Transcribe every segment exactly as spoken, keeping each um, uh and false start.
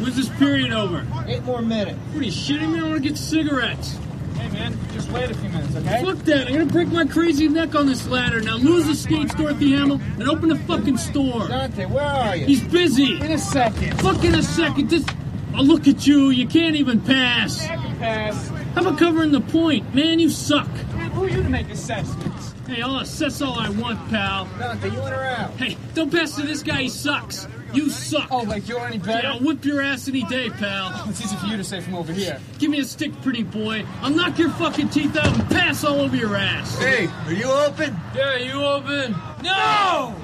When's this period over? Eight more minutes. What, are you shitting me? I want to get cigarettes. Hey, man, just wait a few minutes, okay? Fuck that. I'm going to break my crazy neck on this ladder. Now lose the skates, Dorothy Hamill, and open the fucking store. Dante, where are you? He's busy. In a second. Fuck in a second. Just, I'll look at you. You can't even pass. I can pass. How about covering the point? Man, you suck. Man, who are you to make assessments? Hey, I'll assess all I want, pal. Dante, you in or out? Hey, don't pass to this guy. He sucks. You suck. Oh, like you're any better? Yeah, I'll whip your ass any day, pal. It's easy for you to say from over here. Give me a stick, pretty boy. I'll knock your fucking teeth out and pass all over your ass. Hey, are you open? Yeah, you open. No!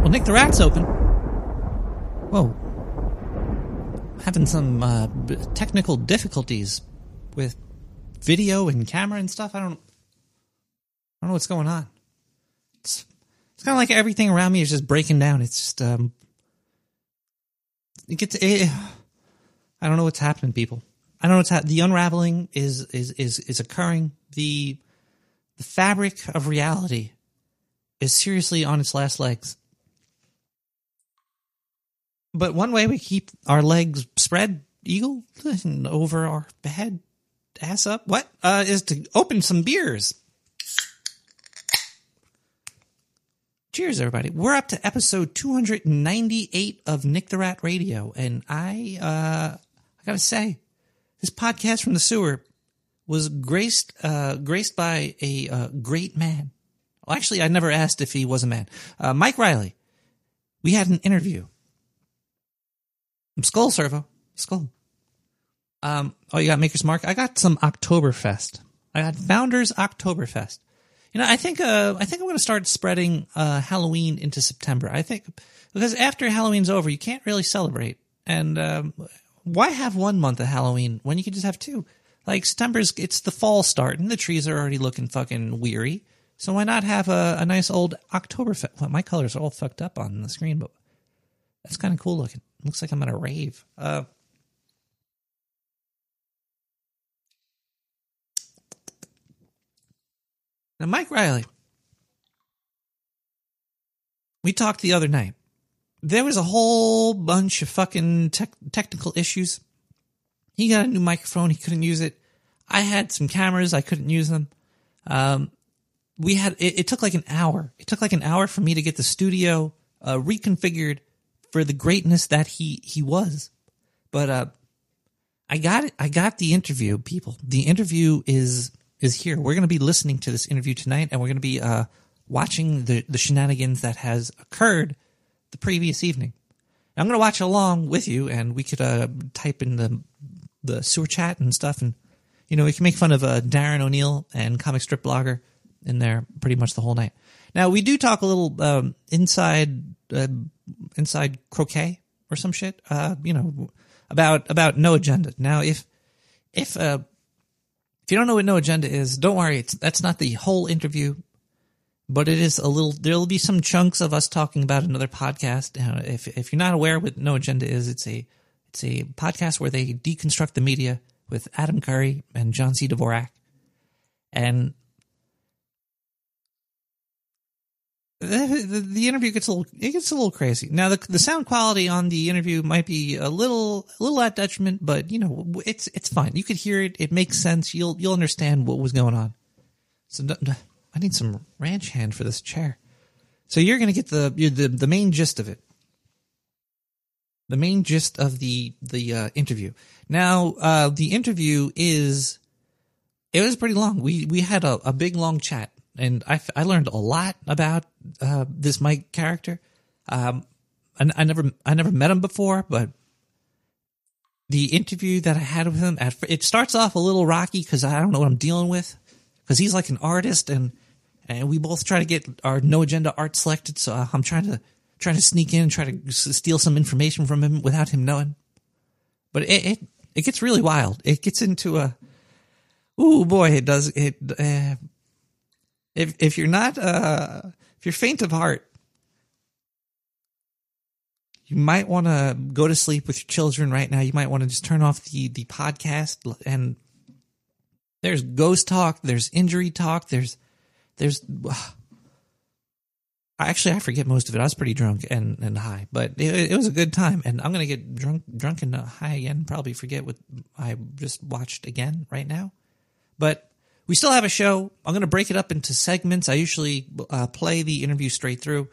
Well, Nick the Rat's open. Whoa. Having some uh, b- technical difficulties with video and camera and stuff. I don't, I don't know what's going on. It's... It's kind of like everything around me is just breaking down. It's just, um, it gets, it, I don't know what's happening, people. I don't know what's happening. The unraveling is, is, is, is occurring. The, the fabric of reality is seriously on its last legs. But one way we keep our legs spread eagle and over our head, ass up, what, uh, is to open some beers. Cheers, everybody. We're up to episode two hundred ninety-eight of Nick the Rat Radio, and I uh, I gotta say, this podcast from the sewer was graced uh, graced by a uh, great man. Well, actually, I never asked if he was a man. Uh, Mike Riley. We had an interview. From Skull Servo. Skull. Um, oh, you got Maker's Mark? I got some Oktoberfest. I got Founders Oktoberfest. You know, I think uh, I think I'm going to start spreading uh, Halloween into September. I think because after Halloween's over, you can't really celebrate. And um, why have one month of Halloween when you can just have two? Like September's, it's the fall start, and the trees are already looking fucking weary. So why not have a, a nice old Oktoberfest? Well, my colors are all fucked up on the screen, but that's kind of cool looking. It looks like I'm at a rave. Uh, Now, Mike Riley, we talked the other night. There was a whole bunch of fucking tech, technical issues. He got a new microphone. He couldn't use it. I had some cameras. I couldn't use them. Um, we had it, it took like an hour. It took like an hour for me to get the studio uh, reconfigured for the greatness that he, he was. But uh, I got it. I got the interview, people. The interview is... is here. We're going to be listening to this interview tonight, and we're going to be uh, watching the, the shenanigans that has occurred the previous evening. And I'm going to watch along with you, and we could uh, type in the the sewer chat and stuff, and you know we can make fun of uh, Darren O'Neill and comic strip blogger in there pretty much the whole night. Now we do talk a little um, inside uh, inside croquet or some shit, uh, you know, about about No Agenda. Now if if uh, If you don't know what No Agenda is, don't worry. It's, that's not the whole interview, but it is a little. There'll be some chunks of us talking about another podcast. Uh, if if you're not aware what No Agenda is, it's a it's a podcast where they deconstruct the media with Adam Curry and John C. Dvorak, and the, the, the interview gets a little it gets a little crazy. Now the the sound quality on the interview might be a little a little at detriment, but you know it's it's fine. You could hear it; it makes sense. You'll you'll understand what was going on. So I need some ranch hand for this chair. So you're going to get the, the the main gist of it, the main gist of the the uh, interview. Now uh, the interview is it was pretty long. We we had a, a big long chat. And I, I learned a lot about uh, this Mike character. Um, I, I never I never met him before, but the interview that I had with him, at, it starts off a little rocky because I don't know what I'm dealing with. Because he's like an artist, and and we both try to get our No Agenda art selected. So I'm trying to trying to sneak in and try to steal some information from him without him knowing. But it it, it gets really wild. It gets into a ooh boy, it does it. Uh, If if you're not uh, if you're faint of heart, you might want to go to sleep with your children right now. You might want to just turn off the the podcast. And there's ghost talk, there's injury talk, there's there's uh, Actually, I forget most of it. I was pretty drunk and, and high, but it, it was a good time. And I'm going to get drunk drunk and high again, probably forget what I just watched again right now. But we still have a show. I'm going to break it up into segments. I usually uh, play the interview straight through,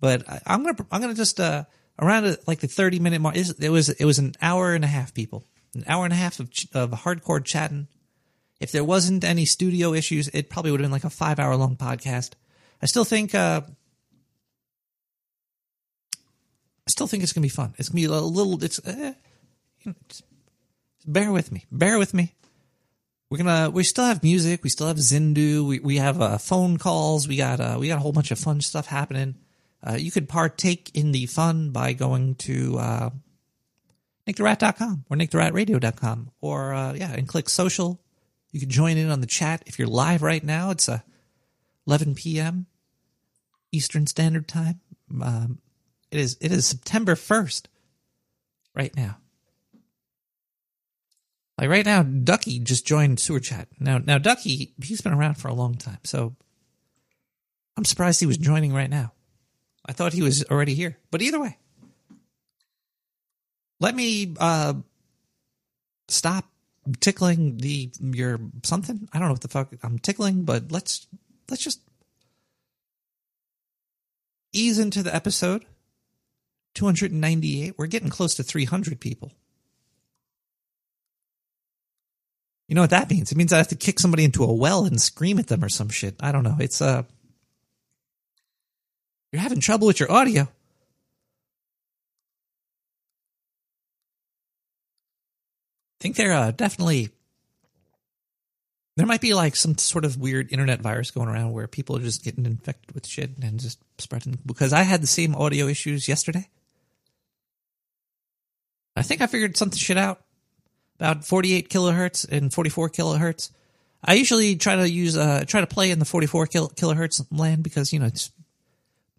but I, I'm going to I'm going to just uh, around a, like the thirty minute mark. It was it was an hour and a half, people. An hour and a half of of hardcore chatting. If there wasn't any studio issues, it probably would have been like a five hour long podcast. I still think. Uh, I still think it's going to be fun. It's going to be a little, it's, eh, you know, just bear with me, bear with me. We're going to, we still have music. We still have Zendu. We, we have uh, phone calls. We got, uh, we got a whole bunch of fun stuff happening. Uh, you could partake in the fun by going to, uh, nick the rat dot com or nick the rat radio dot com or, uh, yeah, and click social. You can join in on the chat. If you're live right now, it's uh, eleven p.m. Eastern Standard Time. Um, It is it is September first right now. Like right now, Ducky just joined Sewer Chat. Now, now Ducky, he's been around for a long time, so I'm surprised he was joining right now. I thought he was already here. But either way, let me uh, stop tickling the your something. I don't know what the fuck I'm tickling, but let's let's just ease into the episode. two hundred ninety-eight. We're getting close to three hundred people. You know what that means? It means I have to kick somebody into a well and scream at them or some shit. I don't know. It's uh, you're having trouble with your audio. I think there uh, definitely there might be like some sort of weird internet virus going around where people are just getting infected with shit and just spreading. Because I had the same audio issues yesterday. I think I figured something shit out about forty-eight kilohertz and forty-four kilohertz. I usually try to use, uh, try to play in the forty-four kil- kilohertz land because, you know, it's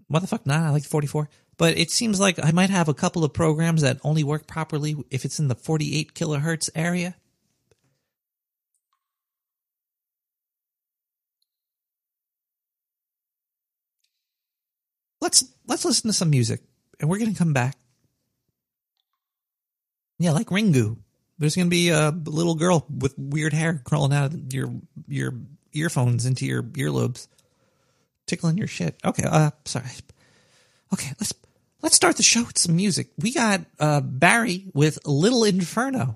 motherfuck nah, I like the forty-four. But it seems like I might have a couple of programs that only work properly if it's in the forty-eight kilohertz area. Let's let's listen to some music, and we're going to come back. Yeah, like Ringu. There's going to be a little girl with weird hair crawling out of your your earphones into your earlobes, tickling your shit. Okay, uh, sorry. Okay, let's let's start the show with some music. We got uh, Barry with Little Inferno.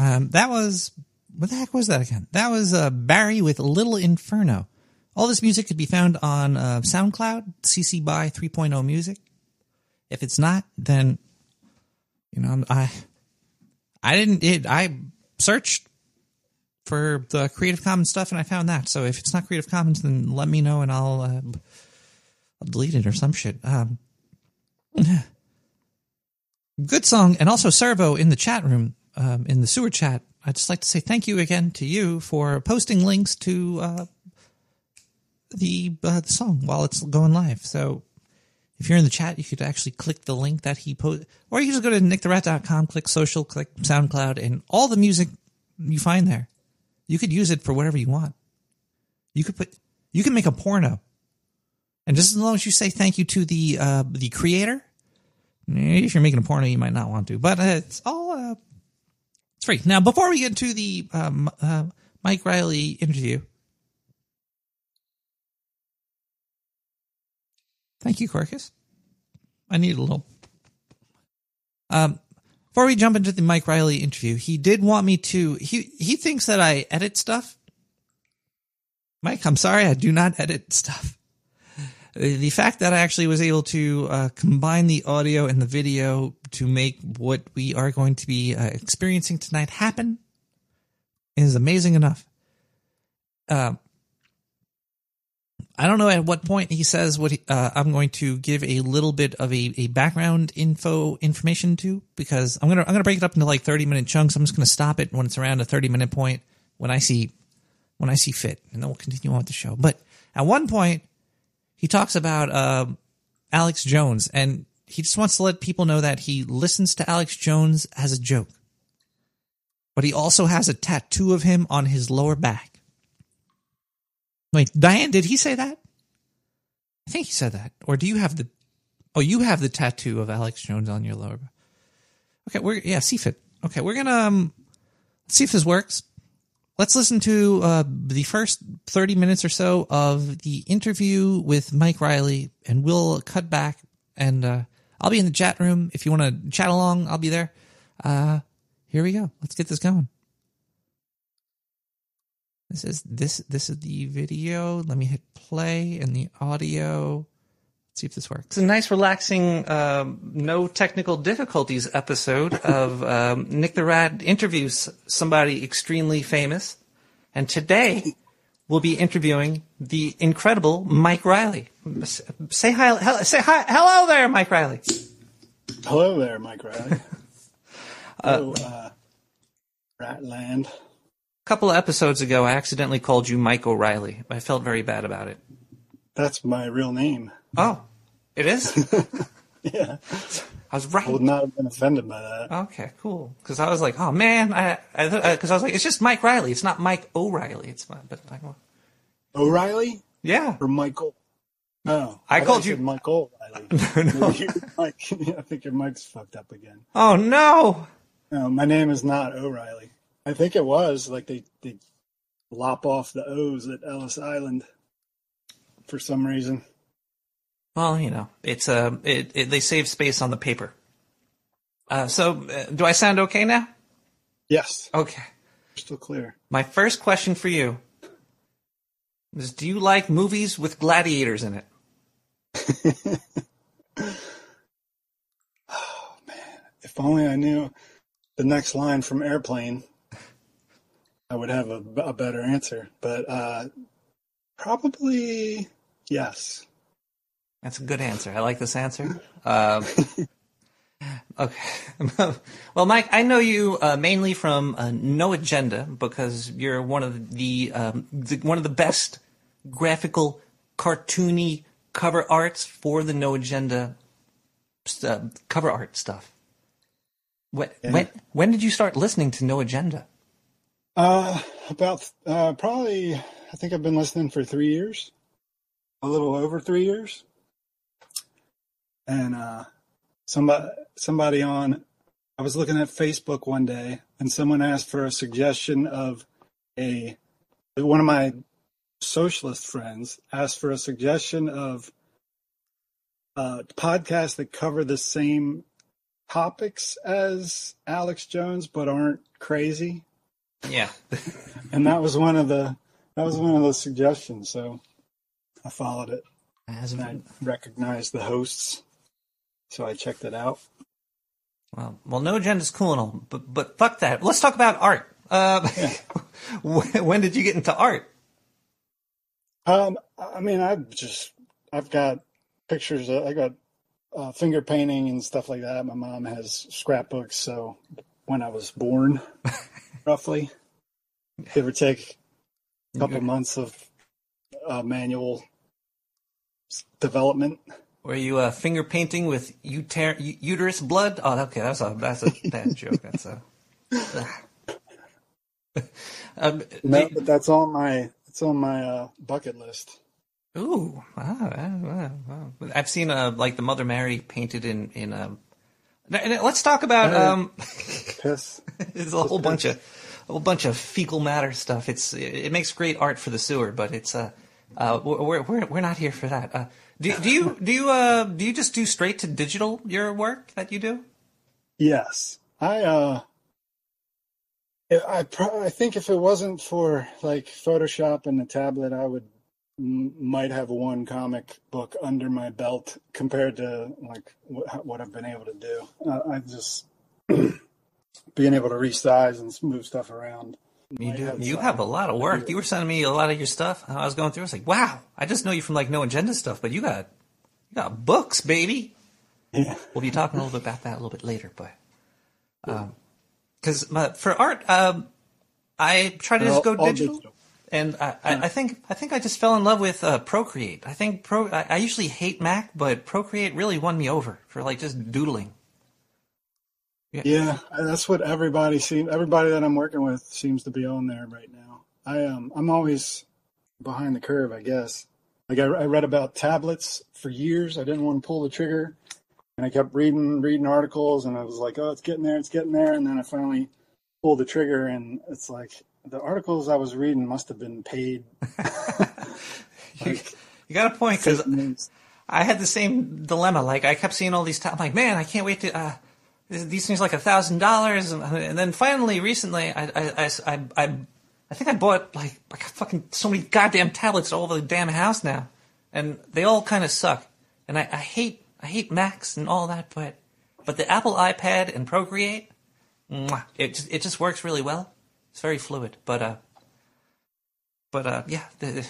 Um, that was, what the heck was that again? That was uh, Barry with Little Inferno. All this music could be found on uh, SoundCloud, C C B Y three point oh music. If it's not, then, you know, I, I didn't, it, I searched for the Creative Commons stuff and I found that. So if it's not Creative Commons, then let me know and I'll, uh, I'll delete it or some shit. Um, good song. And also Servo in the chat room, um, in the sewer chat. I'd just like to say thank you again to you for posting links to, uh, the, uh, the song while it's going live. So if you're in the chat, you could actually click the link that he posted, or you can just go to nick the rat dot com, click social, click SoundCloud, and all the music you find there. You could use it for whatever you want. You could put, you can make a porno, and just as long as you say thank you to the uh, the creator. If you're making a porno, you might not want to, but uh, it's all uh, it's free. Now, before we get to the um, uh, Mike Riley interview, thank you, Corcus. I need a little. Um. Before we jump into the Mike Riley interview, he did want me to, he, he thinks that I edit stuff. Mike, I'm sorry, I do not edit stuff. The fact that I actually was able to uh, combine the audio and the video to make what we are going to be uh, experiencing tonight happen is amazing enough. Uh, I don't know at what point he says what he, uh, I'm going to give a little bit of a, a background info information to, because I'm gonna I'm gonna break it up into like thirty minute chunks. I'm just gonna stop it when it's around a thirty minute point when I see when I see fit, and then we'll continue on with the show. But at one point, he talks about uh, Alex Jones, and he just wants to let people know that he listens to Alex Jones as a joke, but he also has a tattoo of him on his lower back. Wait, Diane, did he say that? I think he said that. Or do you have the... Oh, you have the tattoo of Alex Jones on your lower back. Okay, we're... Yeah, C F I T. Okay, we're gonna... Um, see if this works. Let's listen to uh, the first thirty minutes or so of the interview with Mike Riley, and we'll cut back, and uh, I'll be in the chat room. If you want to chat along, I'll be there. Uh, here we go. Let's get this going. This is this this is the video. Let me hit play and the audio. Let's see if this works. It's a nice, relaxing, um, no technical difficulties episode of um, Nick the Rat interviews somebody extremely famous, and today we'll be interviewing the incredible Mike Riley. Say hi, hello, say hi, hello there, Mike Riley. Hello there, Mike Riley. Hello, uh, uh, Ratland. A couple of episodes ago, I accidentally called you Mike O'Reilly. I felt very bad about it. That's my real name. Oh, it is? Yeah. I was right. I would not have been offended by that. Okay, cool. Because I was like, oh, man. Because I, I, I, I was like, it's just Mike Riley. It's not Mike O'Reilly. It's not, but like, well, O'Reilly? Yeah. Or Michael? No. I, I called you Mike O'Reilly. No, no. Mike. I think your mic's fucked up again. Oh, no. No, my name is not O'Reilly. I think it was like they, they lop off the O's at Ellis Island for some reason. Well, you know, it's uh, it, it, they save space on the paper. Uh, so uh, do I sound okay now? Yes. Okay. Still clear. My first question for you is, do you like movies with gladiators in it? Oh, man. If only I knew the next line from Airplane, I would have a, a better answer, but uh, probably yes. That's a good answer. I like this answer. Uh, okay. Well, Mike, I know you uh, mainly from uh, No Agenda, because you're one of the, um, the one of the best graphical, cartoony cover arts for the No Agenda uh, cover art stuff. When, yeah. when when did you start listening to No Agenda? Uh, about, uh, probably, I think I've been listening for three years, a little over three years. And, uh, somebody, somebody on, I was looking at Facebook one day and someone asked for a suggestion of a, one of my socialist friends asked for a suggestion of a podcast that covered the same topics as Alex Jones, but aren't crazy. Yeah. And that was one of the, that was one of the suggestions. So I followed it. And I recognized the hosts. So I checked it out. Well, well, No Agenda's cool and all, but, but fuck that. Let's talk about art. Uh, yeah. when, when did you get into art? Um, I mean, I've just, I've got pictures. Of, I got uh, finger painting and stuff like that. My mom has scrapbooks. So when I was born, roughly, give or take a couple months of uh, manual development. Were you uh, finger painting with uter- uterus blood? Oh, okay, that's a that's a bad joke. That's a. um, no, but that's on my it's on my uh, bucket list. Ooh, wow, wow, wow! I've seen uh, like the Mother Mary painted in in. Um, and let's talk about uh, um. Piss. There's a whole piss. bunch of a whole bunch of fecal matter stuff. It's it makes great art for the sewer, but it's uh, uh we're we're we're not here for that. Uh, Do, do you do you uh do you just do straight to digital your work that you do? Yes, I uh, I probably I think if it wasn't for like Photoshop and the tablet, I would m- might have one comic book under my belt compared to like wh- what I've been able to do. Uh, I just being able to resize and move stuff around. You do. Have you have a lot of work. You were sending me a lot of your stuff. I was going through. I was like, "Wow, I just know you from like No Agenda stuff, but you got, you got books, baby." Yeah. We'll be talking a little bit about that a little bit later, but because um, for art, um, I try to They're just all, go digital, digital, and I, I, yeah. I think I think I just fell in love with uh, Procreate. I think Pro. I, I usually hate Mac, but Procreate really won me over for like just doodling. Yeah. yeah, that's what everybody seems. Everybody that I'm working with seems to be on there right now. I um, I'm always behind the curve, I guess. Like I, I read about tablets for years. I didn't want to pull the trigger, and I kept reading, reading articles, and I was like, "Oh, it's getting there, it's getting there." And then I finally pulled the trigger, and it's like the articles I was reading must have been paid. like, you got a point because I had the same dilemma. Like I kept seeing all these. Ta- I'm like, man, I can't wait to. Uh, These things like a thousand dollars, and then finally, recently, I, I, I, I, I think I bought like, like fucking so many goddamn tablets all over the damn house now, and they all kind of suck. And I, I hate, I hate Macs and all that, but, but the Apple iPad and Procreate, mwah, it it just works really well. It's very fluid, but uh, but uh, yeah, they're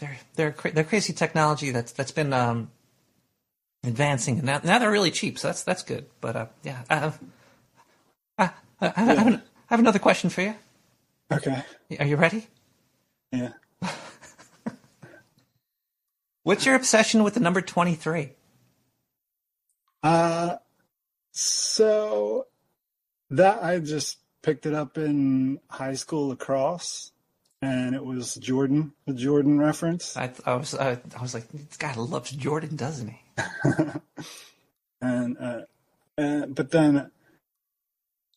they're they're, cra- they're crazy technology that's that's been um. advancing, and now, now they're really cheap, so that's that's good. But uh, yeah, uh, I, I, I, yeah. I, have, I have another question for you. Okay, are you ready? Yeah. What's your obsession with the number twenty-three? Uh, so that I just picked it up in high school lacrosse. And it was Jordan, the Jordan reference. I, I was, I, I was like, this guy loves Jordan, doesn't he? and, uh, and but then,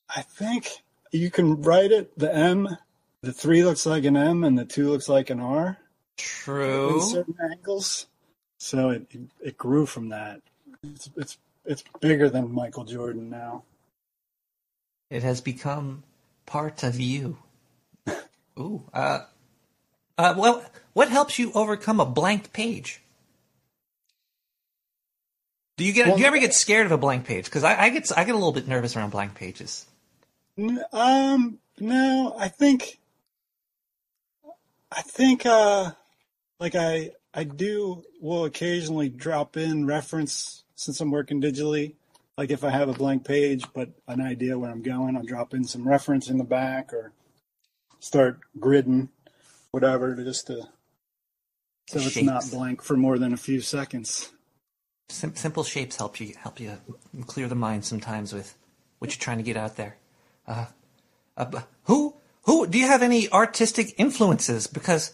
I think you can write it. The M, the three looks like an M, and the two looks like an R. True. In certain angles, so it it grew from that. It's it's it's bigger than Michael Jordan now. It has become part of you. Ooh. Uh, uh, well, what helps you overcome a blank page? Do you get? Well, do you ever get scared of a blank page? Because I, I get, I get a little bit nervous around blank pages. Um, no, I think, I think, uh, like I, I do will occasionally drop in reference since I'm working digitally. Like if I have a blank page, but an idea where I'm going, I'll drop in some reference in the back or start gridding, whatever, just to so shapes. It's not blank for more than a few seconds. Sim- simple shapes help you help you clear the mind sometimes with what you're trying to get out there. Uh, uh, who who do you have any artistic influences? Because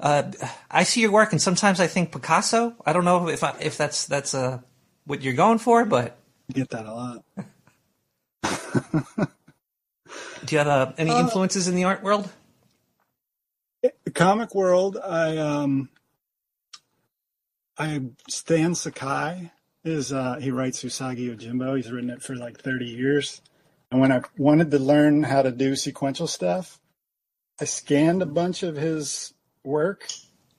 uh, I see your work and sometimes I think Picasso. I don't know if I, if that's that's uh, what you're going for, but you get that a lot. Do you have uh, any influences uh, in the art world? The comic world, I um, I Stan Sakai is uh, he writes Usagi Yojimbo. He's written it for like thirty years. And when I wanted to learn how to do sequential stuff, I scanned a bunch of his work,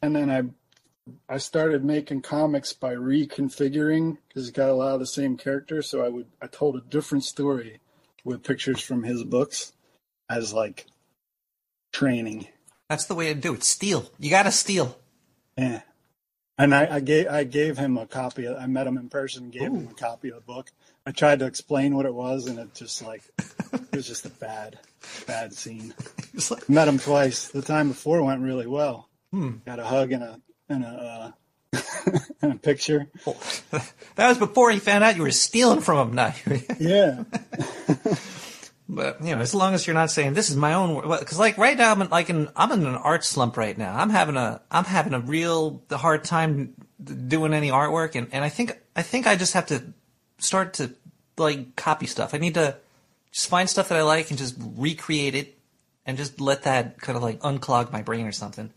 and then I I started making comics by reconfiguring, because it's got a lot of the same characters. So I would I told a different story with pictures from his books as like training. That's the way to do it. Steal. You got to steal. Yeah. And I, I gave I gave him a copy. Of, I met him in person, gave Ooh. him a copy of the book. I tried to explain what it was, and it just like it was just a bad, bad scene. Like... Met him twice. The time before went really well. Hmm. Got a hug and a and a uh, and a picture. Oh. That was before he found out you were stealing from him. Now, yeah. But you know, as long as you're not saying this is my own, because like right now I'm in, like in, I'm in an art slump right now. I'm having a I'm having a real hard time doing any artwork, and, and I think I think I just have to start to like copy stuff. I need to just find stuff that I like and just recreate it, and just let that kind of like unclog my brain or something.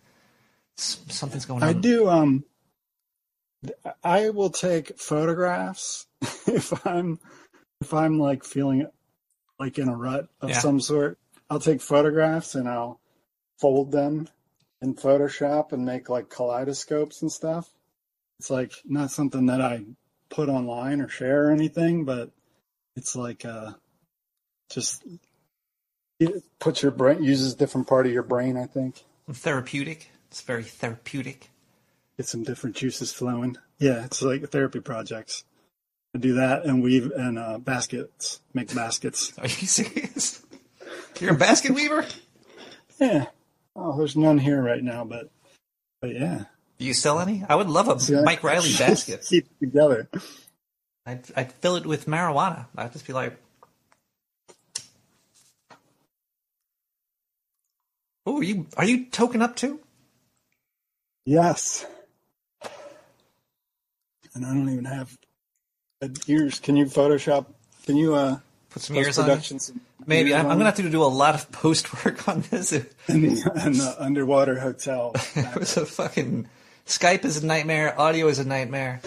Something's going on. I do. Um, I will take photographs if I'm if I'm like feeling. Like in a rut of yeah. some sort. I'll take photographs and I'll fold them in Photoshop and make like kaleidoscopes and stuff. It's like not something that I put online or share or anything, but it's like uh, just it puts your brain, uses a different part of your brain, I think. Therapeutic. It's very therapeutic. Get some different juices flowing. Yeah, it's like therapy projects. I do that and weave and uh, baskets, make baskets. Are you serious? You're a basket weaver? Yeah. Oh, there's none here right now, but but yeah. Do you sell any? I would love a See, Mike I, Riley basket. Keep it together. I'd, I'd fill it with marijuana. I'd just be like, oh, are you, are you token up too? Yes. And I don't even have... Ears? Can you Photoshop? Can you uh, put some ears on? Maybe ears I'm, on? I'm gonna have to do a lot of post work on this. In the, in the underwater hotel, it was a fucking Skype is a nightmare. Audio is a nightmare.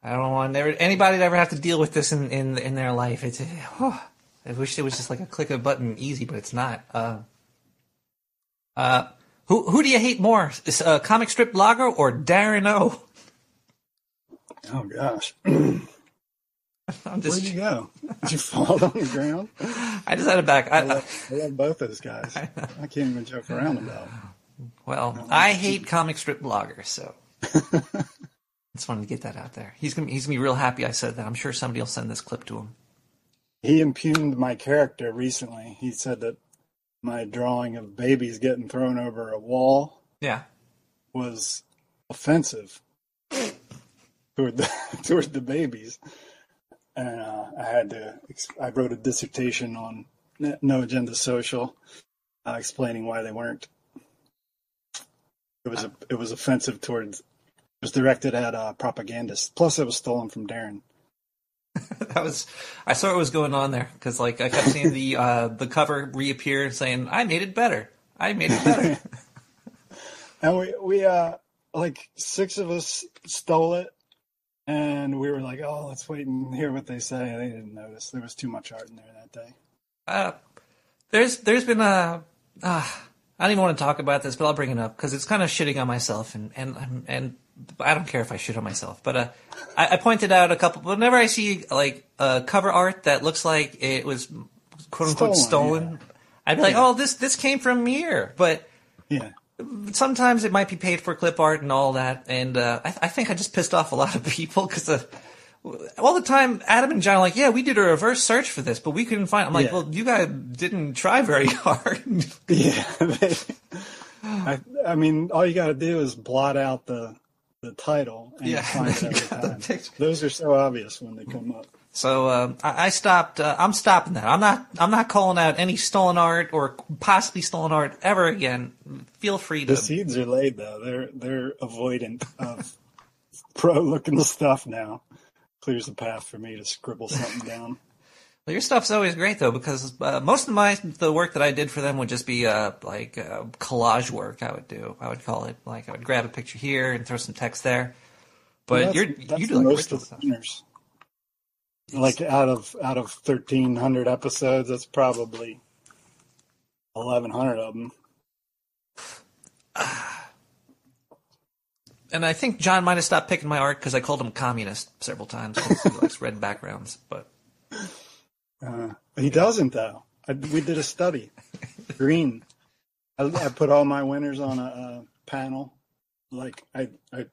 I don't want never, anybody to ever have to deal with this in in, in their life. It's oh, I wish it was just like a click a button, easy, but it's not. Uh, uh, who who do you hate more? Is a comic strip blogger or Darren O? Oh gosh. I'm just, Where'd you go? Did you fall on the ground? I just had a back. I, I, love, I love both those guys. I, I can't even joke around about them. Well, no, I hate comic strip bloggers, so I just wanted to get that out there. He's gonna, he's gonna be real happy I said that. I'm sure somebody will send this clip to him. He impugned my character recently. He said that my drawing of babies getting thrown over a wall, yeah, was offensive toward the, toward the babies. And uh, I had to, I wrote a dissertation on No Agenda Social, uh, explaining why they weren't. It was a, it was offensive towards, it was directed at uh, propagandists. Plus, it was stolen from Darren. That was, I saw what was going on there because, like, I kept seeing the uh, the cover reappear, saying, "I made it better. I made it better." And we we uh like six of us stole it. And we were like, oh, let's wait and hear what they say. They didn't notice. There was too much art in there that day. Uh, there's There's been a... Uh, I don't even want to talk about this, but I'll bring it up because it's kind of shitting on myself. And, and and I don't care if I shit on myself. But uh, I, I pointed out a couple... Whenever I see like uh, cover art that looks like it was quote-unquote stolen, stolen yeah. I'd be like, yeah. oh, this, this came from here. But... yeah. Sometimes it might be paid for clip art and all that, and uh, I, th- I think I just pissed off a lot of people because uh, all the time Adam and John are like, yeah, we did a reverse search for this, but we couldn't find it. I'm like, yeah. well, you guys didn't try very hard. yeah. They, I, I mean, all you got to do is blot out the, the title and yeah, find it every time. Those are so obvious when they come up. So um, I, I stopped. Uh, I'm stopping that. I'm not. I'm not calling out any stolen art or possibly stolen art ever again. Feel free to. The seeds are laid, though. They're they're avoidant of pro-looking stuff now. Clears the path for me to scribble something down. Well, your stuff's always great though, because uh, most of my the work that I did for them would just be uh, like uh, collage work. I would do. I would call it like I would grab a picture here and throw some text there. But well, that's, you're that's you do like most of listeners. Like out of out of thirteen hundred episodes, that's probably eleven hundred of them. And I think John might have stopped picking my art because I called him communist several times. He likes red backgrounds, but uh, he doesn't though. I, we did a study. Green. I, I put all my winners on a, a panel. Like I, I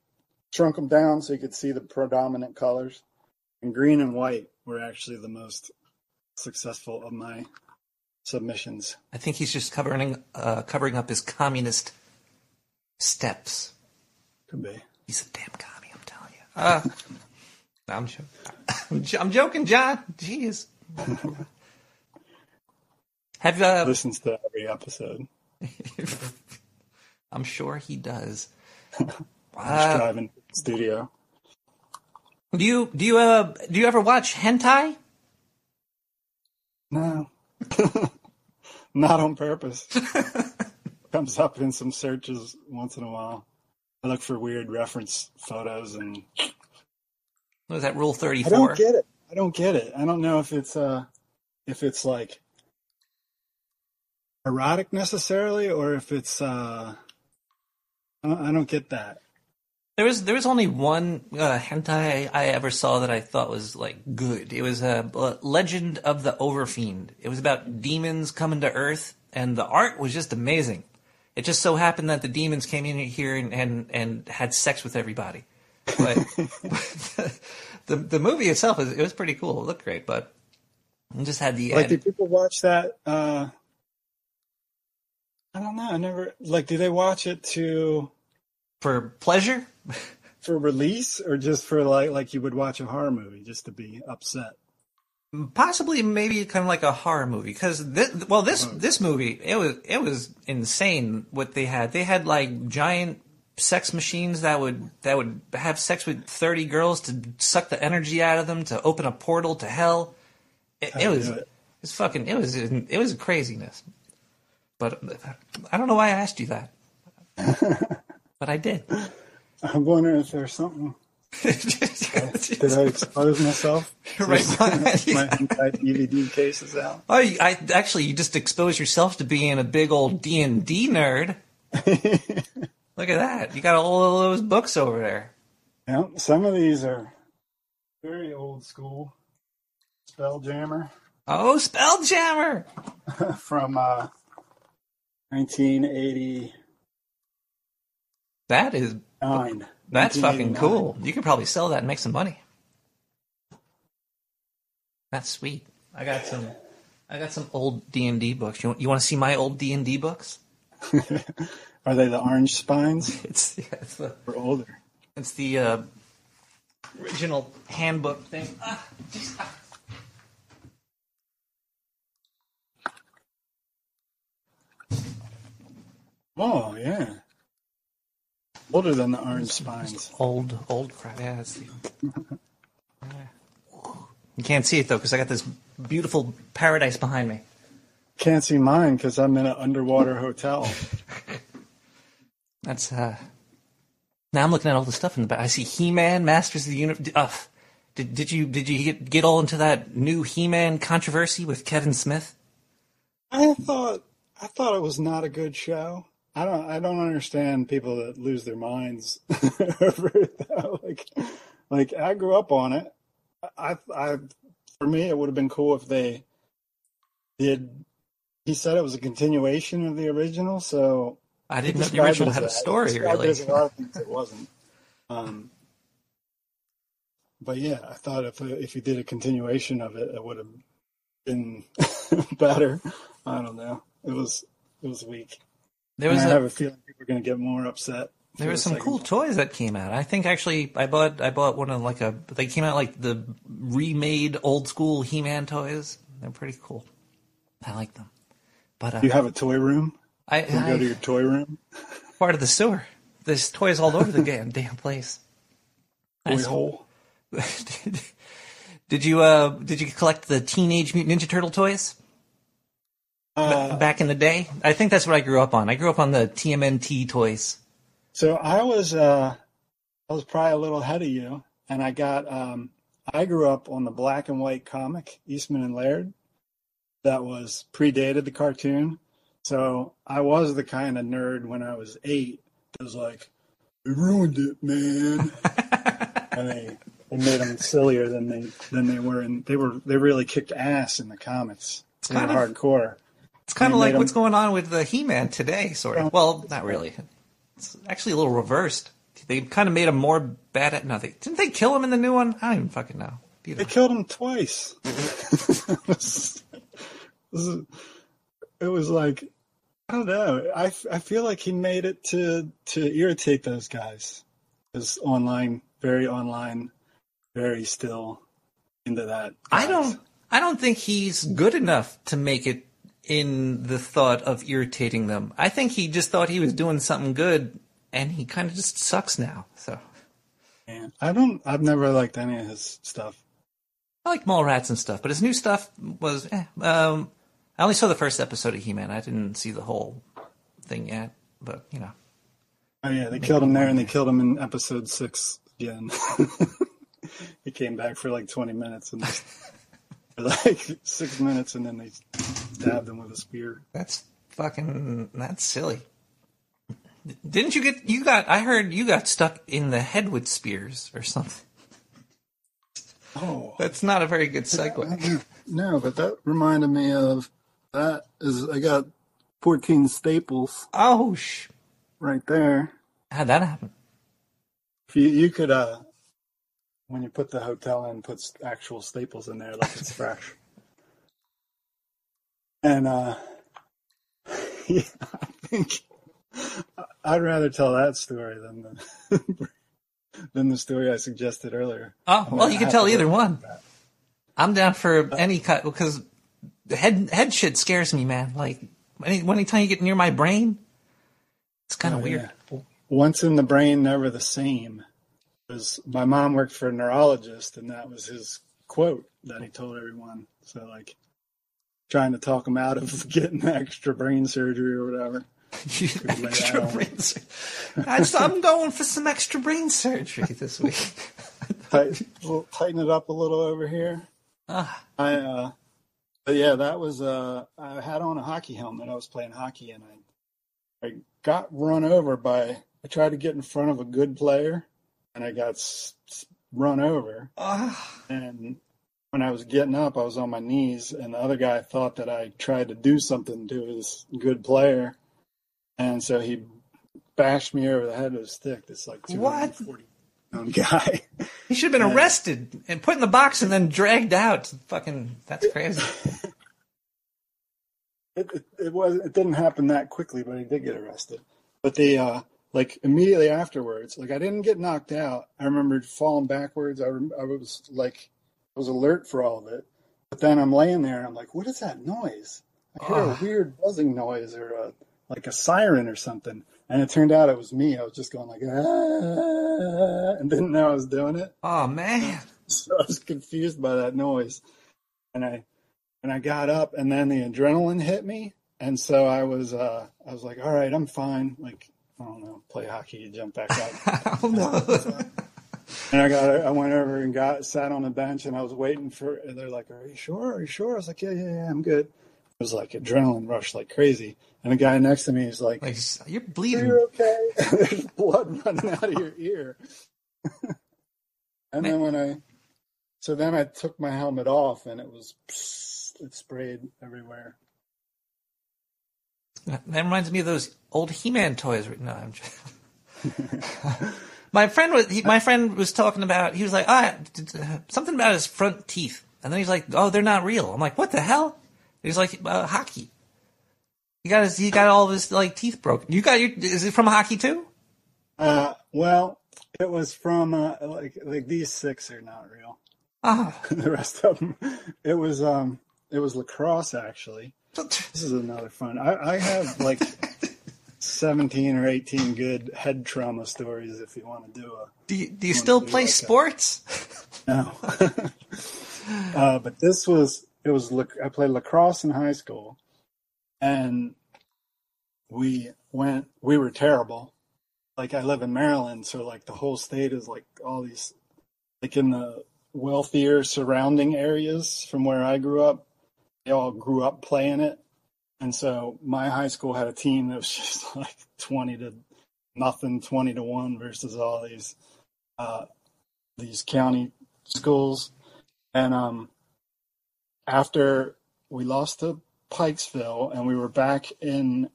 shrunk them down so you could see the predominant colors. And green and white were actually the most successful of my submissions. I think he's just covering uh, covering up his communist steps. Could be. He's a damn commie, I'm telling you. Uh, I'm, jo- I'm, jo- I'm joking, John. Jeez. Have uh, listens to every episode. I'm sure he does. I'm uh, driving to the studio. Do you do you uh do you ever watch hentai? No, not on purpose. Comes up in some searches once in a while. I look for weird reference photos and. What is that rule thirty-four? I don't get it. I don't get it. I don't know if it's uh if it's like erotic necessarily, or if it's uh I don't, I don't get that. There was there was only one uh, hentai I ever saw that I thought was like good. It was a uh, Legend of the Overfiend. It was about demons coming to Earth, and the art was just amazing. It just so happened that the demons came in here and and, and had sex with everybody. But the, the the movie itself is it was pretty cool. It looked great, but it just had the like. End. Did people watch that? Uh, I don't know. I never like. Do they watch it to? For pleasure? For release, or just for like like you would watch a horror movie just to be upset? Possibly, maybe kind of like a horror movie because this, well, this oh. this movie it was it was insane what they had. They had like giant sex machines that would that would have sex with thirty girls to suck the energy out of them to open a portal to hell. It, it was it. it's fucking it was it was craziness. But I don't know why I asked you that. But I did. I'm wondering if there's something. Did I expose myself? Right. My entire D V D case is out. Oh, I actually, you just expose yourself to being a big old D and D nerd. Look at that. You got all of those books over there. Yeah, some of these are very old school. Spelljammer. Oh, Spelljammer! From uh, nineteen eighty. That is nine. That's fucking cool. You could probably sell that and make some money. That's sweet. I got some. I got some old D and D books. You want, you want to see my old D and D books? Are they the orange spines? It's yeah. It's the, we're older. It's the uh, original handbook thing. Ah, geez, ah. Oh yeah. Older than the orange spines. Old, old crap. Yeah, that's the... You can't see it, though, because I got this beautiful paradise behind me. Can't see mine, because I'm in an underwater hotel. That's, uh... Now I'm looking at all the stuff in the back. I see He-Man, Masters of the Universe. Uh, did, did you did you get, get all into that new He-Man controversy with Kevin Smith? I thought I thought it was not a good show. I don't. I don't understand people that lose their minds over that. Like, like I grew up on it. I, I, for me, it would have been cool if they did. He said it was a continuation of the original, so I didn't know the original had a story. Really, there's a lot of things it wasn't. Um, but yeah, I thought if if you did a continuation of it, it would have been better. I don't know. It was it was weak. There was I a, have a feeling people are going to get more upset. There were some second. cool toys that came out. I think actually I bought I bought one of like a they came out like the remade old school He-Man toys. They're pretty cool. I like them. But uh, do you have a toy room? I, Can you I go to your toy room. Part of the sewer. There's toys all over the damn damn place. Toy nice. hole. did, did you uh did you collect the Teenage Mutant Ninja Turtle toys? Back in the day, I think that's what I grew up on. I grew up on the T M N T toys. So I was, uh, I was probably a little ahead of you. And I got, um, I grew up on the black and white comic, Eastman and Laird, that was predated the cartoon. So I was the kind of nerd when I was eight that was like, they ruined it, man. And they, they made them sillier than they than they were, and they were they really kicked ass in the comics. It's kind of hardcore. It's kind of like what's them... going on with the He-Man today, sort of. Well, not really. It's actually a little reversed. They kind of made him more bad at nothing. Didn't they kill him in the new one? I don't even fucking know. Beautiful. They killed him twice. it, was, it was like, I don't know. I, I feel like he made it to, to irritate those guys. It's online, very online, very still into that. Guys. I don't. I don't think he's good enough to make it in the thought of irritating them. I think he just thought he was doing something good, and he kind of just sucks now. So, man, I don't. I've never liked any of his stuff. I like Mallrats and stuff, but his new stuff was. Eh. Um, I only saw the first episode of He-Man. I didn't see the whole thing yet, but you know. Oh yeah, they killed him there, and they killed him in episode six again. He came back for like twenty minutes and. Like six minutes, and then they stabbed him with a spear. That's fucking. That's silly. Didn't you get? You got? I heard you got stuck in the head with spears or something. Oh, that's not a very good segue. No, but that reminded me of that. Is I got fourteen staples. Oh, sh! Right there. How'd that happen? If you you could uh. When you put the hotel in, puts actual staples in there like it's fresh. And uh, yeah, I think I'd rather tell that story than the than the story I suggested earlier. Oh, I mean, well, you I can tell either one. I'm down for uh, any cut because head head shit scares me, man. Like any anytime you get near my brain, it's kind of oh, weird. Yeah. Once in the brain, never the same. Was, my mom worked for a neurologist, and that was his quote that he told everyone. So, like, trying to talk him out of getting extra brain surgery or whatever. extra brain surgery. I'm going for some extra brain surgery this week. Tight, we'll tighten it up a little over here. Ah. I, uh, but yeah, that was. Uh, I had on a hockey helmet. I was playing hockey, and I, I got run over by. I tried to get in front of a good player. And I got s- s- run over. Ugh. And when I was getting up, I was on my knees. And the other guy thought that I tried to do something to his good player. And so he bashed me over the head with a stick. That's like two hundred forty pound guy. He should have been and, arrested and put in the box and then dragged out. Fucking, that's crazy. it, it, it, was, it didn't happen that quickly, but he did get arrested. But the... Uh, Like, immediately afterwards, like, I didn't get knocked out. I remembered falling backwards. I, rem- I was, like, I was alert for all of it. But then I'm laying there, and I'm like, what is that noise? I hear uh. a weird buzzing noise or, a, like, a siren or something. And it turned out it was me. I was just going, like, ah, and didn't know I was doing it. Oh, man. So I was confused by that noise. And I and I got up, and then the adrenaline hit me. And so I was, uh, I was like, all right, I'm fine. Like... I don't know, play hockey, you jump back up. Oh, no. And I got, I went over and got, sat on a bench and I was waiting for, and they're like, are you sure? Are you sure? I was like, yeah, yeah, yeah, I'm good. It was like adrenaline rush like crazy. And the guy next to me is like, like you're bleeding. You're okay. There's blood running out of your ear. And Man. then when I, so then I took my helmet off and it was, it sprayed everywhere. That reminds me of those old He-Man toys. No, I'm just... my friend was he, my friend was talking about. He was like, ah, something about his front teeth, and then he's like, oh, they're not real. I'm like, what the hell? He's like, uh, hockey. He got his, he got all of his like teeth broken. You got your? Is it from hockey too? Uh, well, it was from uh, like like these six are not real. Ah, oh. The rest of them. It was um, it was lacrosse actually. This is another fun. I, I have like seventeen or eighteen good head trauma stories. If you want to do a, do you, do you still play like sports? A, no, uh, but this was it was. I played lacrosse in high school, and we went. We were terrible. like I live in Maryland, so like the whole state is like all these, like in the wealthier surrounding areas from where I grew up, they all grew up playing it. And so my high school had a team that was just like twenty to nothing, twenty to one versus all these, uh, these county schools. And, um, after we lost to Pikesville and we were back in,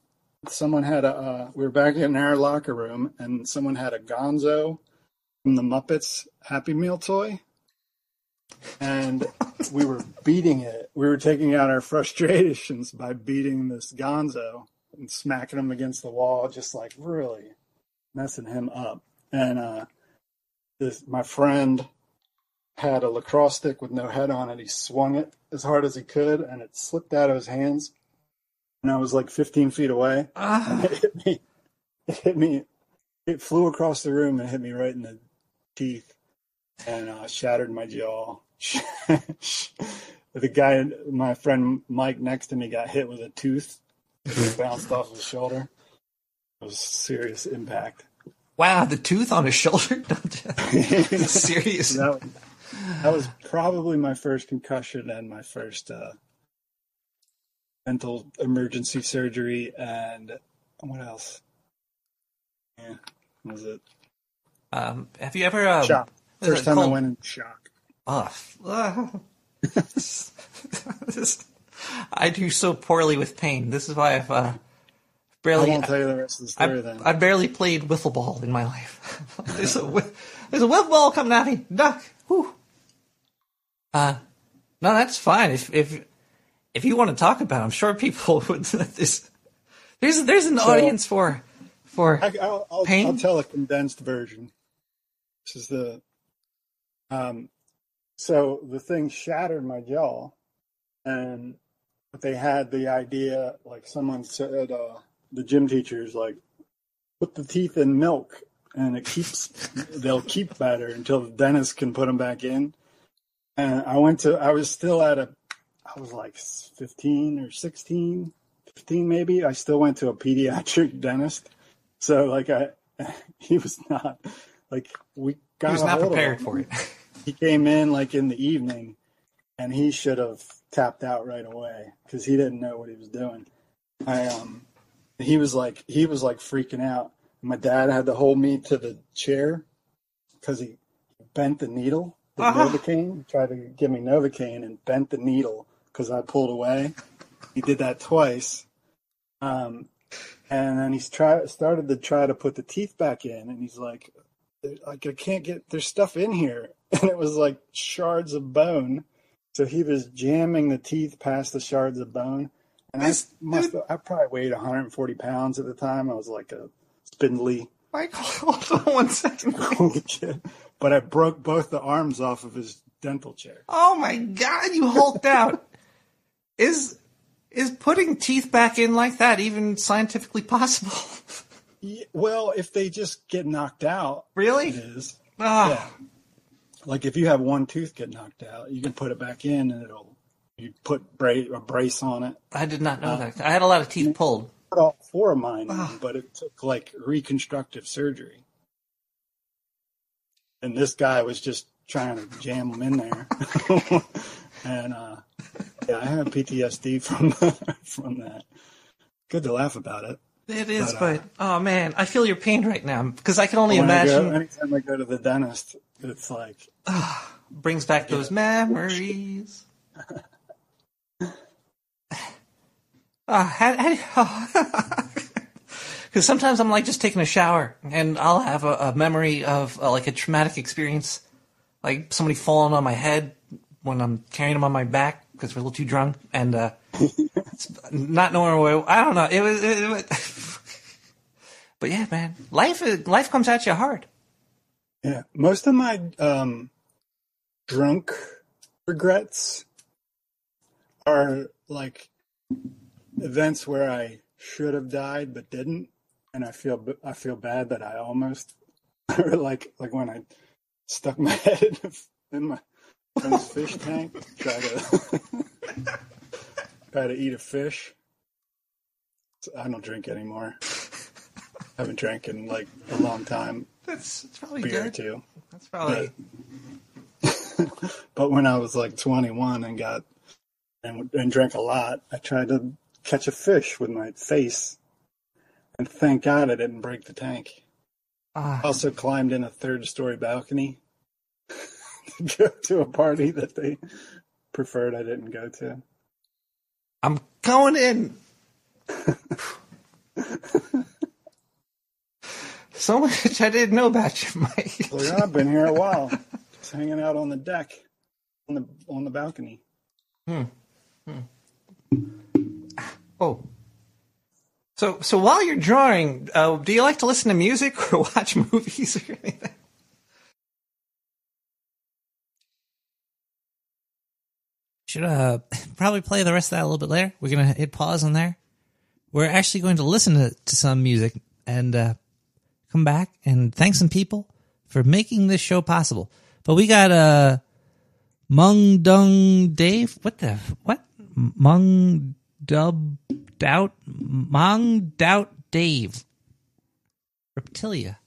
someone had a, uh, we were back in our locker room and someone had a Gonzo from the Muppets Happy Meal toy. And we were beating it. We were taking out our frustrations by beating this Gonzo and smacking him against the wall, just like really messing him up. And uh, this, my friend had a lacrosse stick with no head on it. He swung it as hard as he could, and it slipped out of his hands. And I was like fifteen feet away. Ah. And it hit me. It hit me. It flew across the room and hit me right in the teeth. And uh, shattered my jaw. The guy, my friend Mike next to me, got hit with a tooth. It bounced off his shoulder. It was a serious impact. Wow, the tooth on his shoulder? Serious. That, that was probably my first concussion and my first uh, mental emergency surgery. And what else? Yeah, that was it. Um, have you ever... Um... Shop. First time I went in shock. Oh, uh, this, this, I do so poorly with pain. This is why I've uh, barely. I won't tell you the rest of the story. I, then I barely played wiffle ball in my life. there's, a, there's a wiffle ball coming at me, duck. Whew. Uh, no, that's fine. If if if you want to talk about it, I'm sure people would. There's there's, there's an so, audience for for I, I'll, I'll, pain. I'll tell a condensed version. This is the. Um, so the thing shattered my jaw, and but they had the idea, like someone said, uh, the gym teachers, like, put the teeth in milk and it keeps, they'll keep better until the dentist can put them back in. And I went to, I was still at a, I was like fifteen or sixteen, fifteen maybe. I still went to a pediatric dentist. So like I, he was not like, we got he was not prepared for it. He came in like in the evening, and he should have tapped out right away because he didn't know what he was doing. I um, he was like he was like freaking out. My dad had to hold me to the chair because he bent the needle, the uh-huh. Novocaine. He tried to give me Novocaine and bent the needle because I pulled away. He did that twice, um, and then he's try started to try to put the teeth back in, and he's like. Like I can't get there's stuff in here, and it was like shards of bone. So he was jamming the teeth past the shards of bone, and this, I must dude, I probably weighed one hundred forty pounds at the time. I was like a spindly. Michael, hold on one second. But I broke both the arms off of his dental chair. Oh my God, you hulked out! Is is putting teeth back in like that even scientifically possible? Well, if they just get knocked out, really, it is. Ah. Yeah. Like if you have one tooth get knocked out, you can put it back in, and it'll. You put brace, a brace on it. I did not know uh, that. I had a lot of teeth pulled. All four of mine, ah. But it took like reconstructive surgery. And this guy was just trying to jam them in there, and uh, yeah, I have P T S D from from that. Good to laugh about it. It is, but, uh, but, oh, man, I feel your pain right now, because I can only imagine... I go, anytime I go to the dentist, it's like... Uh, brings back those yeah. memories. uh, how, how, because sometimes I'm, like, just taking a shower, and I'll have a, a memory of, uh, like, a traumatic experience, like somebody falling on my head when I'm carrying them on my back, because we're a little too drunk, and... uh not knowing where I don't know it was, it, it was but yeah man life is, life comes at you hard. Yeah, most of my um drunk regrets are like events where I should have died but didn't, and I feel I feel bad that I almost like like when I stuck my head in my friend's fish tank try to try to eat a fish. I don't drink anymore. I haven't drank in like a long time. That's, that's probably beer good. Too. That's probably. But, but when I was like twenty-one and got and, and drank a lot, I tried to catch a fish with my face, and thank God I didn't break the tank. Ah. Also climbed in a third-story balcony to go to a party that they preferred I didn't go to. I'm going in. So much I didn't know about you, Mike. Well, yeah, I've been here a while. Just hanging out on the deck, on the on the balcony. Hmm. hmm. Oh. So, so while you're drawing, uh, do you like to listen to music or watch movies or anything? Should uh probably play the rest of that a little bit later. We're gonna hit pause on there. We're actually going to listen to, to some music and uh, come back and thank some people for making this show possible. But we got uh Mung Dung Dave. What the what? Mung Dub. Doubt, Mong Doubt Dave. Reptilia.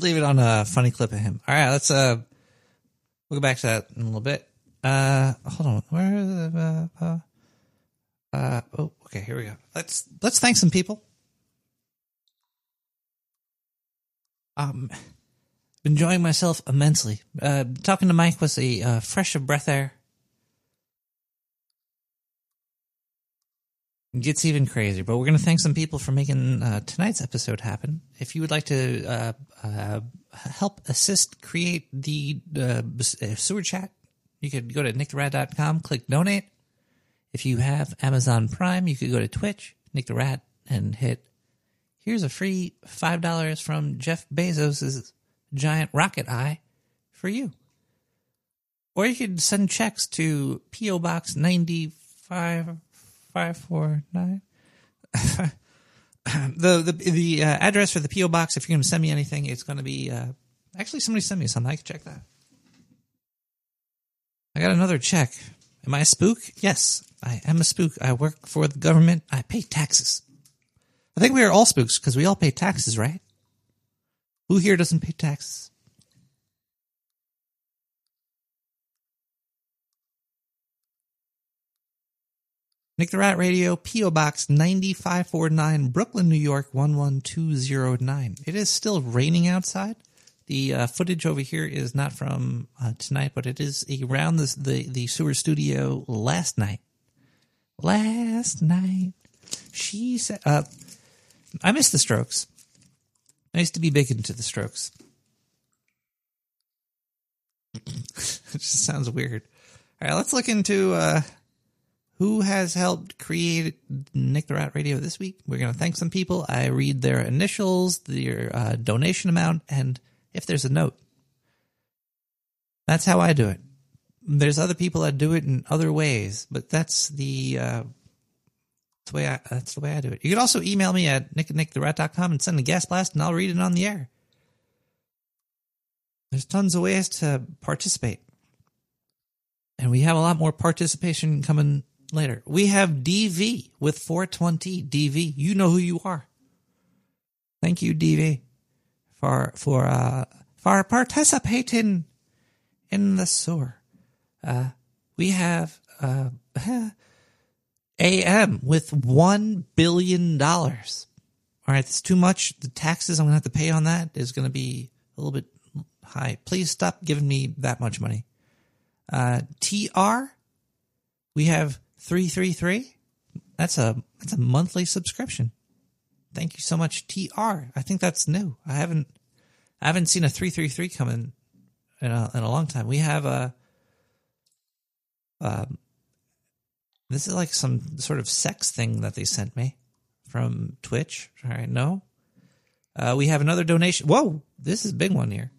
Leave it on a funny clip of him. All right, let's uh We'll go back to that in a little bit. Uh, hold on. Where is the, uh, uh, oh, okay. Here we go. Let's, let's thank some people. Um, enjoying myself immensely. Uh, talking to Mike was a uh, fresh of breath air. It gets even crazier, but we're going to thank some people for making uh, tonight's episode happen. If you would like to uh, uh, help assist create the uh, sewer chat, you could go to nick the rat dot com, click donate. If you have Amazon Prime, you could go to Twitch, Nick the Rat, and hit here's a free five dollars from Jeff Bezos' giant rocket eye for you. Or you could send checks to P O Box ninety-five... five four nine the the the uh, address for the P O box. If you're going to send me anything, it's going to be uh, actually somebody sent me something. I can check that. I got another check. Am I a spook? Yes, I am a spook. I work for the government. I pay taxes. I think we are all spooks because we all pay taxes, right? Who here doesn't pay taxes? Nick the Rat Radio, P O Box ninety-five forty-nine, Brooklyn, New York, one one two zero nine. It is still raining outside. The uh, footage over here is not from uh, tonight, but it is around this, the, the sewer studio last night. Last night. She said, uh, I miss the Strokes. I used to be big into the Strokes. It just sounds weird. All right, let's look into... Uh, Who has helped create Nick the Rat Radio this week? We're going to thank some people. I read their initials, their uh, donation amount, and if there's a note. That's how I do it. There's other people that do it in other ways, but that's the uh, that's the way I that's the way I do it. You can also email me at nick at nick the rat dot com and send a gas blast, and I'll read it on the air. There's tons of ways to participate, and we have a lot more participation coming. Later, we have D V with four twenty. D V, you know who you are. Thank you, D V, for for uh for participating in the sewer. Uh, we have uh A M with one billion dollars. All right, it's too much. The taxes I'm gonna have to pay on that is gonna be a little bit high. Please stop giving me that much money. Uh, T R, we have. three three three. That's a that's a monthly subscription. Thank you so much, T R. I think that's new. I haven't I haven't seen a three three three come in in a, in a long time. We have a um this is like some sort of sex thing that they sent me from Twitch. All right, no. Uh, we have another donation. Whoa, this is a big one here.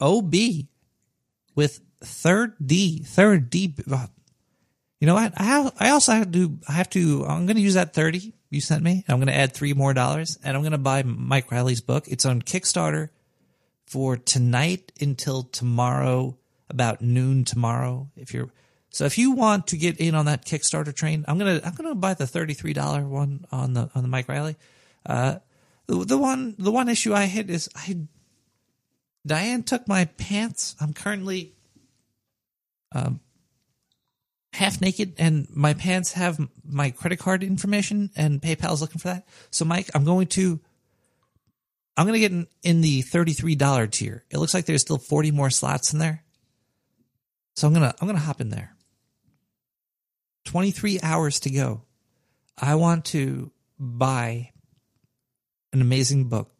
O B with third D, third D. Uh, You know what? I have, I also have to. I have to. I'm going to use that thirty you sent me. I'm going to add three more dollars, and I'm going to buy Mike Riley's book. It's on Kickstarter for tonight until tomorrow, about noon tomorrow. If you're so, if you want to get in on that Kickstarter train, I'm gonna. I'm gonna buy the thirty-three dollar one on the on the Mike Riley. Uh, the the one the one issue I hit is I. Diane took my pants. I'm currently. Um. Half naked, and my pants have my credit card information, and PayPal's looking for that. So, Mike, I'm going to, I'm going to get in, in the thirty-three dollar tier. It looks like there's still forty more slots in there, so I'm gonna, I'm gonna hop in there. twenty-three hours to go. I want to buy an amazing book.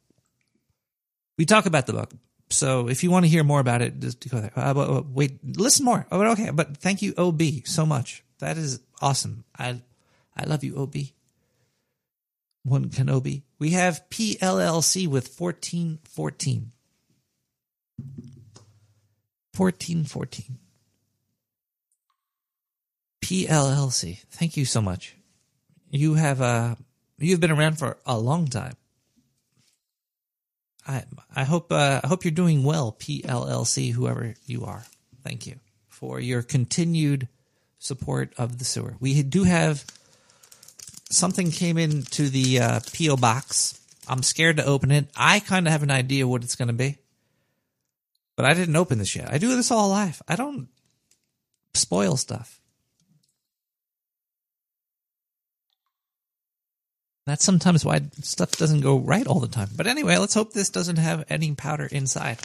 We talk about the book. So if you want to hear more about it, just go there. Uh, wait, listen more. Oh, okay, but thank you, O B, so much. That is awesome. I, I love you, O B. One can O B. We have P L L C with fourteen fourteen. fourteen fourteen. P L L C. Thank you so much. You have uh, you've been around for a long time. I I hope uh, I hope you're doing well, P L L C, whoever you are. Thank you for your continued support of the sewer. We do have something came into the uh, P O box. I'm scared to open it. I kind of have an idea what it's going to be, But I didn't open this yet. I do this all live. I don't spoil stuff. That's sometimes why stuff doesn't go right all the time. But anyway, let's hope this doesn't have any powder inside.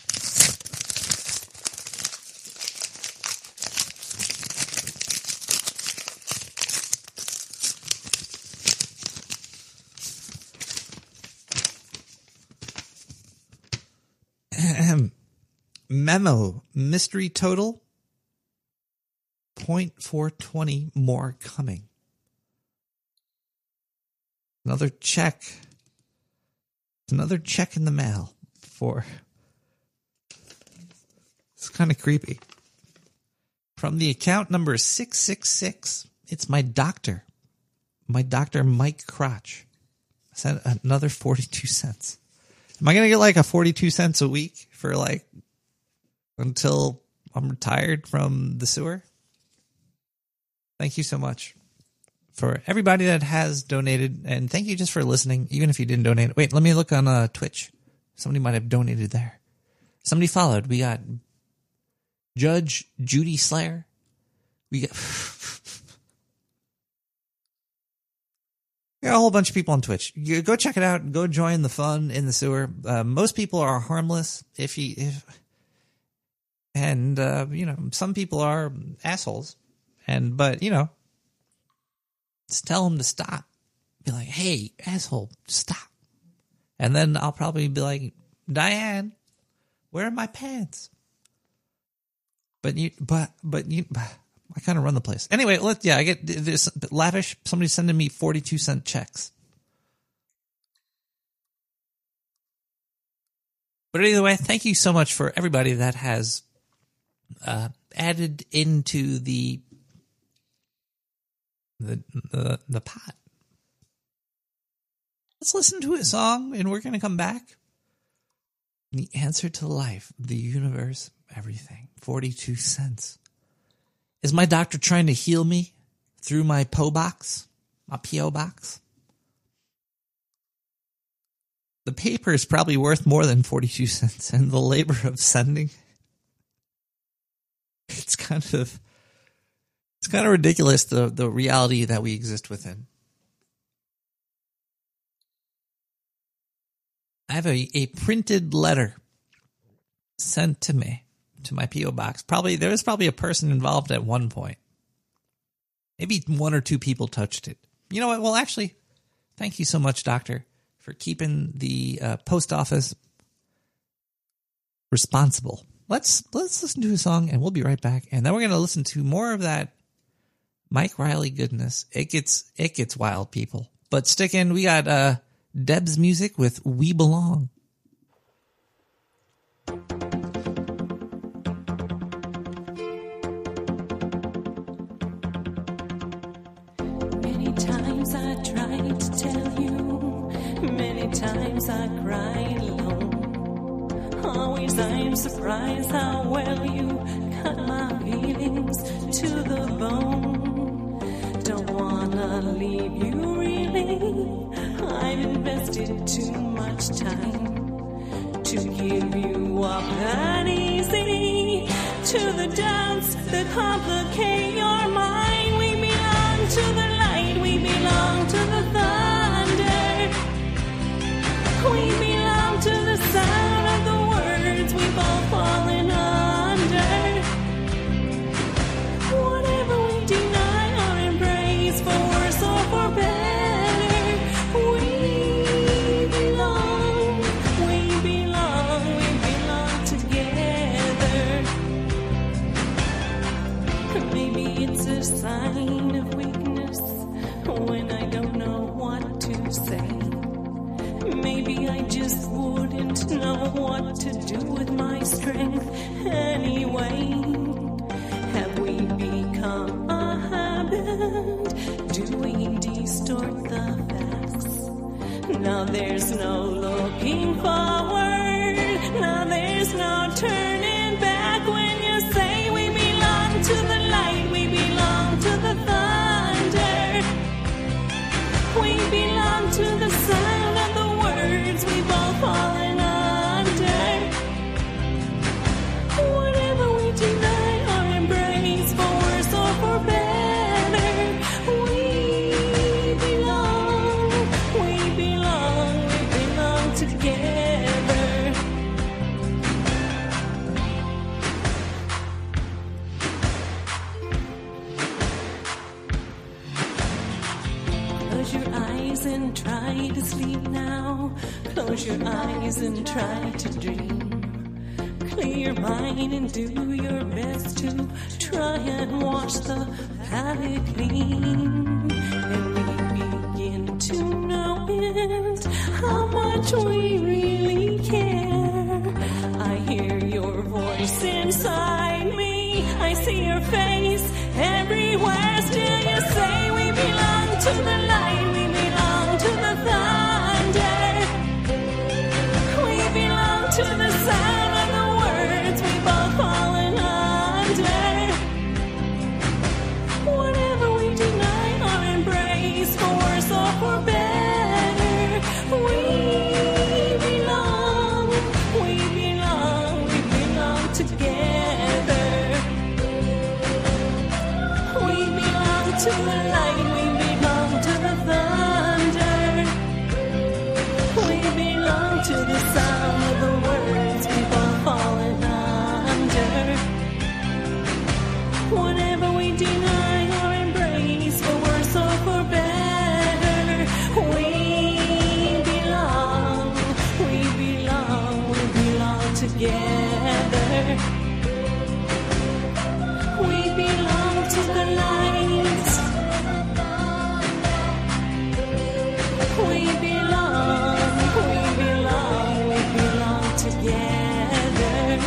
Memo mystery total zero point four two zero, more coming. Another check. Another check in the mail for. It's kind of creepy. From the account number six six six, it's my doctor. My doctor, Mike Crotch. I sent another forty-two cents. Am I going to get like a forty-two cents a week for like until I'm retired from the sewer? Thank you so much for everybody that has donated. And thank you just for listening, even if you didn't donate. Wait, let me look on uh, Twitch. Somebody might have donated there. Somebody followed. We got Judge Judy Slayer. We got, we got a whole bunch of people on Twitch. You go check it out. Go join the fun in the sewer. Uh, most people are harmless. If you... If, And, uh, you know, some people are assholes. And, but, you know, just tell them to stop. Be like, hey, asshole, stop. And then I'll probably be like, Diane, where are my pants? But you, but, but you, I kind of run the place. Anyway, let, yeah, I get this lavish. Somebody's sending me forty-two cent checks. But either way, thank you so much for everybody that has Uh, added into the, the the the pot. Let's listen to a song, and we're going to come back. The answer to life, the universe, everything. forty-two cents. Is my doctor trying to heal me through my P O box? My P O box? The paper is probably worth more than forty-two cents, and the labor of sending. It's kind of it's kind of ridiculous, the, the reality that we exist within. I have a, a printed letter sent to me, to my P O box. Probably there was probably a person involved at one point. Maybe one or two people touched it. You know what? Well, actually, thank you so much, Doctor, for keeping the uh, post office responsible. Let's let's listen to a song, and we'll be right back. And then we're going to listen to more of that Mike Riley goodness. It gets it gets wild, people. But stick in. We got uh, Deb's music with We Belong. Many times I tried to tell you. Many times I cried alone. Always I'm surprised how well you cut my feelings to the bone. Don't wanna leave you really. I've invested too much time to give you up that easy. To the doubts that complicate your mind. We belong to the light. We belong to the thunder. We belong to the sound. We've all fallen under. Whatever we deny or embrace, for worse or for better, we belong, we belong, we belong together. Maybe it's a sign of weakness when I don't know what to say. Maybe I just wouldn't know what to do with my strength anyway. Have we become a habit? Do we distort the facts? Now there's no looking forward. Now there's no turning back when you say we belong to the light. We belong to the thunder. We belong to the sound of the we've all fallen under. now. Close your eyes and try to dream. Clear your mind and do your best to try and wash the palette clean. And we begin to know it, how much we really care. I hear your voice inside me. I see your face everywhere. Still you say we belong to the light. We belong to the thunder. We belong to the sound of the words we've all fallen under. Whatever we deny or embrace, for worse or for better, we belong, we belong, we belong together. We belong to the light, we belong to the thunder. We belong to the sound of the words we've all fallen under. Whatever we deny or embrace, for worse or for better, we belong, we belong, we belong together. We belong to the light. We belong, we belong, we belong together.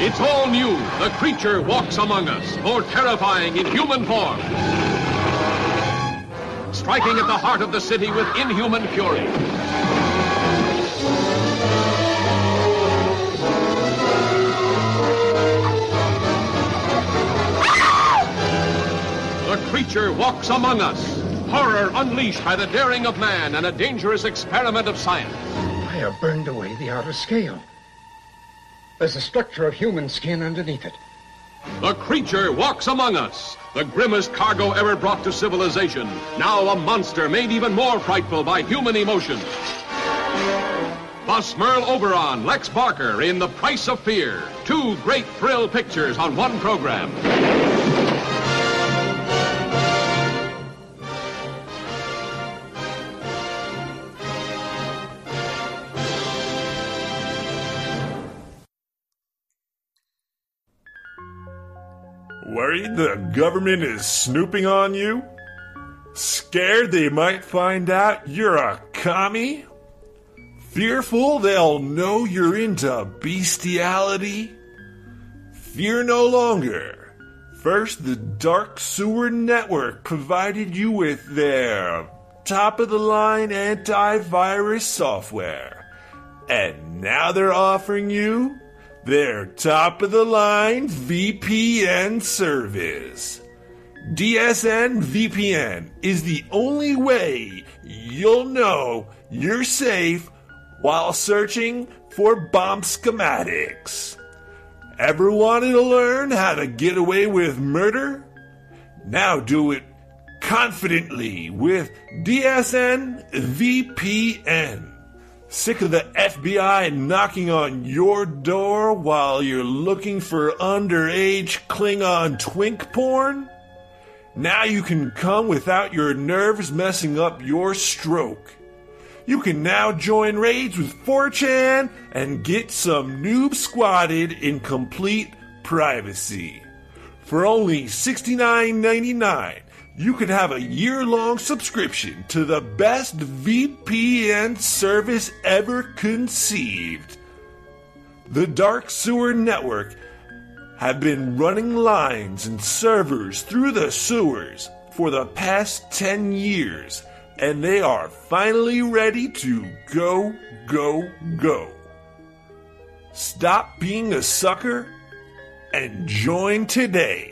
It's all new. The creature walks among us, more terrifying in human form. Striking at the heart of the city with inhuman fury. The creature walks among us. Horror unleashed by the daring of man and a dangerous experiment of science. Fire burned away the outer scale. There's a structure of human skin underneath it. The creature walks among us. The grimmest cargo ever brought to civilization. Now a monster made even more frightful by human emotion. Boss Merle Oberon, Lex Barker in The Price of Fear. Two great thrill pictures on one program. Worried the government is snooping on you? Scared they might find out you're a commie? Fearful they'll know you're into bestiality? Fear no longer. First, the Dark Sewer Network provided you with their top-of-the-line antivirus software. And now they're offering you their top-of-the-line V P N service. D S N V P N is the only way you'll know you're safe while searching for bomb schematics. Ever wanted to learn how to get away with murder? Now do it confidently with D S N V P N. Sick of the F B I knocking on your door while you're looking for underage Klingon twink porn? Now you can come without your nerves messing up your stroke. You can now join raids with four chan and get some noob squatted in complete privacy. For only sixty-nine ninety-nine, you can have a year-long subscription to the best V P N service ever conceived. The Dark Sewer Network have been running lines and servers through the sewers for the past ten years, and they are finally ready to go, go, go. Stop being a sucker and join today.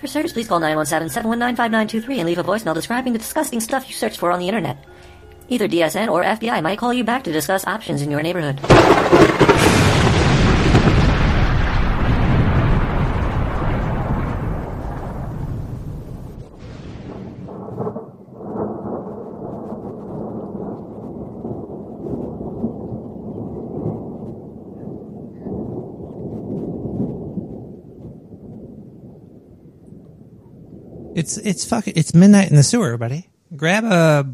For search, please call nine one seven, seven one nine, five nine two three and leave a voicemail describing the disgusting stuff you searched for on the internet. Either D S N or F B I might call you back to discuss options in your neighborhood. It's it's fucking it's midnight in the sewer, buddy. Grab a.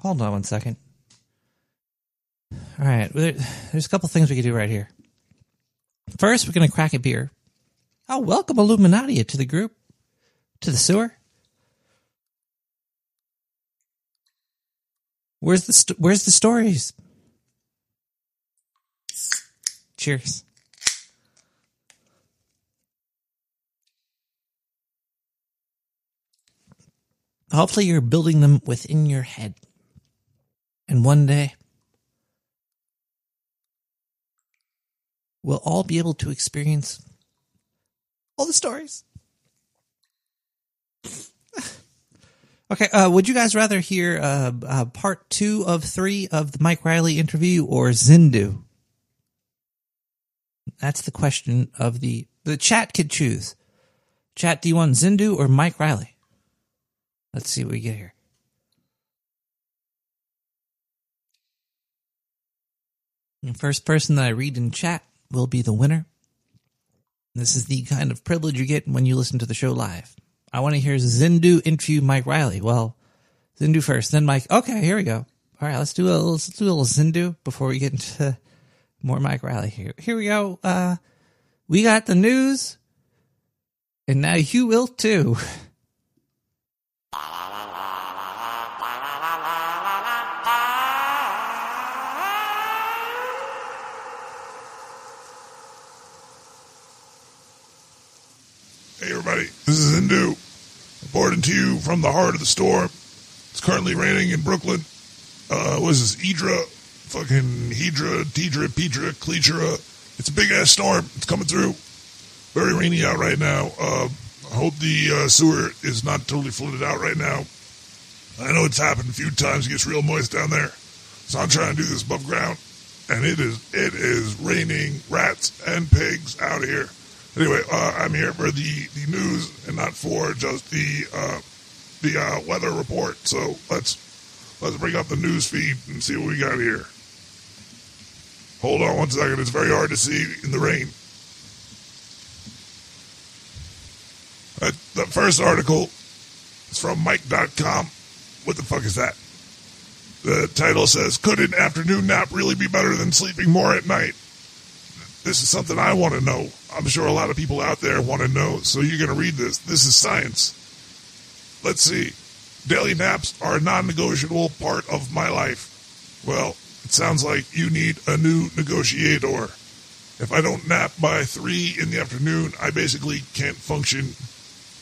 Hold on one second. All right, there, there's a couple things we could do right here. First, we're gonna crack a beer. I'll welcome Illuminatia to the group, to the sewer. Where's the st- where's the stories? Cheers. Hopefully you're building them within your head. And one day, we'll all be able to experience all the stories. Okay, uh, would you guys rather hear uh, uh, part two of three of the Mike Riley interview or Zendu? That's the question of the... The chat could choose. Chat, do you want Zendu or Mike Riley? Let's see what we get here. The first person that I read in chat will be the winner. This is the kind of privilege you get when you listen to the show live. I want to hear Zendu interview Mike Riley. Well, Zendu first, then Mike. Okay, here we go. All right, let's do a little, let's do a little Zendu before we get into more Mike Riley here. Here we go. Uh, we got the news, and now you will too. Hey everybody, this is Zendu, reporting to you from the heart of the storm. It's currently raining in Brooklyn. Uh, what is this, Hedra? Fucking Hedra, Tedra, Pedra, Clechera. It's a big-ass storm. It's coming through. Very rainy out right now. Uh, I hope the uh, sewer is not totally flooded out right now. I know it's happened a few times. It gets real moist down there. So I'm trying to do this above ground. And it is it is raining rats and pigs out here. Anyway, uh, I'm here for the, the news and not for just the uh, the uh, weather report. So let's let's bring up the news feed and see what we got here. Hold on one second. It's very hard to see in the rain. Uh, the first article is from Mike dot com. What the fuck is that? The title says, "Could an afternoon nap really be better than sleeping more at night?" This is something I want to know. I'm sure a lot of people out there want to know, so you're going to read this. This is science. Let's see. Daily naps are a non-negotiable part of my life. Well, it sounds like you need a new negotiator. If I don't nap by three in the afternoon, I basically can't function.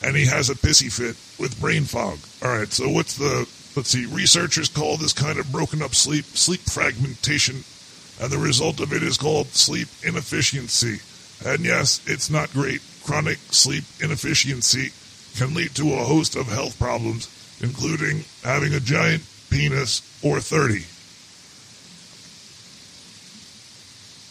And he has a pissy fit with brain fog. All right, so what's the... Let's see. Researchers call this kind of broken up sleep, sleep fragmentation. And the result of it is called sleep inefficiency. And yes, it's not great. Chronic sleep inefficiency can lead to a host of health problems, including having a giant penis or thirty.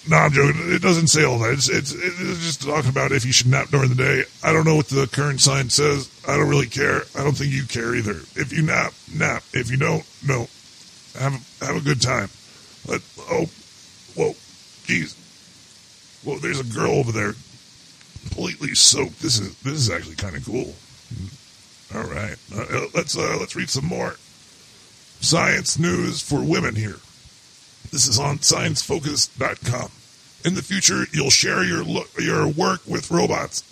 No, I'm joking. It doesn't say all that. It's, it's, it's just talking about if you should nap during the day. I don't know what the current science says. I don't really care. I don't think you care either. If you nap, nap. If you don't, no. Have, have a good time. But, oh. Whoa, jeez. Whoa, there's a girl over there completely soaked. This is this is actually kind of cool. All right. Uh, let's uh, let's read some more science news for women here. This is on science focus dot com. In the future, you'll share your look, your work with robots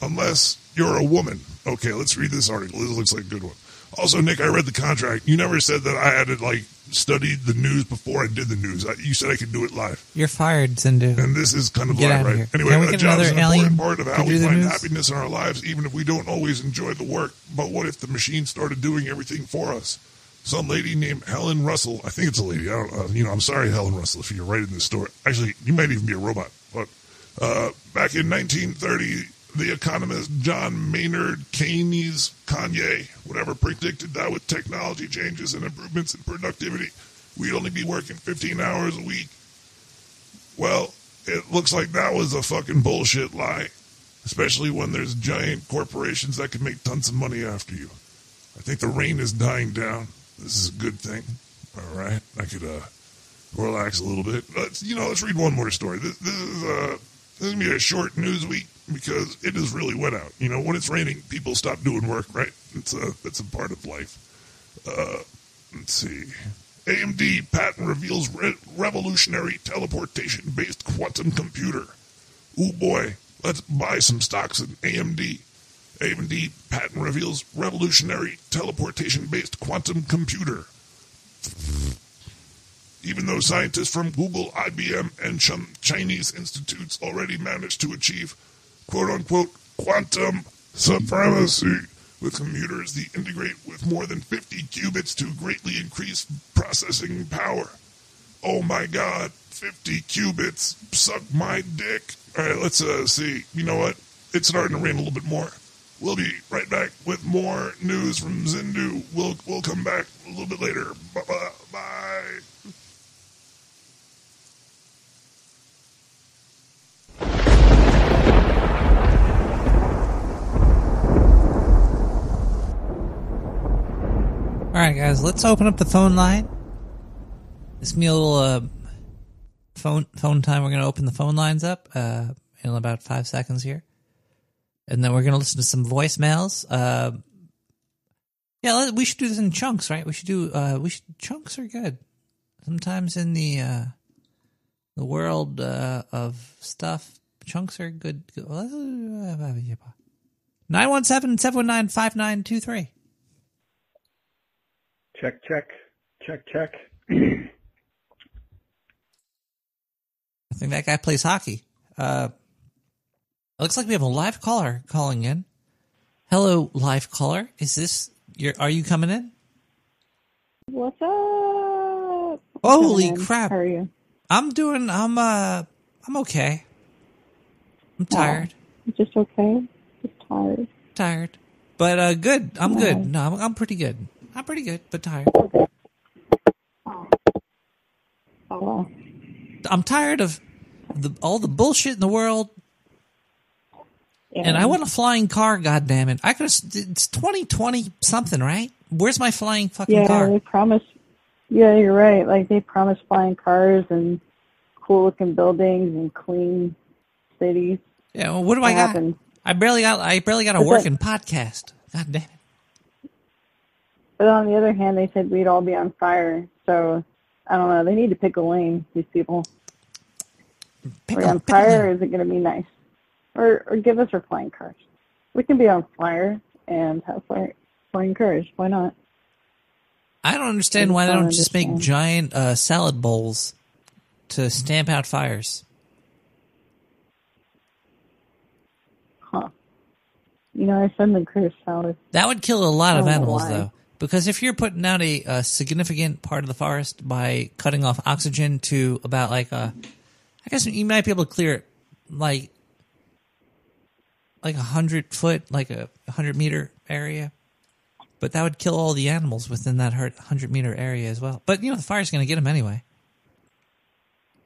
unless you're a woman. Okay, let's read this article. This looks like a good one. Also, Nick, I read the contract. You never said that I had to, like, study the news before I did the news. I, you said I could do it live. You're fired, Zendu. And this is kind of get live, right? Here. Anyway, a job is an important part of how we find news? happiness in our lives, even if we don't always enjoy the work. But what if the machine started doing everything for us? Some lady named Helen Russell. I think it's a lady. I don't uh, You know, I'm sorry, Helen Russell, if you're right in this story. Actually, you might even be a robot. But uh, back in nineteen thirty... the economist John Maynard Keynes, Kanye, whatever, predicted that with technology changes and improvements in productivity, we'd only be working fifteen hours a week. Well, it looks like that was a fucking bullshit lie, especially when there's giant corporations that can make tons of money after you. I think the rain is dying down. This is a good thing. All right. I could uh, relax a little bit. Let's, you know, let's read one more story. This, this is... Uh, This is going to be a short news week because it is really wet out. You know, when it's raining, people stop doing work, right? It's a, that's a part of life. Uh, let's see. A M D patent reveals re- revolutionary teleportation-based quantum computer. Ooh, boy. Let's buy some stocks in A M D. A M D patent reveals revolutionary teleportation-based quantum computer. Even though scientists from Google, I B M, and some Chinese institutes already managed to achieve quote-unquote quantum supremacy with computers that integrate with more than fifty qubits to greatly increase processing power. Oh my god, fifty qubits, suck my dick. Alright, let's uh, see. You know what? It's starting to rain a little bit more. We'll be right back with more news from Zendu. We'll, we'll come back a little bit later. Bye-bye. Bye. Alright guys, let's open up the phone line. This meal uh, phone phone time, we're going to open the phone lines up uh, in about five seconds here. And then we're going to listen to some voicemails. Uh, yeah, let, we should do this in chunks, right? We should do, uh, we should, chunks are good. Sometimes in the uh, the world uh, of stuff, chunks are good. nine one seven, seven one nine, five nine two three. Check, check, check, check. I think that guy plays hockey. Uh, looks like we have a live caller calling in. Hello, live caller. Is this your? Are you coming in? What's up? Holy crap! How are you? I'm doing. I'm. Uh. I'm okay. I'm tired. Oh, just okay. Just tired. Tired, but uh, good. I'm yeah. good. No, I'm, I'm pretty good. I'm pretty good, but tired. Okay. Oh. Oh, wow. I'm tired of the, all the bullshit in the world, yeah. And I want a flying car. Goddammit! I could. It's twenty twenty something, right? Where's my flying fucking yeah, car? Yeah, they promise. Yeah, you're right. Like they promise flying cars and cool looking buildings and clean cities. Yeah. Well, what do that I got? Happened. I barely got. I barely got a working that- podcast. Goddammit! But on the other hand, they said we'd all be on fire. So I don't know. They need to pick a lane, these people. Pick Are we on pick fire, or is it going to be nice? Or or give us our flying cars. We can be on fire and have fly, flying cars. Why not? I don't understand I why they don't understand. just make giant uh, salad bowls to stamp out fires. Huh. You know, I send the Chris salad. That would kill a lot of animals, though. Because if you're putting out a, a significant part of the forest by cutting off oxygen to about like a, I guess you might be able to clear it like, like a hundred foot, like a hundred meter area, but that would kill all the animals within that hundred meter area as well. But you know the fire's going to get them anyway.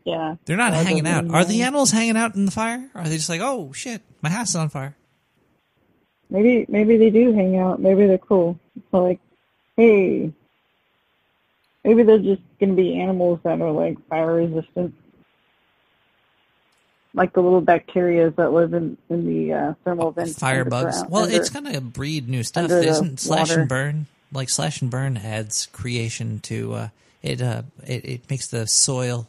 Yeah, they're not hanging out. Are the animals hanging out in the fire? Or are they just like, oh shit, my house is on fire? Maybe maybe they do hang out. Maybe they're cool. So like. Hey, maybe they're just going to be animals that are, like, fire-resistant. Like the little bacteria that live in, in the uh, thermal vents. Firebugs. Well, under, it's going to breed new stuff. Isn't slash water. and burn, like slash and burn adds creation to, uh, it, uh, it It makes the soil,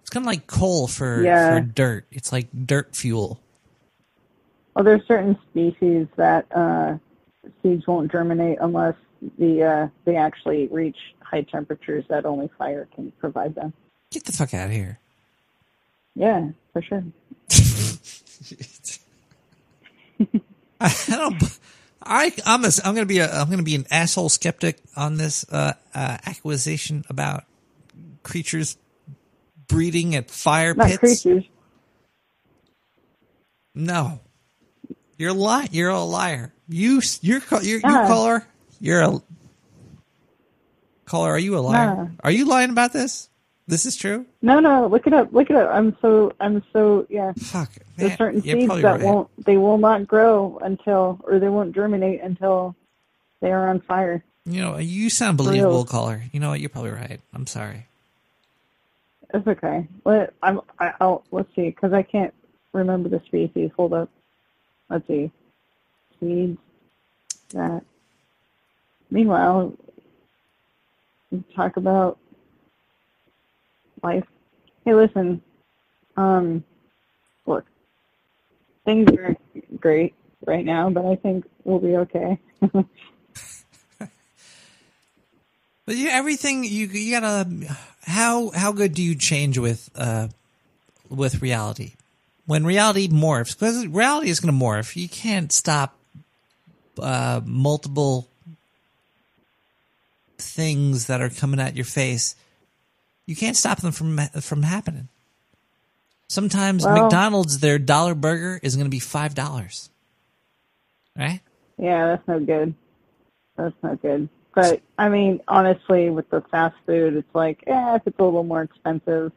it's kind of like coal for, yeah. for dirt. It's like dirt fuel. Well, there's certain species that uh, seeds won't germinate unless The uh, they actually reach high temperatures that only fire can provide them. Get the fuck out of here! Yeah, for sure. I don't. I I'm a, I'm gonna be a, I'm gonna be an asshole skeptic on this uh, uh, acquisition about creatures breeding at fire Not pits. Creatures. No, you're a li- You're a liar. You you're you're yeah. you caller. You're a caller. Are you a liar? Nah. Are you lying about this? This is true. No, no. Look it up. Look it up. I'm so. I'm so. Yeah. Fuck. There's man, certain seeds that right. won't. They will not grow until, or they won't germinate until they are on fire. You know, you sound believable, caller. You know what? You're probably right. I'm sorry. It's okay. Let I'm. I, I'll. Let's see. Because I can't remember the species. Hold up. Let's see. Seeds. That. Meanwhile, we talk about life. Hey, listen. Um, look. Things aren't great right now, but I think we'll be okay. But yeah, everything you you gotta how how good do you change with uh with reality when reality morphs, because reality is going to morph. You can't stop uh multiple things that are coming at your face. You can't stop them from from happening. Sometimes well, McDonald's, their dollar burger is going to be five dollars, right? Yeah, that's no good. That's not good. But, I mean, honestly, with the fast food, it's like, eh, if it's a little more expensive,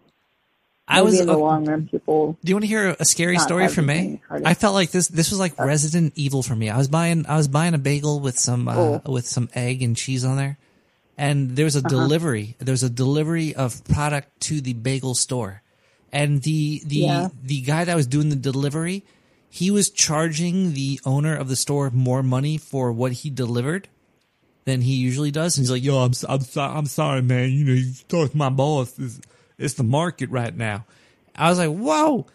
I was, in the uh, long run, people... Do you want to hear a scary story from me? I felt like this This was like stuff. Resident Evil for me. I was buying I was buying a bagel with some uh, cool. with some egg and cheese on there, and there was a uh-huh. delivery. There was a delivery of product to the bagel store. And the the yeah. the guy that was doing the delivery, he was charging the owner of the store more money for what he delivered than he usually does, and he's like, "Yo, I'm I'm, so, I'm sorry, man. You know, you talk to my boss. It's, it's the market right now." I was like, "Whoa!"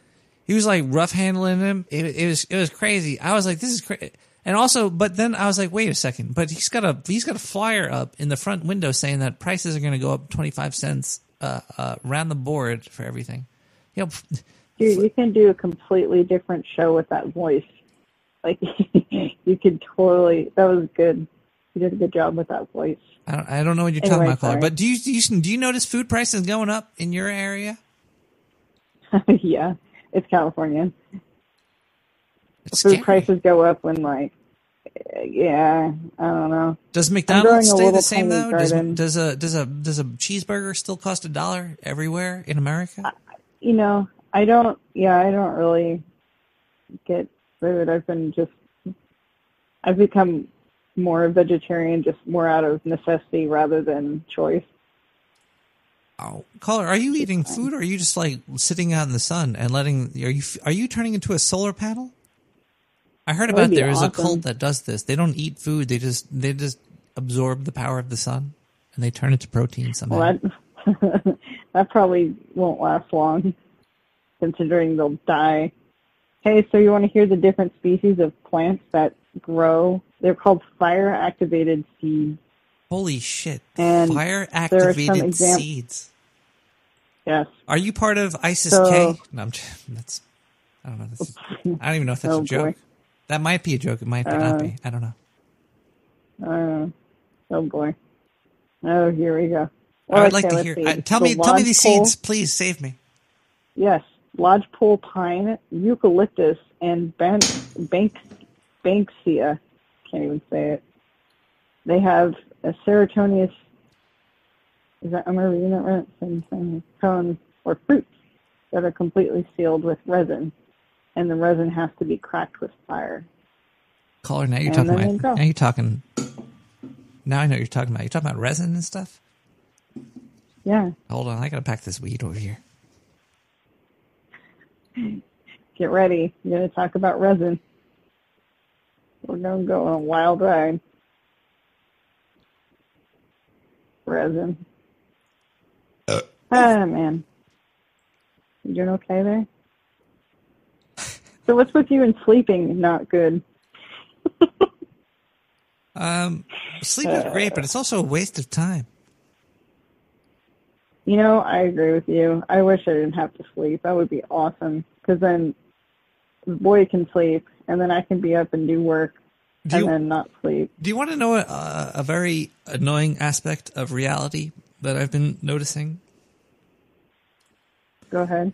He was like rough handling him. It, it was it was crazy. I was like, "This is crazy." And also, but then I was like, "Wait a second!" But he's got a he's got a flyer up in the front window saying that prices are going to go up twenty-five cents uh, uh, around the board for everything. You know, dude, you can do a completely different show with that voice. Like, you could totally. That was good. You did a good job with that voice. I don't, I don't know what you're anyway, talking about, Claire, but do you, do you do you notice food prices going up in your area? Yeah, it's California. It's food scary. Prices go up when, like, yeah, I don't know. Does McDonald's stay the same though? Does, does a does a does a cheeseburger still cost a dollar everywhere in America? I, you know, I don't. Yeah, I don't really get food. I've been just. I've become. More vegetarian, just more out of necessity rather than choice. Oh, Caller, are you eating food, or are you just like sitting out in the sun and letting? Are you are you turning into a solar panel? I heard about there is a cult that does this. They don't eat food; they just they just absorb the power of the sun and they turn it to protein somehow. Well, that, that probably won't last long, considering they'll die. Hey, so you want to hear the different species of plants that grow? They're called fire-activated seeds. Holy shit. And fire-activated exam- seeds. Yes. Are you part of ISIS-K? So, no, I'm just, that's, I don't know. That's, I don't even know if that's oh a joke. Boy. That might be a joke. It might uh, not be. I don't know. Uh, oh, boy. Oh, here we go. Well, I would okay, like to hear. I, tell the me Tell me these seeds. Please save me. Yes. Lodgepole pine, eucalyptus, and ban- bank- banksia. Can't even say it. They have a serotonin. Is that am I reading that right? Some cones or fruits that are completely sealed with resin, and the resin has to be cracked with fire. Caller, now you're and talking. About, now you're talking. Now I know what you're talking about. You're talking about resin and stuff. Yeah. Hold on, I gotta pack this weed over here. Get ready. We're gonna talk about resin. We're going to go on a wild ride. Resin. Uh, ah, man. You doing okay there? So what's with you and sleeping not good? um, sleep is uh, great, but it's also a waste of time. You know, I agree with you. I wish I didn't have to sleep. That would be awesome. Because then the boy can sleep. And then I can be up and do work do you, and then not sleep. Do you want to know a, a very annoying aspect of reality that I've been noticing? Go ahead.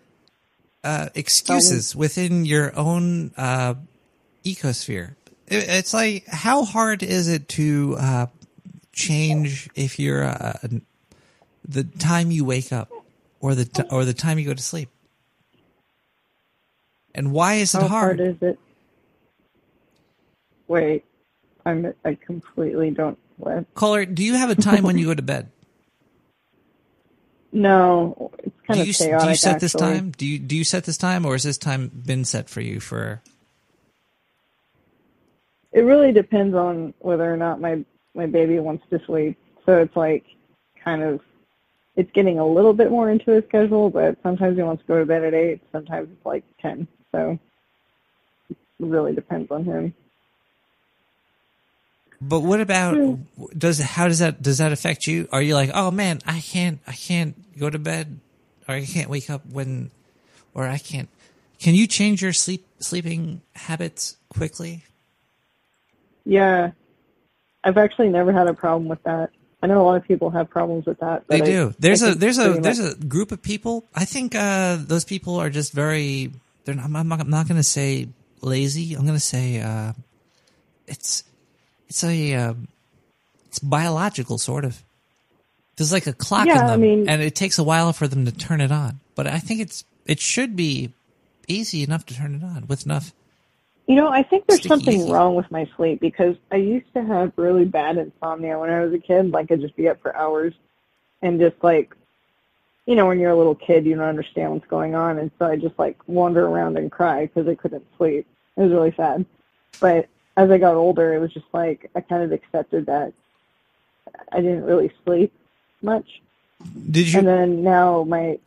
Uh, excuses um, within your own uh, ecosphere. It, it's like, how hard is it to uh, change if you're uh, the time you wake up or the t- or the time you go to sleep? And why is it how hard? How hard is it? Wait, I'm, I completely don't. What? Caller, do you have a time when you go to bed? No, it's kind do of chaotic. You, do you set actually. this time? Do you do you set this time, or has this time been set for you for? It really depends on whether or not my my baby wants to sleep. So it's like kind of it's getting a little bit more into his schedule, but sometimes he wants to go to bed at eight. Sometimes it's like ten. So it really depends on him. But what about does how does that does that affect you? Are you like, oh man, I can't I can't go to bed, or I can't wake up when, or I can't? Can you change your sleep sleeping habits quickly? Yeah, I've actually never had a problem with that. I know a lot of people have problems with that. But they do. I, there's I a there's a there's much. a group of people. I think uh, those people are just very. They're not, I'm not, I'm not going to say lazy. I'm going to say uh, it's. It's a, uh, it's biological sort of. There's like a clock yeah, in them, I mean, and it takes a while for them to turn it on. But I think it's it should be easy enough to turn it on with enough. You know, I think there's something icky. wrong with my sleep because I used to have really bad insomnia when I was a kid. Like I'd just be up for hours, and just like, you know, when you're a little kid, you don't understand what's going on, and so I just like wander around and cry because I couldn't sleep. It was really sad, but. As I got older, it was just like I kind of accepted that I didn't really sleep much. Did you? And then now my.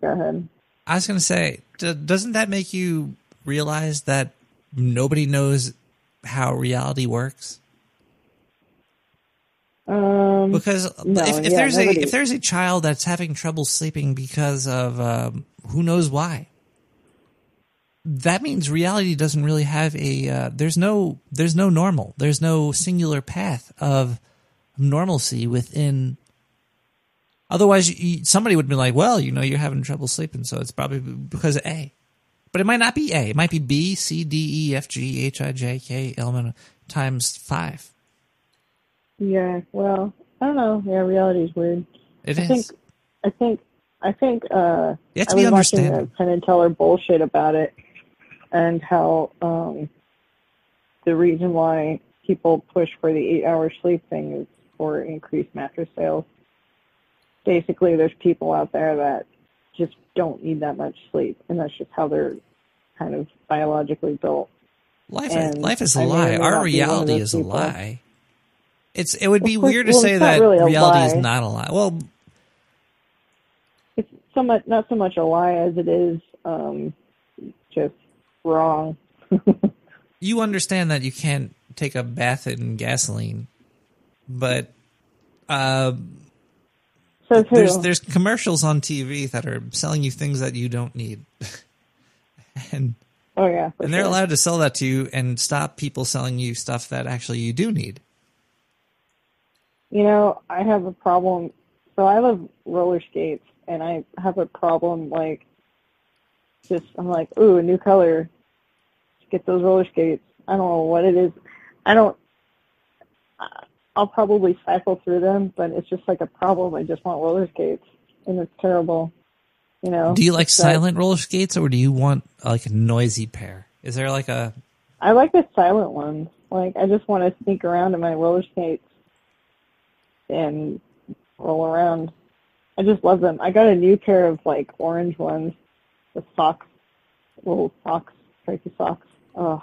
Go ahead. I was going to say, doesn't that make you realize that nobody knows how reality works? Um, because no, if, if yeah, there's nobody. a if there's a child that's having trouble sleeping because of um, who knows why. That means reality doesn't really have a uh, there's no there's no normal there's no singular path of normalcy within. Otherwise, you, somebody would be like, "Well, you know, you're having trouble sleeping, so it's probably because of A." But it might not be A. It might be B, C, D, E, F, G, H, I, J, K, L, M, times five. Yeah, well, I don't know. Yeah, reality is weird. It I is. Think, I think. I think. Uh, you have to I be was watching the Penn and Teller bullshit about it. And how um, the reason why people push for the eight-hour sleep thing is for increased mattress sales. Basically, there's people out there that just don't need that much sleep, and that's just how they're kind of biologically built. Life, and, life is a I lie. Mean, Our reality is people. a lie. It's It would be course, weird to well, say that really reality is not a lie. Well, it's so much, not so much a lie as it is um, just... wrong. You understand that you can't take a bath in gasoline, but uh, so true. there's there's commercials on T V that are selling you things that you don't need, and oh yeah, and they're sure. allowed to sell that to you and stop people selling you stuff that actually you do need. You know, I have a problem. So I love roller skates, and I have a problem like. Just I'm like, ooh, a new color. Just get those roller skates. I don't know what it is. I don't. I'll probably cycle through them, but it's just like a problem. I just want roller skates, and it's terrible. You know. Do you like so, silent roller skates, or do you want like a noisy pair? Is there like a? I like the silent ones. Like I just want to sneak around in my roller skates and roll around. I just love them. I got a new pair of like orange ones. The socks, little socks, turkey socks. Oh,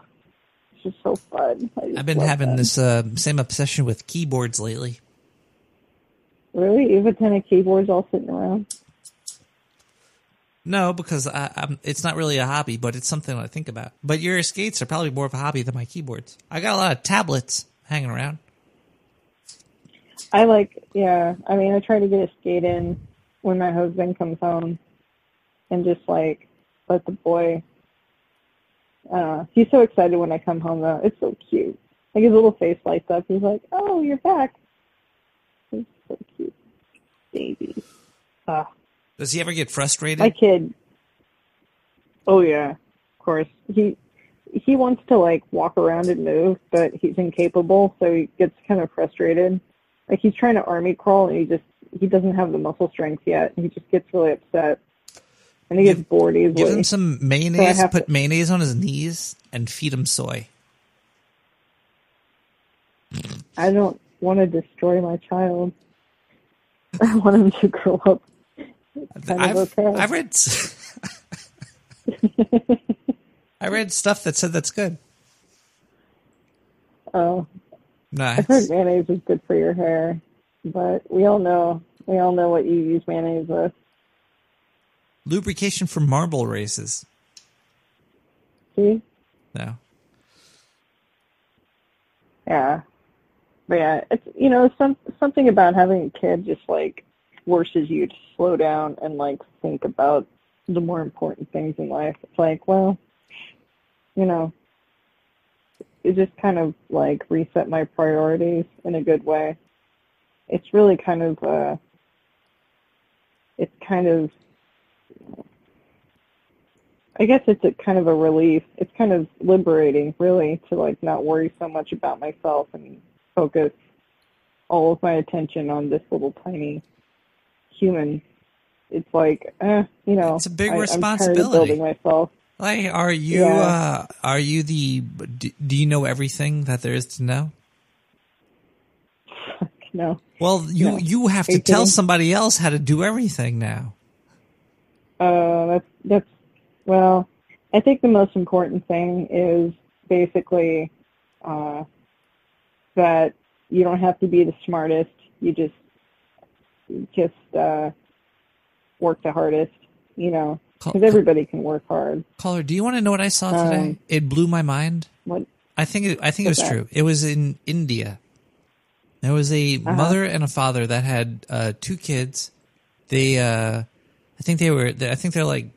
it's just so fun. Just I've been having them. this uh, same obsession with keyboards lately. Really? You've a ton of keyboards all sitting around? No, because I, I'm, it's not really a hobby, but it's something I think about. But your skates are probably more of a hobby than my keyboards. I got a lot of tablets hanging around. I like, yeah. I mean, I try to get a skate in when my husband comes home. And just, like, let the boy, uh, he's so excited when I come home, though. It's so cute. Like, his little face lights up. He's like, oh, you're back. He's so cute. Baby. Ah. Does he ever get frustrated? My kid. Oh, yeah. Of course. He he wants to, like, walk around and move, but he's incapable, so he gets kind of frustrated. Like, he's trying to army crawl, and he just, he doesn't have the muscle strength yet. He just gets really upset. And he gets give, bored easily. Give him some mayonnaise, so put to... mayonnaise on his knees, and feed him soy. I don't want to destroy my child. I want him to grow up. Kind I've, of okay. I've read I read stuff that said that's good. Oh. Nice. I've heard mayonnaise is good for your hair, but we all know we all know what you use mayonnaise with. Lubrication for marble races. See? No. Yeah. But yeah, it's, you know, some something about having a kid just like forces you to slow down and like think about the more important things in life. It's like, well, you know, it just kind of like reset my priorities in a good way. It's really kind of, uh, it's kind of, I guess it's a kind of a relief. It's kind of liberating, really, to like not worry so much about myself and focus all of my attention on this little tiny human. It's like, eh, you know, it's a big I, responsibility. I'm tired of building myself. Like, are you? Yeah. Uh, are you the? Do, do you know everything that there is to know? Fuck no. Well, you no. you have to tell somebody else how to do everything now. Uh, that's that's well. I think the most important thing is basically uh, that you don't have to be the smartest. You just just uh, work the hardest. You know. Because everybody can work hard. Caller, do you want to know what I saw today? Um, it blew my mind. What? I think it, I think it was that? true. It was in India. There was a uh-huh. mother and a father that had uh, two kids. They, uh, I think they were. They, I think they're like.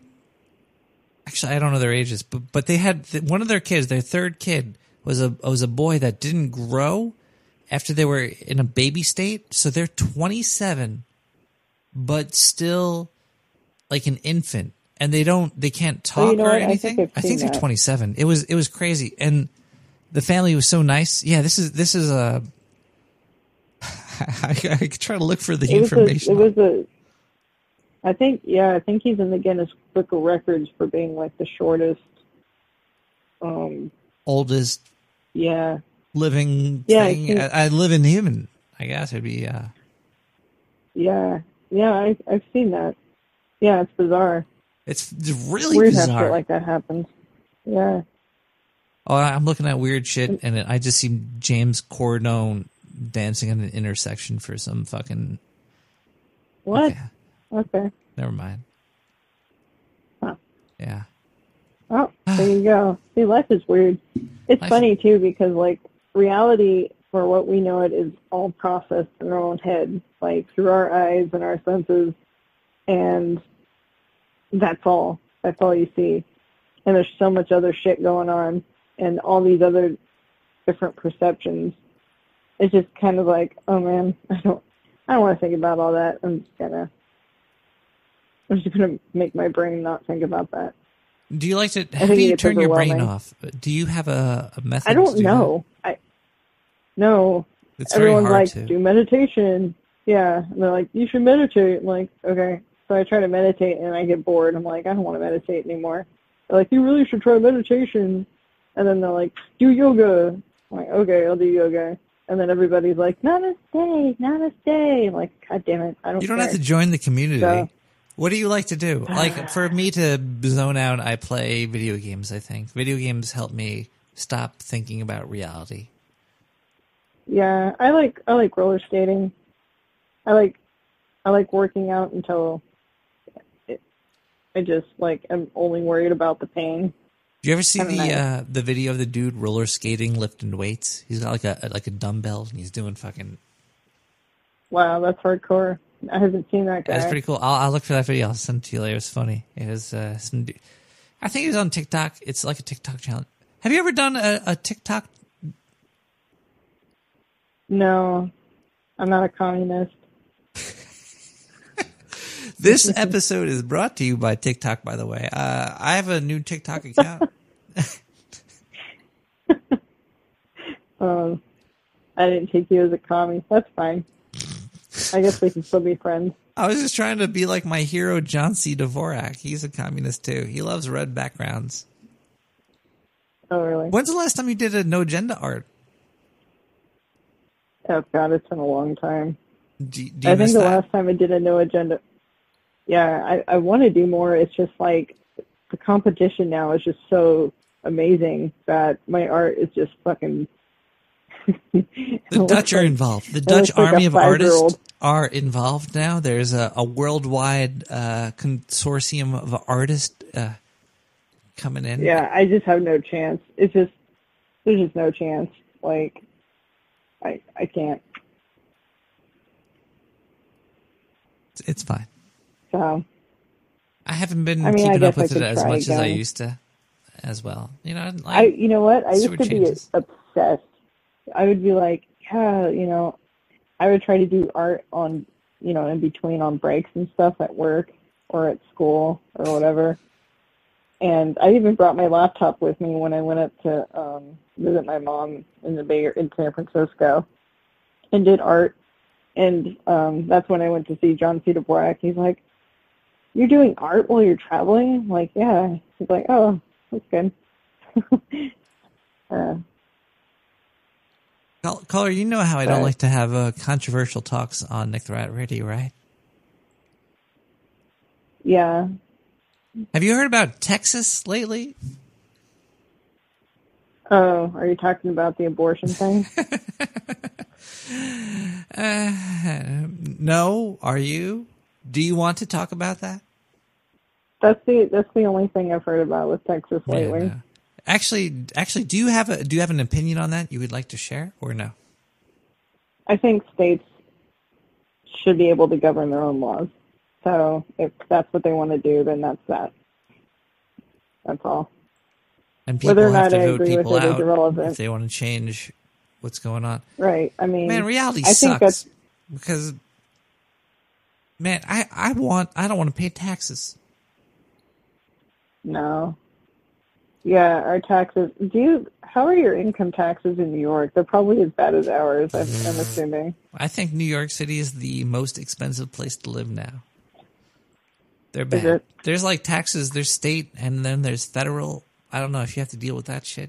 Actually, I don't know their ages, but but they had one of their kids. Their third kid was a was a boy that didn't grow after they were in a baby state. So they're twenty-seven, but still like an infant. And they don't, they can't talk oh, you know or what? anything. I think, I think they're that. twenty-seven. It was, it was crazy, and the family was so nice. Yeah, this is this is a. I, I try to look for the it information. Was a, it was a. I think yeah, I think he's in the Guinness Book of Records for being like the shortest, um, oldest. Yeah. Living. Yeah, thing. Think, I, I live in human. I guess it'd be. Uh, yeah, yeah, I, I've seen that. Yeah, it's bizarre. It's really weird bizarre. Weird how shit like that happens. Yeah. Oh, I'm looking at weird shit, and I just see James Corden dancing at an intersection for some fucking... What? Okay. okay. Never mind. Huh. Yeah. Oh, there you go. See, life is weird. It's life... funny, too, because, like, reality, for what we know it, is all processed in our own head, like, through our eyes and our senses, and... That's all. That's all you see. And there's so much other shit going on and all these other different perceptions. It's just kind of like, oh man, I don't I don't want to think about all that. I'm just gonna I'm just gonna make my brain not think about that. Do you like to how do you turn your brain off? Do you have a, a method? I don't know. I no. It's everyone's like, do meditation. Yeah. And they're like, you should meditate. I'm like, okay. So I try to meditate, and I get bored. I'm like, I don't want to meditate anymore. They're like, you really should try meditation. And then they're like, do yoga. I'm like, okay, I'll do yoga. And then everybody's like, namaste, namaste. I'm like, God damn it, I don't You don't care. have to join the community. So, what do you like to do? Like, for me to zone out, I play video games, I think. Video games help me stop thinking about reality. Yeah, I like I like roller skating. I like I like working out until... I just, like, I'm only worried about the pain. Do you ever see the uh, the video of the dude roller skating, lifting weights? He's got, like, a like a dumbbell, and he's doing fucking... Wow, that's hardcore. I haven't seen that guy. That's pretty cool. I'll, I'll look for that video. I'll send it to you later. It's funny. It is, uh, some du- I think it was on TikTok. It's like a TikTok challenge. Have you ever done a, a TikTok? No. I'm not a communist. This episode is brought to you by TikTok, by the way. Uh, I have a new TikTok account. um, I didn't take you as a commie. That's fine. I guess we can still be friends. I was just trying to be like my hero, John C. Dvorak. He's a communist, too. He loves red backgrounds. Oh, really? When's the last time you did a No Agenda art? Oh, God, it's been a long time. Do, do you I think the that? last time I did a No Agenda, yeah, I, I want to do more. It's just like the competition now is just so amazing that my art is just fucking... The Dutch are involved. The Dutch army of artists are involved now. There's a, a worldwide uh, consortium of artists uh, coming in. Yeah, I just have no chance. It's just, there's just no chance. Like, I I can't. It's fine. So, I haven't been I mean, keeping up with it as much again. as I used to, as well. You know, like, I you know what? I used to be obsessed. I would be like, yeah, you know, I would try to do art on, you know, in between on breaks and stuff at work or at school or whatever. And I even brought my laptop with me when I went up to um, visit my mom in the Bay in San Francisco and did art. And um, that's when I went to see John C. Dvorak. He's like, "You're doing art while you're traveling?" I'm like, "Yeah." He's like, "Oh, that's good." uh, Caller, you know how I don't like to have uh, controversial talks on Nick the Rat Radio, right? Yeah. Have you heard about Texas lately? Oh, are you talking about the abortion thing? uh, no, are you? Do you want to talk about that? That's the that's the only thing I've heard about with Texas lately. Yeah, no. Actually, actually, do you have a do you have an opinion on that you would like to share, or no? I think states should be able to govern their own laws. So if that's what they want to do, then that's that. That's all. And people Whether or have not to I vote agree people with it out is irrelevant. If they want to change what's going on. Right. I mean, man, reality I sucks think that's... because man, I, I want I don't want to pay taxes. No. Yeah, our taxes. Do you? How are your income taxes in New York? They're probably as bad as ours, I'm, I'm assuming. I think New York City is the most expensive place to live now. They're bad. There's like taxes. There's state, and then there's federal. I don't know if you have to deal with that shit.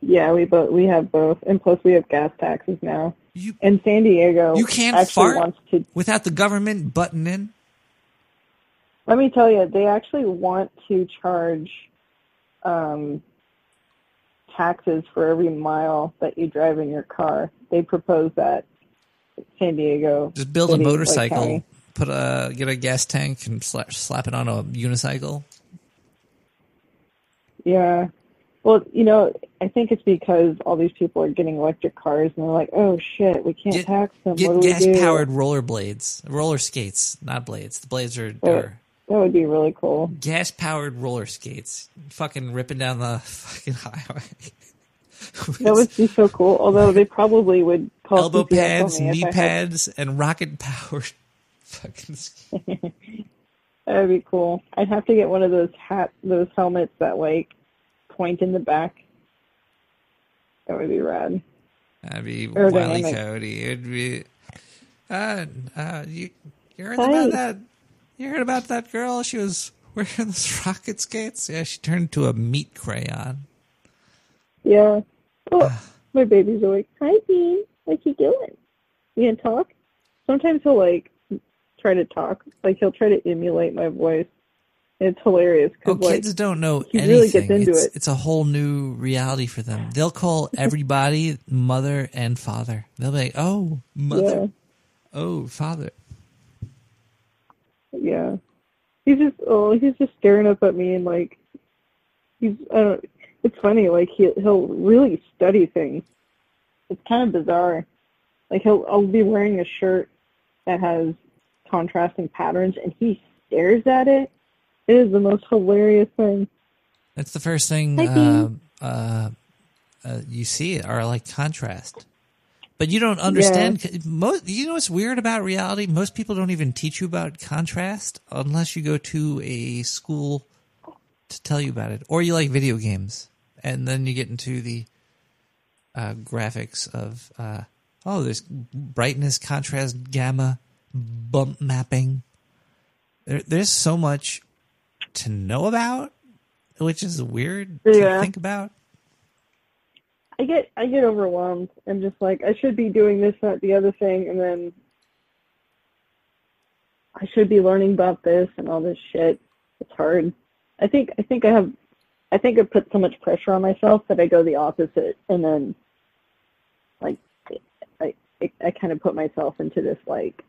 Yeah, we both we have both, and plus we have gas taxes now. You, and San Diego, you can't fart wants to, without the government butting in. Let me tell you, they actually want to charge um, taxes for every mile that you drive in your car. They propose that San Diego. Just build City, a motorcycle, like put a get a gas tank, and slap, slap it on a unicycle. Yeah. Well, you know, I think it's because all these people are getting electric cars, and they're like, "Oh shit, we can't get, tax them." Get what do gas we do? Gas-powered rollerblades, roller skates, not blades. The blades are. But, are That would be really cool. Gas-powered roller skates. Fucking ripping down the fucking highway. That would be so cool. Although they probably would call elbow pads, knee pads, and rocket-powered fucking skates. That would be cool. I'd have to get one of those hat, those helmets that like point in the back. That would be rad. That'd be Wile E. Coyote. It'd be. Uh, uh, you, you heard Thanks. about that? You heard about that girl? She was wearing those rocket skates. Yeah, she turned into a meat crayon. Yeah. Oh, uh, my baby's awake. Hi, Bean. What you doing? You gonna talk? Sometimes he'll like try to talk. Like he'll try to emulate my voice. And it's hilarious. Oh, like, kids don't know he anything. Really gets into it's, it. It's a whole new reality for them. They'll call everybody mother and father. They'll be like, "Oh, mother. Yeah. Oh, father." Yeah, he's just oh, he's just staring up at me and like, he's I don't. It's funny, like he he'll really study things. It's kind of bizarre. Like he'll I'll be wearing a shirt that has contrasting patterns, and he stares at it. It is the most hilarious thing. That's the first thing uh, uh, uh, you see are like contrast. But you don't understand. Yeah. Most, you know what's weird about reality? Most people don't even teach you about contrast unless you go to a school to tell you about it. Or you like video games. And then you get into the uh, graphics of, uh, oh, there's brightness, contrast, gamma, bump mapping. There, there's so much to know about, which is weird yeah. to think about. I get I get overwhelmed. I'm just like, I should be doing this, not the other thing, and then I should be learning about this and all this shit. It's hard. I think I think I have I think I put so much pressure on myself that I go the opposite, and then like I I, I kind of put myself into this like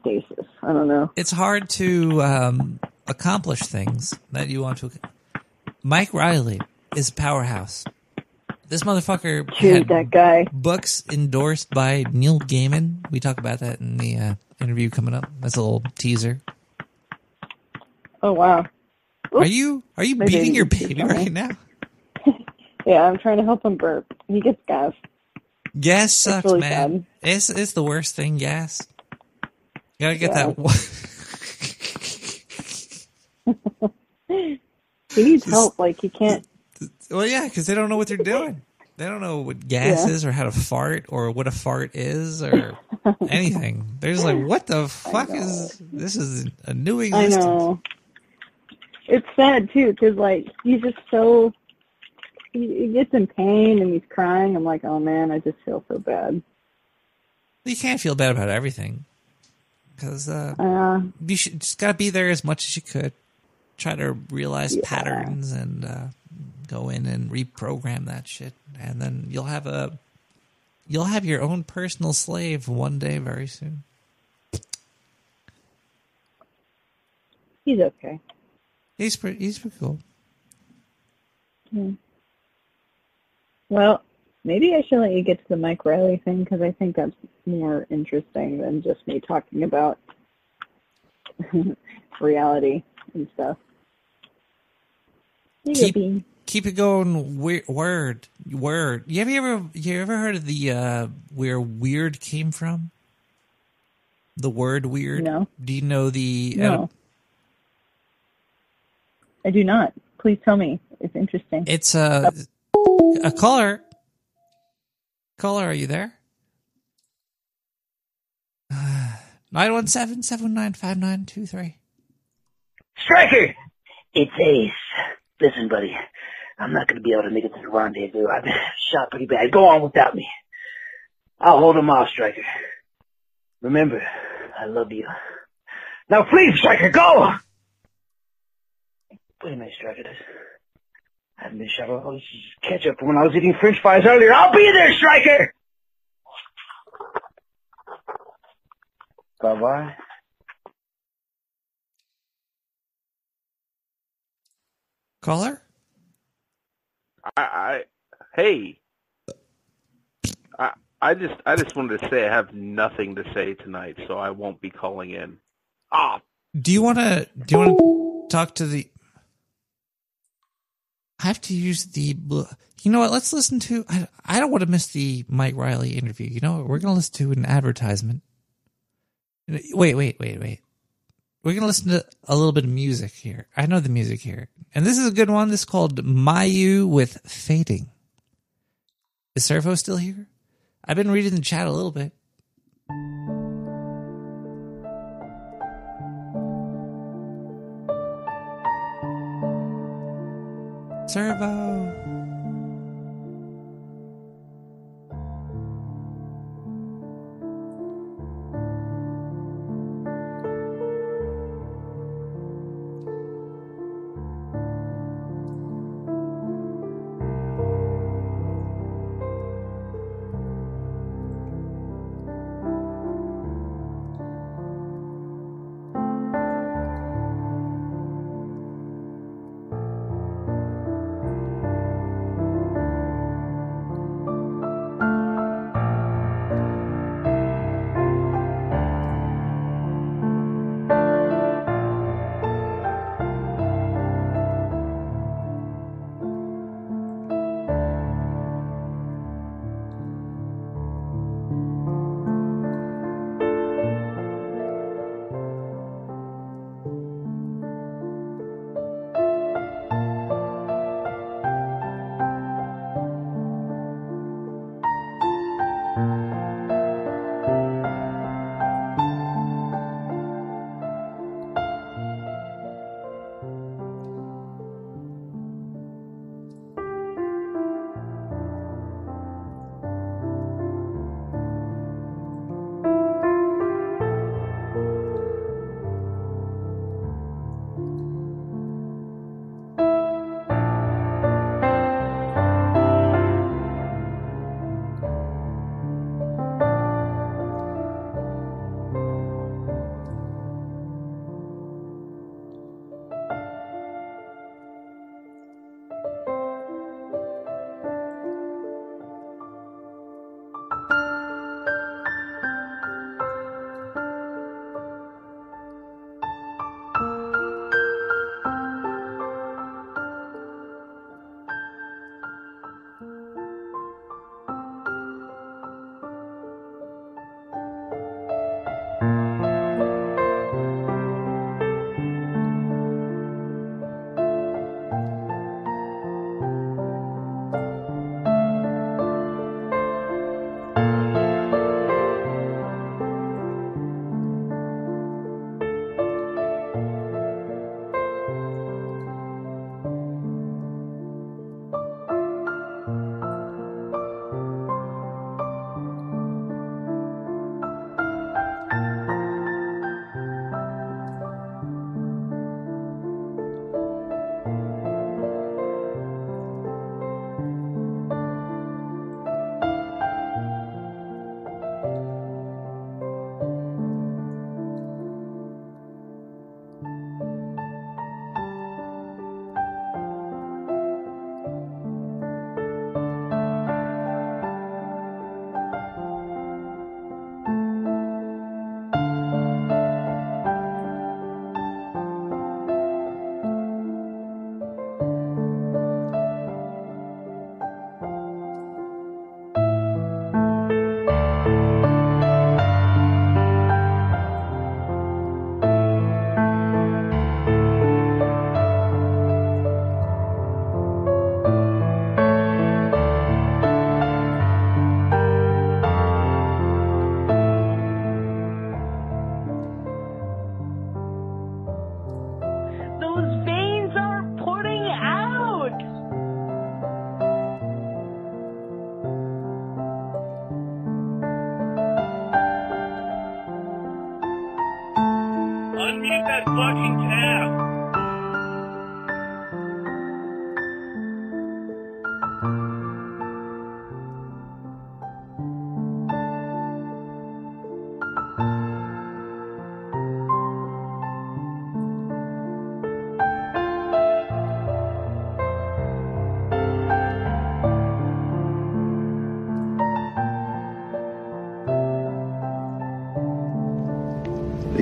stasis. I don't know. It's hard to um, accomplish things that you want to. Mike Riley is a powerhouse. This motherfucker Dude, had that guy. books endorsed by Neil Gaiman. We talk about that in the uh, interview coming up. That's a little teaser. Oh wow! Oops. Are you are you My beating baby. your baby right now? Yeah, I'm trying to help him burp. He gets gas. Gas sucks, really man. Bad. It's it's the worst thing. Gas. You gotta get yeah. that. He needs help. Like he can't. Well, yeah, because they don't know what they're doing. They don't know what gas yeah. is, or how to fart, or what a fart is, or anything. They're just like, "What the fuck is this? Is a new existence." I know. It's sad too, because like he's just so he, he gets in pain and he's crying. I'm like, "Oh man, I just feel so bad." You can't feel bad about everything, because uh, uh, you should, just gotta be there as much as you could. Try to realize yeah. patterns and. Uh, Go in and reprogram that shit, and then you'll have a you'll have your own personal slave one day very soon. He's okay. He's pretty. He's pretty cool. Yeah. Well, maybe I should let you get to the Mike Riley thing because I think that's more interesting than just me talking about reality and stuff. Keep, keep it going. Weird, word, word. You have you ever you ever heard of the uh, where weird came from? The word weird. No. Do you know the? No. Edit- I do not. Please tell me. It's interesting. It's a a caller. Caller, are you there? Nine one seven seven nine five nine two three. Striker, it's Ace. Listen, buddy, I'm not going to be able to make it to the rendezvous. I've been shot pretty bad. Go on without me. I'll hold him off, Striker. Remember, I love you. Now, please, Striker, go! Wait a minute, Striker. I haven't been shot. I was ketchup from when I was eating french fries earlier. I'll be there, Striker! Bye-bye. Caller? I, I hey, I I just I just wanted to say I have nothing to say tonight, so I won't be calling in. Ah, do you want to do you want to talk to the? I have to use the. You know what? Let's listen to. I I don't want to miss the Mike Riley interview. You know what? We're gonna listen to an advertisement. Wait, wait, wait, wait. We're going to listen to a little bit of music here. I know the music here. And this is a good one. This is called Mayu with Fading. Is Servo still here? I've been reading the chat a little bit. Servo.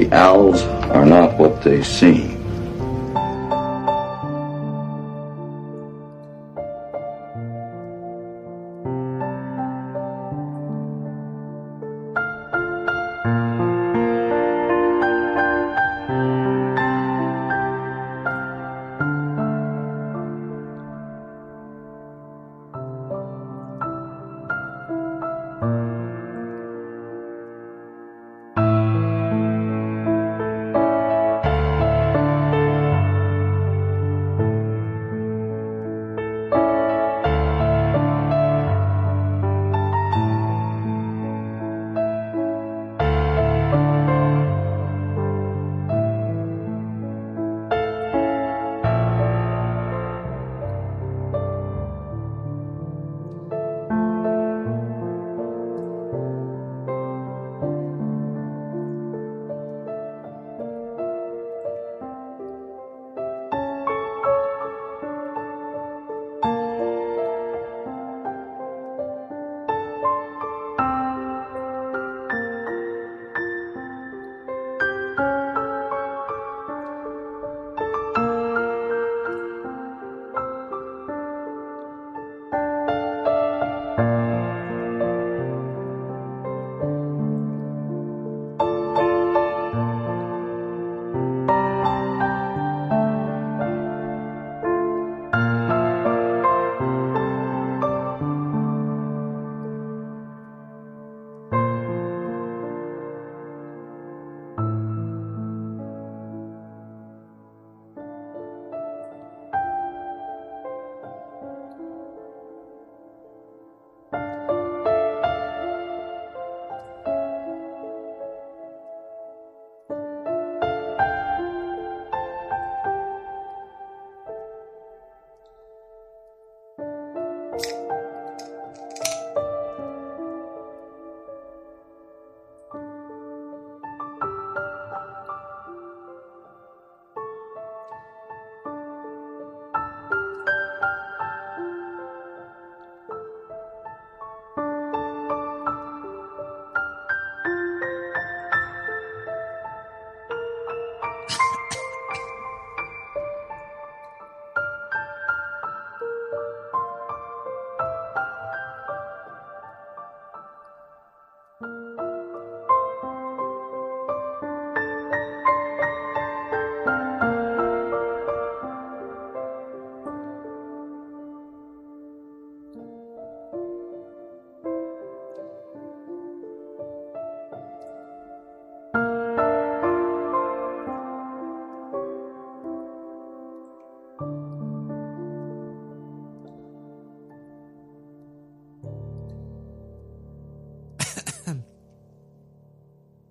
The owls are not what they seem.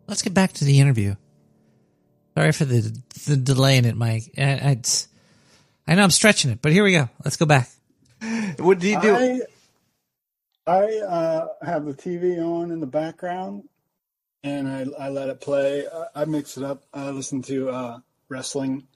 Let's get back to the interview. Sorry for the the delay in it, Mike. I, I, it's, I know I'm stretching it, but here we go. Let's go back. What did you do? I, I uh, have the T V on in the background, and I, I let it play. I, I mix it up. I listen to uh, wrestling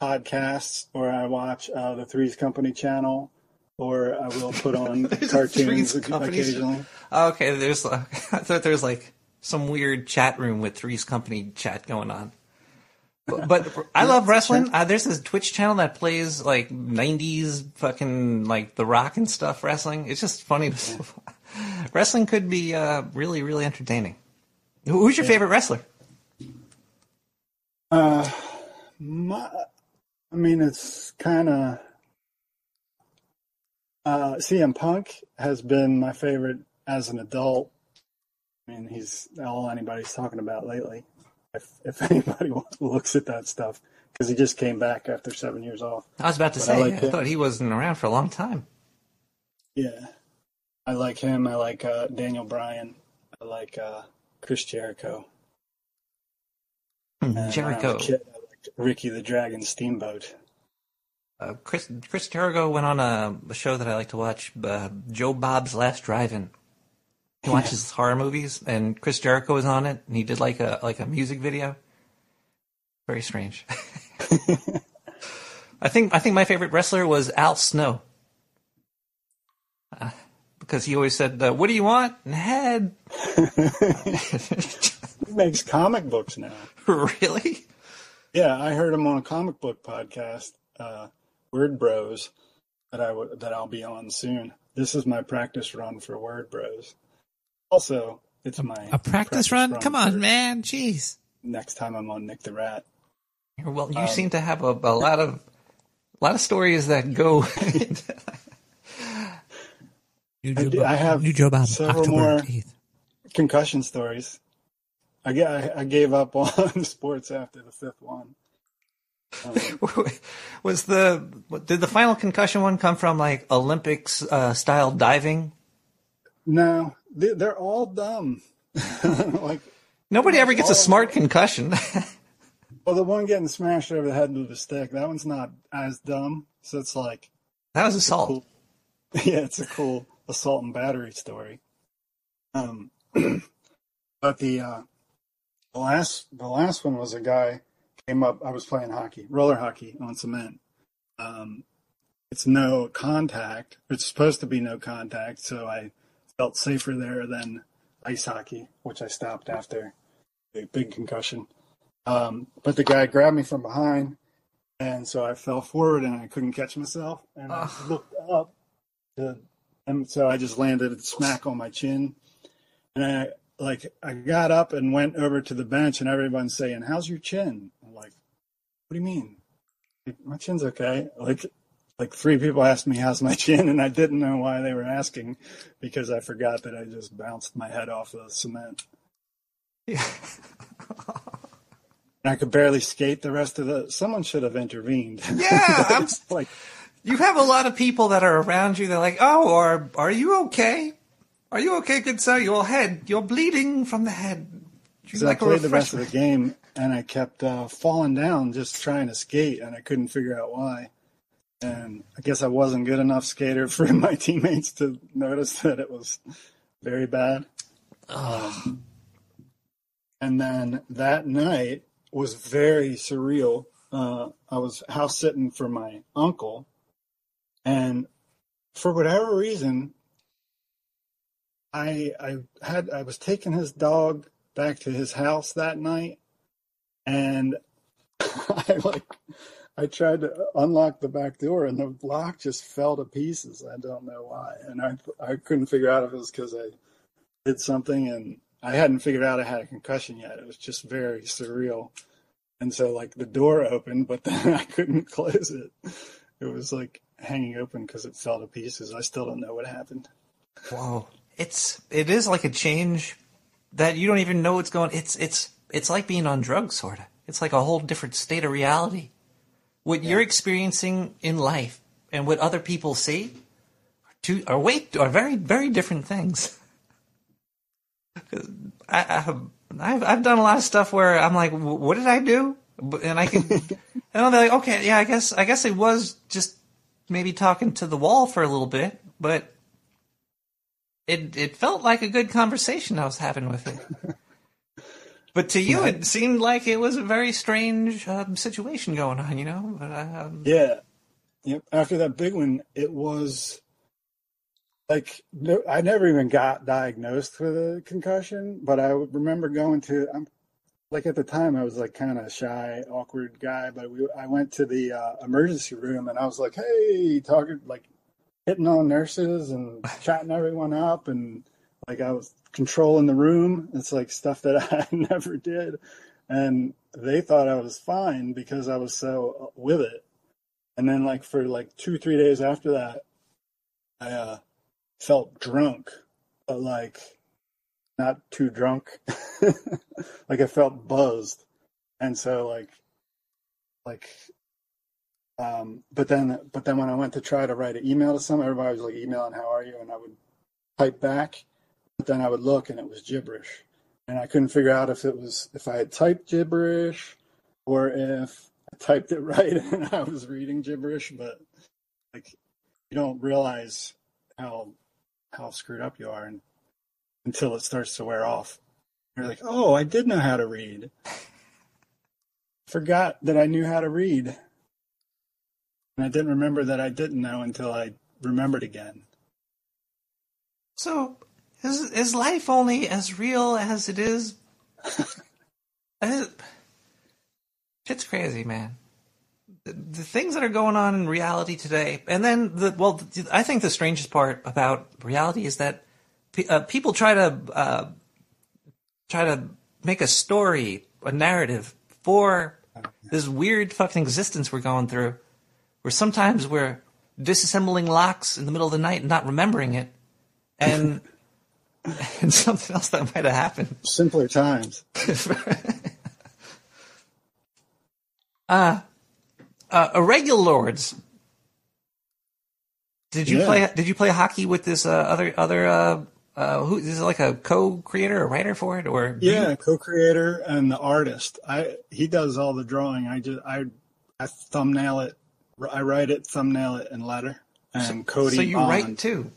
podcasts, or I watch uh, the Three's Company channel, or I will put on cartoons occasionally. Okay, there's. I thought there was like some weird chat room with Three's Company chat going on. But, but I love wrestling. Uh, there's this Twitch channel that plays like nineties fucking like The Rock and stuff wrestling. It's just funny. To, yeah. Wrestling could be uh, really, really entertaining. Who's your yeah. favorite wrestler? Uh, my, I mean, it's kind of... Uh, C M Punk has been my favorite as an adult. I mean, he's all anybody's talking about lately, if, if anybody looks at that stuff, because he just came back after seven years off. I was about to but say, I, like I thought he wasn't around for a long time. Yeah. I like him. I like uh, Daniel Bryan. I like uh, Chris Jericho. Mm, Jericho. Kid, I liked Ricky the Dragon Steamboat. Uh, Chris Chris Jericho went on a, a show that I like to watch, uh, Joe Bob's Last Drive-In. He watches yeah. horror movies, and Chris Jericho was on it, and he did like a like a music video. Very strange. I think I think my favorite wrestler was Al Snow. Uh, because he always said, uh, what do you want? And head. He makes comic books now. Really? Yeah, I heard him on a comic book podcast, uh, Word Bros, that, I w- that I'll be on soon. This is my practice run for Word Bros. Also, it's my... A practice, practice run? run Come on, man. Jeez. Next time I'm on Nick the Rat. Well, you um, seem to have a, a lot of a lot of stories that go... New job, I, do, I have new job several more eighth. concussion stories. I, I, I gave up on sports after the fifth one. Um, was the did the final concussion one come from like Olympics uh, style diving? No, they, they're all dumb. Like nobody ever gets a smart concussion. Well, the one getting smashed over the head with a stick, that one's not as dumb. So it's like that was assault. Cool, yeah, it's a cool. assault and battery story. Um, but the, uh, the last, the last one was a guy came up, I was playing hockey, roller hockey on cement. Um, it's no contact. It's supposed to be no contact. So I felt safer there than ice hockey, which I stopped after a big concussion. Um, but the guy grabbed me from behind. And so I fell forward and I couldn't catch myself. And I looked up to, And so I just landed smack on my chin, and I like I got up and went over to the bench, and everyone's saying, "How's your chin?" I'm like, "What do you mean? My chin's okay." Like, like three people asked me, "How's my chin?" And I didn't know why they were asking because I forgot that I just bounced my head off of the cement. Yeah. And I could barely skate the rest of the. Someone should have intervened. Yeah, I'm like. You have a lot of people that are around you. They're like, "Oh, are are you okay? Are you okay, good sir? Your head, you're bleeding from the head." So like I played the rest of the game, and I kept uh, falling down just trying to skate, and I couldn't figure out why. And I guess I wasn't good enough skater for my teammates to notice that it was very bad. Um, and then that night was very surreal. Uh, I was house sitting for my uncle. And for whatever reason, I I had I was taking his dog back to his house that night, and I like I tried to unlock the back door, and the lock just fell to pieces. I don't know why, and I I couldn't figure out if it was because I did something, and I hadn't figured out I had a concussion yet. It was just very surreal, and so like the door opened, but then I couldn't close it. It was like. Hanging open because it fell to pieces. I still don't know what happened. Whoa. It's, it is like a change that you don't even know what's going on. It's, it's, it's like being on drugs, sort of. It's like a whole different state of reality. What yeah. you're experiencing in life and what other people see are two, are wait, are very, very different things. I, I, I've, I've done a lot of stuff where I'm like, what did I do? And I can, and I'll be like, okay, yeah, I guess, I guess it was just, maybe talking to the wall for a little bit, but it it felt like a good conversation I was having with it. But to you, it seemed like it was a very strange um, situation going on, you know? But, um... Yeah. Yep. After that big one, it was like, no, I never even got diagnosed with a concussion, but I remember going to, I'm like at the time I was like kind of shy, awkward guy, but we, I went to the uh, emergency room and I was like, hey, talking, like hitting on nurses and chatting everyone up. And like, I was controlling the room. It's like stuff that I never did. And they thought I was fine because I was so with it. And then like for like two, three days after that, I uh, felt drunk, but like, not too drunk. Like I felt buzzed. And so like, like, um, but then, but then when I went to try to write an email to someone, everybody was like emailing, how are you? And I would type back, but then I would look and it was gibberish. And I couldn't figure out if it was, if I had typed gibberish or if I typed it right and I was reading gibberish, but like, you don't realize how, how screwed up you are. And, until it starts to wear off. You're like, oh, I did know how to read. Forgot that I knew how to read. And I didn't remember that I didn't know until I remembered again. So is is life only as real as it is? It's crazy, man. The, the things that are going on in reality today, and then the well, the, I think the strangest part about reality is that pe- uh, people try to uh, try to make a story, a narrative for this weird fucking existence we're going through, where sometimes we're disassembling locks in the middle of the night and not remembering it, and and something else that might have happened. Simpler times. uh, uh, Irregularoids. Did you yeah. play? Did you play hockey with this uh, other other? Uh, Uh, who is it, like a co-creator, a writer for it, or yeah, co-creator and the artist. I he does all the drawing. I just I I thumbnail it, I write it, thumbnail it, and letter. And so, Cody. So you Bond. Write too.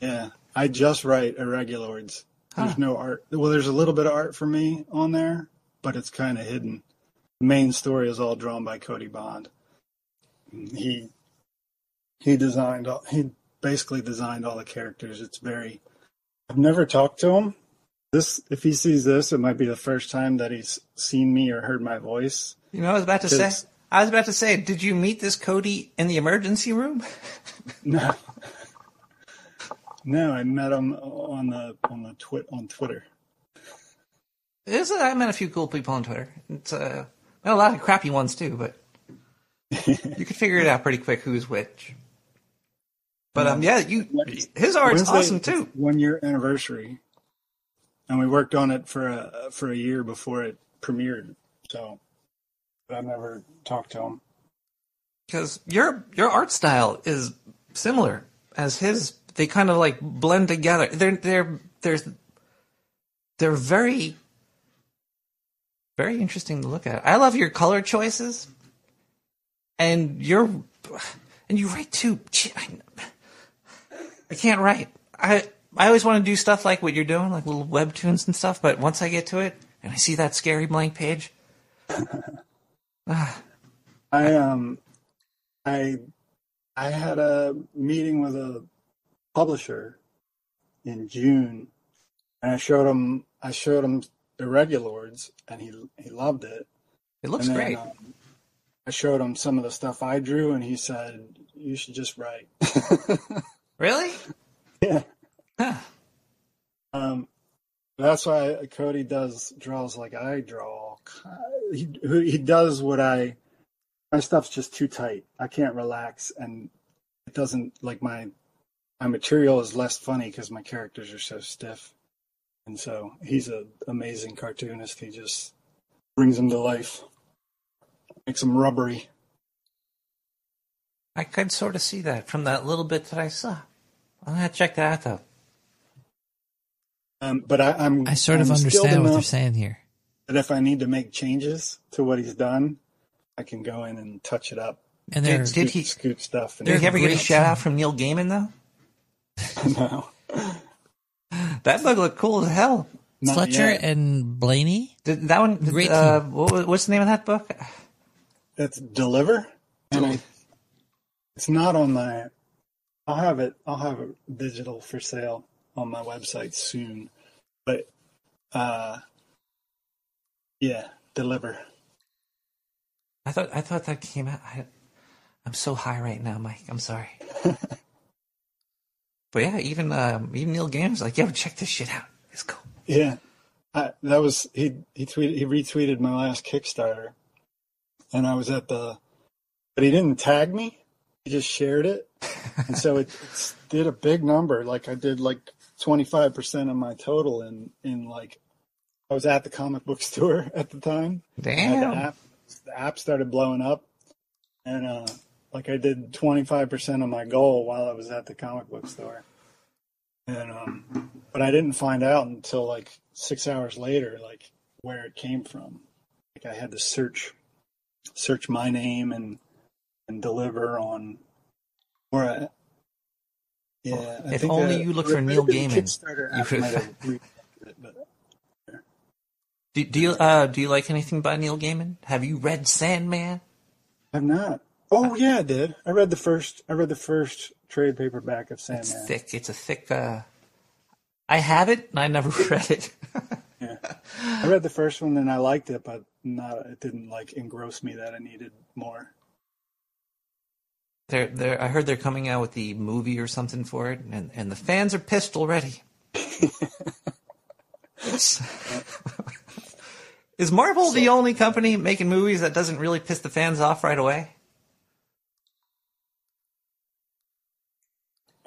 Yeah, I just write Irregularoids. There's huh. no art. Well, there's a little bit of art for me on there, but it's kind of hidden. The main story is all drawn by Cody Bond. He he designed all he. basically designed all the characters. It's very, I've never talked to him. This, if he sees this, it might be the first time that he's seen me or heard my voice. You know, I was about to say, I was about to say, did you meet this Cody in the emergency room? No, no, I met him on the, on the twit on Twitter. Is it? I met a few cool people on Twitter. It's uh, a lot of crappy ones too, but you could figure it out pretty quick. Who's which. But um, yeah, you his art's Wednesday, awesome too. One year anniversary, and we worked on it for a for a year before it premiered. So, but I've never talked to him because your your art style is similar as his. They kind of like blend together. They're they're there's they're very very interesting to look at. I love your color choices, and your and you write too. I can't write. I I always want to do stuff like what you're doing, like little webtoons and stuff, but once I get to it and I see that scary blank page. uh, I um I I had a meeting with a publisher in June and I showed him I showed him Irregularoids and he he loved it. It looks and then, great. Um, I showed him some of the stuff I drew and he said, "You should just write." Really? Yeah. Huh. Um, that's why Cody does draws like I draw. He he does what I my stuff's just too tight. I can't relax, and it doesn't like my my material is less funny because my characters are so stiff. And so he's an amazing cartoonist. He just brings them to life, makes them rubbery. I could sort of see that from that little bit that I saw. I'm gonna check that out though. Um, but I, I'm I sort I'm of understand what they're saying here. That if I need to make changes to what he's done, I can go in and touch it up. And did, scoot, did he scoot stuff? Did he ever get a shout out from Neil Gaiman though? No. That bug looked cool as hell. Not Fletcher yet. And Blaney. Did that one? Did, Great uh, what, what's the name of that book? That's Deliver. And I, it's not on my. I'll have it. I'll have it digital for sale on my website soon. But, uh, yeah, Deliver. I thought. I thought that came out. I, I'm so high right now, Mike. I'm sorry. But yeah, even um, even Neil Gaiman's like, yo, check this shit out. It's cool. Yeah, I, that was he. He tweeted. He retweeted my last Kickstarter, and I was at the. But he didn't tag me. He just shared it. And so it did a big number. Like I did like twenty-five percent of my total in, in like, I was at the comic book store at the time. Damn. The app, the app started blowing up. And uh, like I did twenty-five percent of my goal while I was at the comic book store. And, um, but I didn't find out until like six hours later, like where it came from. Like I had to search, search my name and, and Deliver on, or a, yeah. I if think only that, you look for Neil Gaiman. Do, do you uh, do you like anything by Neil Gaiman? Have you read Sandman? I've not. Oh yeah, I did. I read the first. I read the first trade paperback of Sandman. It's thick. It's a thick. Uh, I have it, and I never read it. Yeah, I read the first one, and I liked it, but not. It didn't like engross me that I needed more. They're, they're, I heard they're coming out with the movie or something for it, and, and the fans are pissed already. Is Marvel so, the only company making movies that doesn't really piss the fans off right away?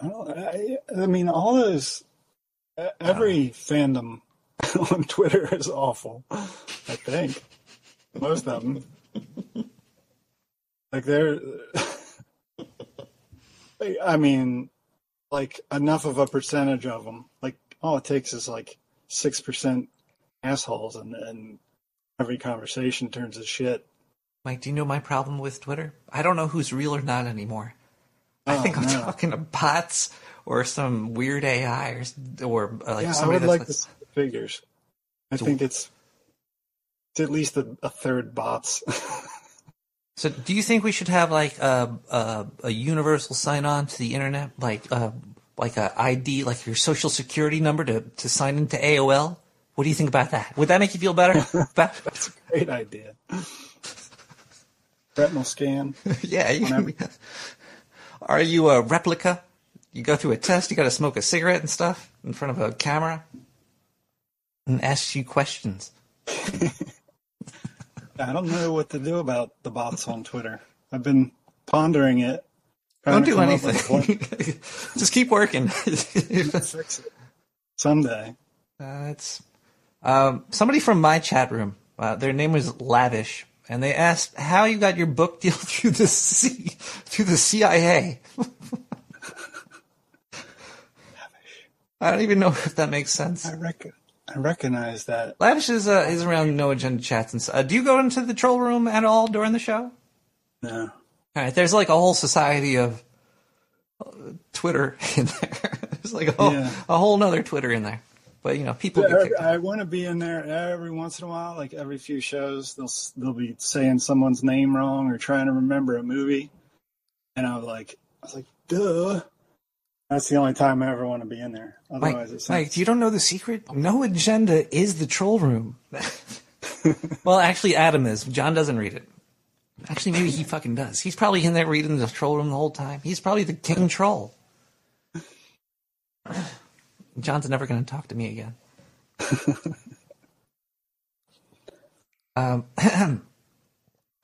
I, I mean, all those... Every uh, fandom on Twitter is awful, I think. Most of them. Like, they're... I mean, like, enough of a percentage of them. Like, all it takes is, like, six percent assholes, and then every conversation turns to shit. Mike, do you know my problem with Twitter? I don't know who's real or not anymore. Oh, I think I'm no. talking to bots or some weird A I or, or like, yeah, somebody I would that's like... like to see the figures. I so, think it's, it's at least a, a third bots. So do you think we should have, like, a, a, a universal sign-on to the internet? Like uh, like a I D, like your social security number to, to sign into A O L? What do you think about that? Would that make you feel better? That's a great idea. Retinal scan. Yeah. You, every... Are you a replica? You go through a test, you got to smoke a cigarette and stuff in front of a camera and ask you questions. I don't know what to do about the bots on Twitter. I've been pondering it. Don't do anything. Just keep working. Fix it someday. Uh, it's um, somebody from my chat room. Uh, their name was Lavish, and they asked how you got your book deal through the C through the C I A. Lavish. I don't even know if that makes sense. I reckon. I recognize that. Lavish is uh, is around No Agenda chats and stuff. Uh, do you go into the troll room at all during the show? No. All right, there's like a whole society of Twitter in there. There's like a whole, yeah. a whole nother Twitter in there. But, you know, people yeah, get I, I want to be in there every once in a while. Like every few shows, they'll they'll be saying someone's name wrong or trying to remember a movie. And I was like, I was like, duh. That's the only time I ever want to be in there. Otherwise, Mike, it's not... Mike, you don't know the secret? No Agenda is the troll room. Well, actually, Adam is. John doesn't read it. Actually, maybe he fucking does. He's probably in there reading the troll room the whole time. He's probably the king troll. John's never going to talk to me again. um, I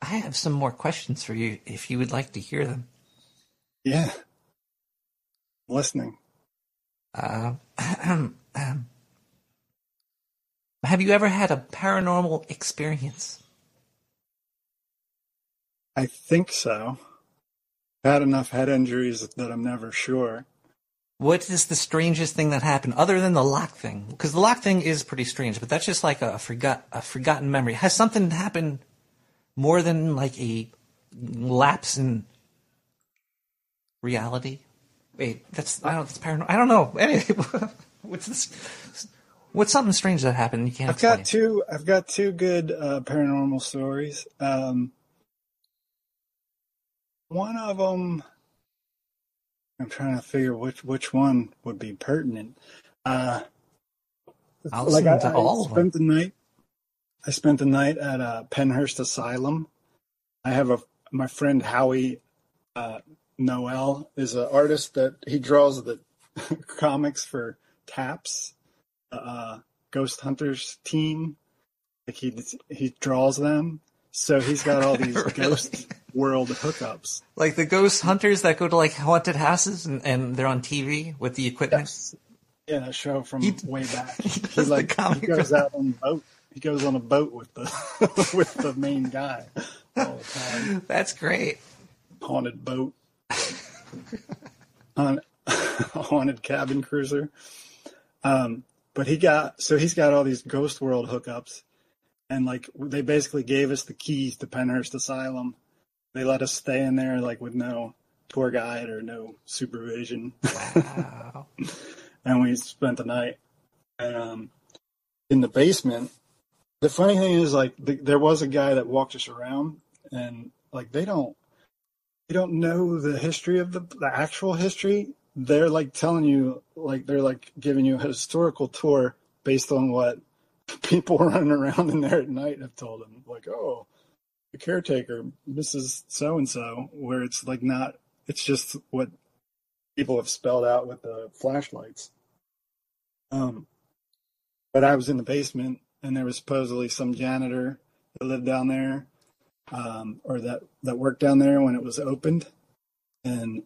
have some more questions for you if you would like to hear them. Yeah. Listening. Uh, have you ever had a paranormal experience? I think so. I've had enough head injuries that I'm never sure. What is the strangest thing that happened other than the lock thing? Because the lock thing is pretty strange, but that's just like a forgot a forgotten memory. Has something happened more than like a lapse in reality? Wait, that's I don't. That's parano- I don't know. Anyway, what's this? What's something strange that happened? You can't. I've explain. got two. I've got two good uh, paranormal stories. Um, one of them, I'm trying to figure which which one would be pertinent. Uh, I'll like I, to all I spent the night. I spent the night at uh, Pennhurst Asylum. I have a my friend Howie. Uh, Noel is an artist that he draws the comics for Taps, uh, Ghost Hunters team. Like he he draws them, so he's got all these really? Ghost world hookups. Like the ghost hunters that go to like haunted houses and, and they're on T V with the equipment. Yes. Yeah, a show from he, way back. He, he like he goes out on a boat. He goes on a boat with the with the main guy all the time. That's great. Haunted boat. On a haunted cabin cruiser. Um, but he got, so he's got all these ghost world hookups, and like they basically gave us the keys to Pennhurst Asylum. They let us stay in there like with no tour guide or no supervision. Wow. And we spent the night and, um, in the basement. The funny thing is like the, there was a guy that walked us around, and like they don't, you don't know the history of the, the actual history, they're like telling you, like they're like giving you a historical tour based on what people running around in there at night have told them. Like, oh, the caretaker, Missus So-and-so, where it's like not, it's just what people have spelled out with the flashlights. Um, but I was in the basement, and there was supposedly some janitor that lived down there, um, or that, that worked down there when it was opened. And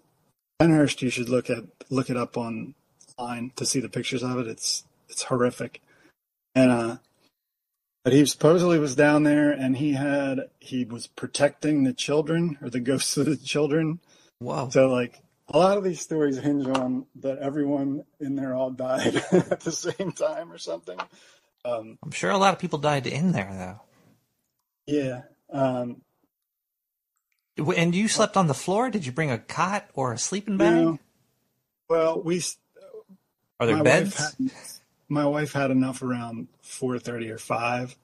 Pennhurst, you should look at look it up online to see the pictures of it. It's it's horrific. And uh, but he supposedly was down there, and he had he was protecting the children or the ghosts of the children. Wow! So like. A lot of these stories hinge on that everyone in there all died at the same time or something. Um, I'm sure a lot of people died in there, though. Yeah. Um, and you slept on the floor? Did you bring a cot or a sleeping bag? You know, well, we... Are there my beds? Wife had, my wife had enough around four thirty or five.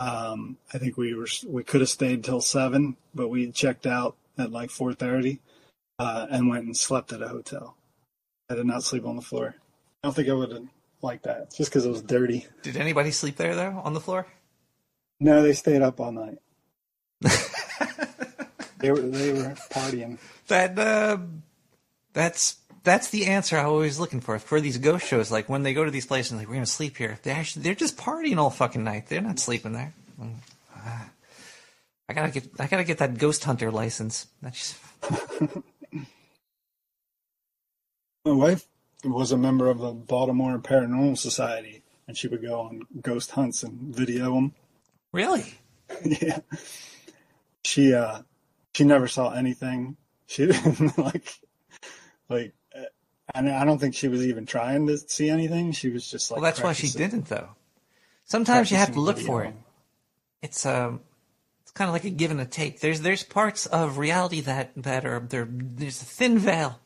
Um, I think we were we could have stayed till seven, but we checked out at like four thirty. Uh, and went and slept at a hotel. I did not sleep on the floor. I don't think I would have liked that, just because it was dirty. Did anybody sleep there, though, on the floor? No, they stayed up all night. they were they were partying. That uh, that's that's the answer I was always looking for for these ghost shows. Like when they go to these places, like we're gonna sleep here. They actually they're just partying all fucking night. They're not sleeping there. I gotta get I gotta get that ghost hunter license. That's just... My wife was a member of the Baltimore Paranormal Society, and she would go on ghost hunts and video them. Really? Yeah. She uh, she never saw anything. She didn't like like, and I don't think she was even trying to see anything. She was just like. Well, that's why she didn't though. Sometimes you have to look for it. It's um, it's kind of like a give and a take. There's there's parts of reality that that are there. There's a thin veil.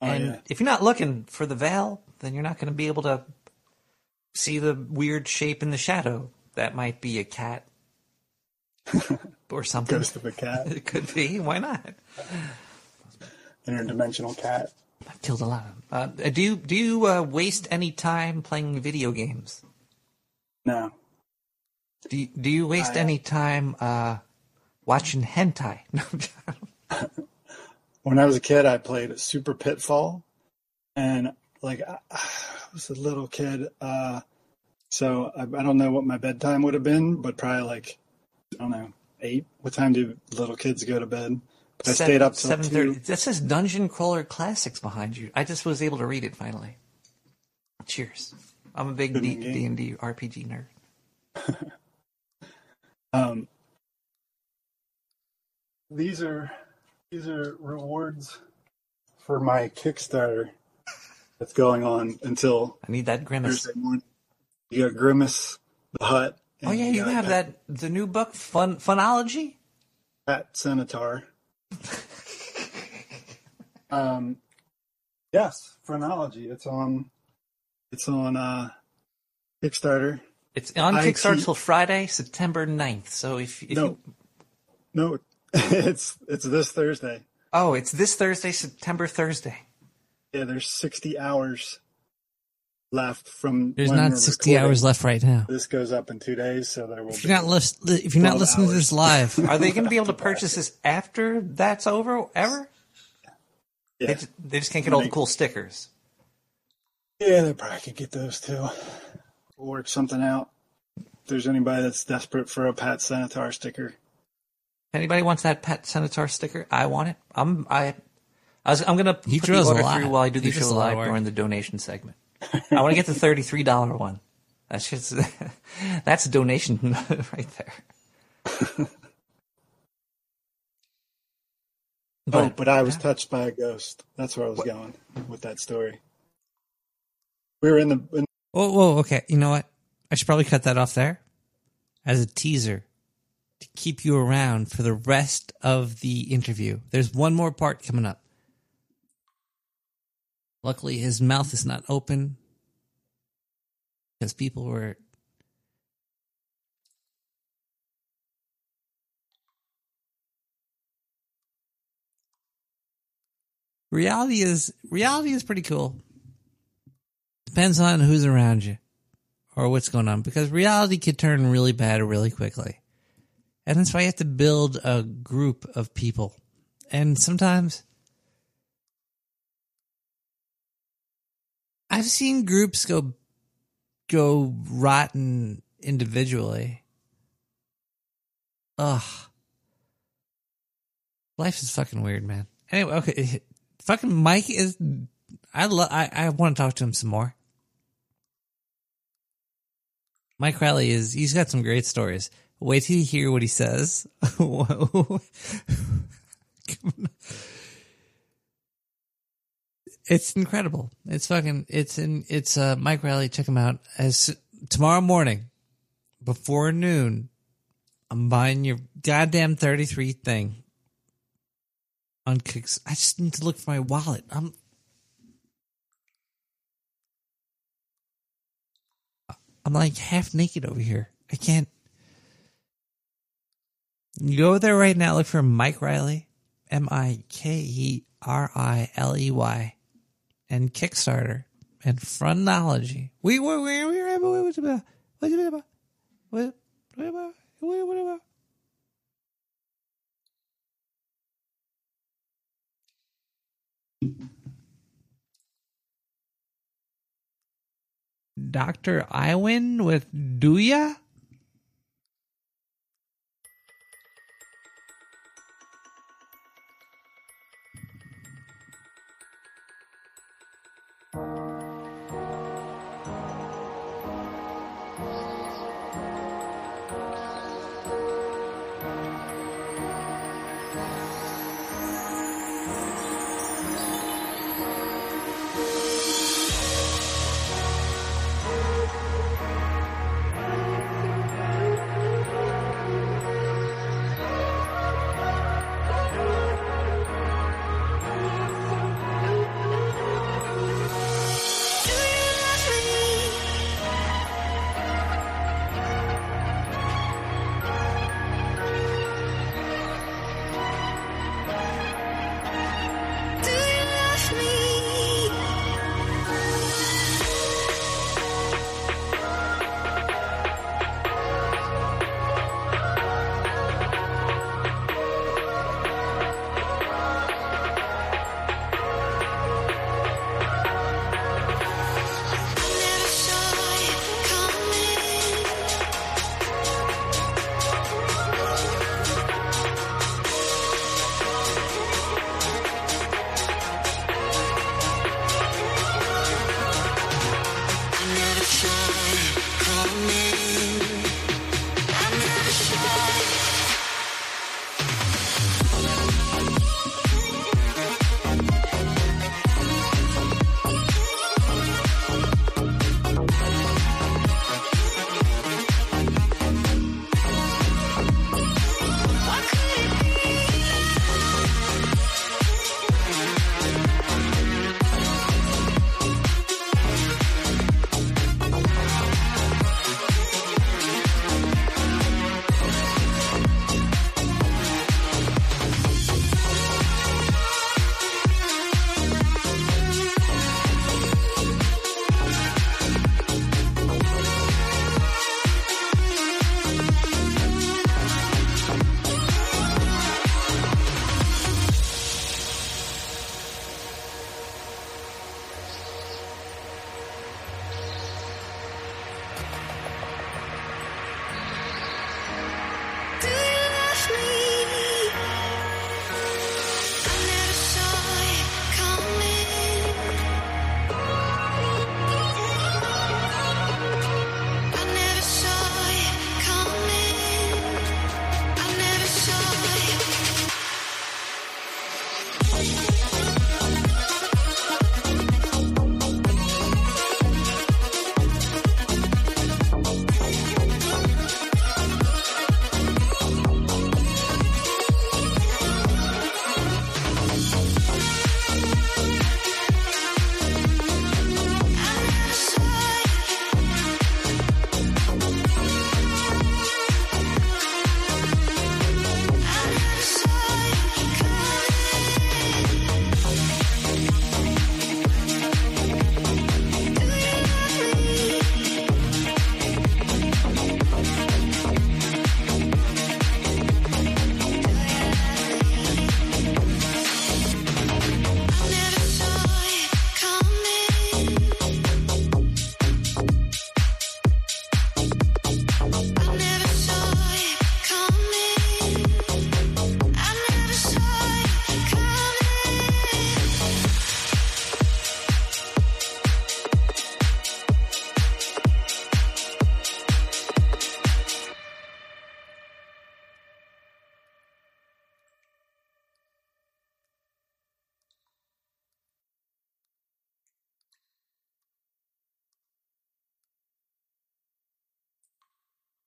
And oh, yeah. If you're not looking for the veil, then you're not going to be able to see the weird shape in the shadow. That might be a cat or something. Ghost of a cat. It could be. Why not? Interdimensional cat. I've killed a lot of them. Uh, do you, do you uh, waste any time playing video games? No. Do you, do you waste I... any time uh, watching hentai? No. When I was a kid, I played Super Pitfall, and like I was a little kid, uh, so I, I don't know what my bedtime would have been, but probably like I don't know eight. What time do little kids go to bed? But I seven, stayed up till seven thirty. That says Dungeon Crawler Classics behind you. I just was able to read it finally. Cheers! I'm a big D and D R P G nerd. um, these are. These are rewards for my Kickstarter that's going on until I need that Grimace. Thursday morning. You got Grimace, the Hut. Oh yeah, you, you have that, that the new book, Fun Funology. That Cenotaur. um, yes, Funology. It's on. It's on uh, Kickstarter. It's on Kickstarter until Friday, September ninth. So if, if no, you... no. It's it's this Thursday. Oh, it's this Thursday, September Thursday. Yeah, there's sixty hours left from. There's not sixty recording. Hours left right now. This goes up in two days, so there will. If you're be not list, if you're not listening hours. To this live, are they going to be able to purchase this after that's over? Ever? Yeah. They, just, they just can't get all the cool stickers. Yeah, they probably could get those too. We'll work something out. If there's anybody that's desperate for a Pat Senator sticker. Anybody wants that Pet Senator sticker? I want it. I'm I, I was, I'm gonna he put the order through while I do the show live during the donation segment. I want to get the thirty-three dollar one. That's just that's a donation right there. But, oh, but I was touched by a ghost. That's where I was what? going with that story. We were in the. In whoa, whoa, okay. You know what? I should probably cut that off there as a teaser. To keep you around for the rest of the interview. There's one more part coming up. Luckily, his mouth is not open because people were... reality is reality is pretty cool. Depends on who's around you or what's going on, because reality could turn really bad really quickly. And that's why you have to build a group of people. And sometimes I've seen groups go go rotten individually. Ugh. Life is fucking weird, man. Anyway, okay. Fucking Mike is... I love. I, I want to talk to him some more. Mike Riley is... He's got some great stories. Wait till you hear what he says. Whoa. It's incredible. It's fucking... It's in... It's uh, Mike Riley. Check him out. As tomorrow morning, before noon, I'm buying your goddamn thirty-three thing. On Kickstarter. I just need to look for my wallet. I'm... I'm like half naked over here. I can't. You go there right now. Look for Mike Riley, M I K E R I L E Y, and Kickstarter and Frontology. We were we we were able. What's about? What's about? What about? What about? Doctor Iwin with Do Ya?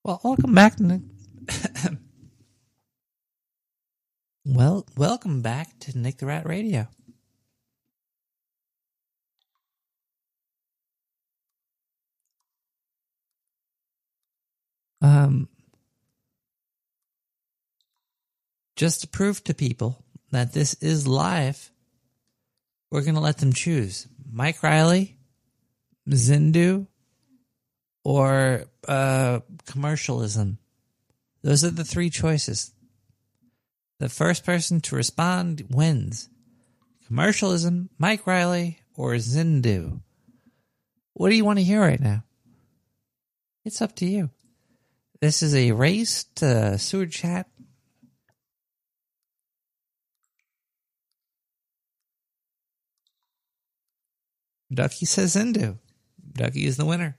Well, welcome back. To, well, welcome back to Nick the Rat Radio. Um, just to prove to people that this is live, we're going to let them choose Mike Riley, Zendu, or uh, commercialism. Those are the three choices. The first person to respond wins. Commercialism, Mike Riley, or Zendu. What do you want to hear right now? It's up to you. This is a race to sewer chat. Ducky says Zendu. Ducky is the winner.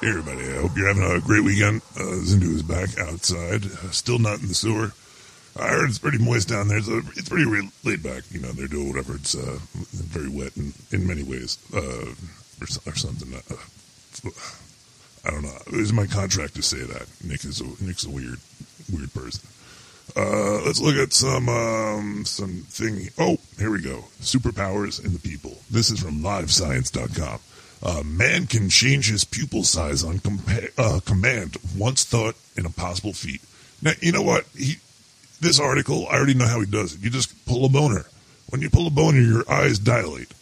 Hey everybody, I hope you're having a great weekend. Uh, Zendu is back outside, uh, still not in the sewer. I heard it's pretty moist down there, so it's pretty re- laid back. You know, they're doing whatever. It's uh, very wet in, in many ways, uh, or, or something. Uh, I don't know. It was my contract to say that. Nick is a, Nick's a weird, weird person. Uh, let's look at some, um, some thingy. Oh, here we go. Superpowers in the people. This is from live science dot com. A uh, man can change his pupil size on compa- uh, command, once thought an impossible feat. Now, you know what? He, this article, I already know how he does it. You just pull a boner. When you pull a boner, your eyes dilate.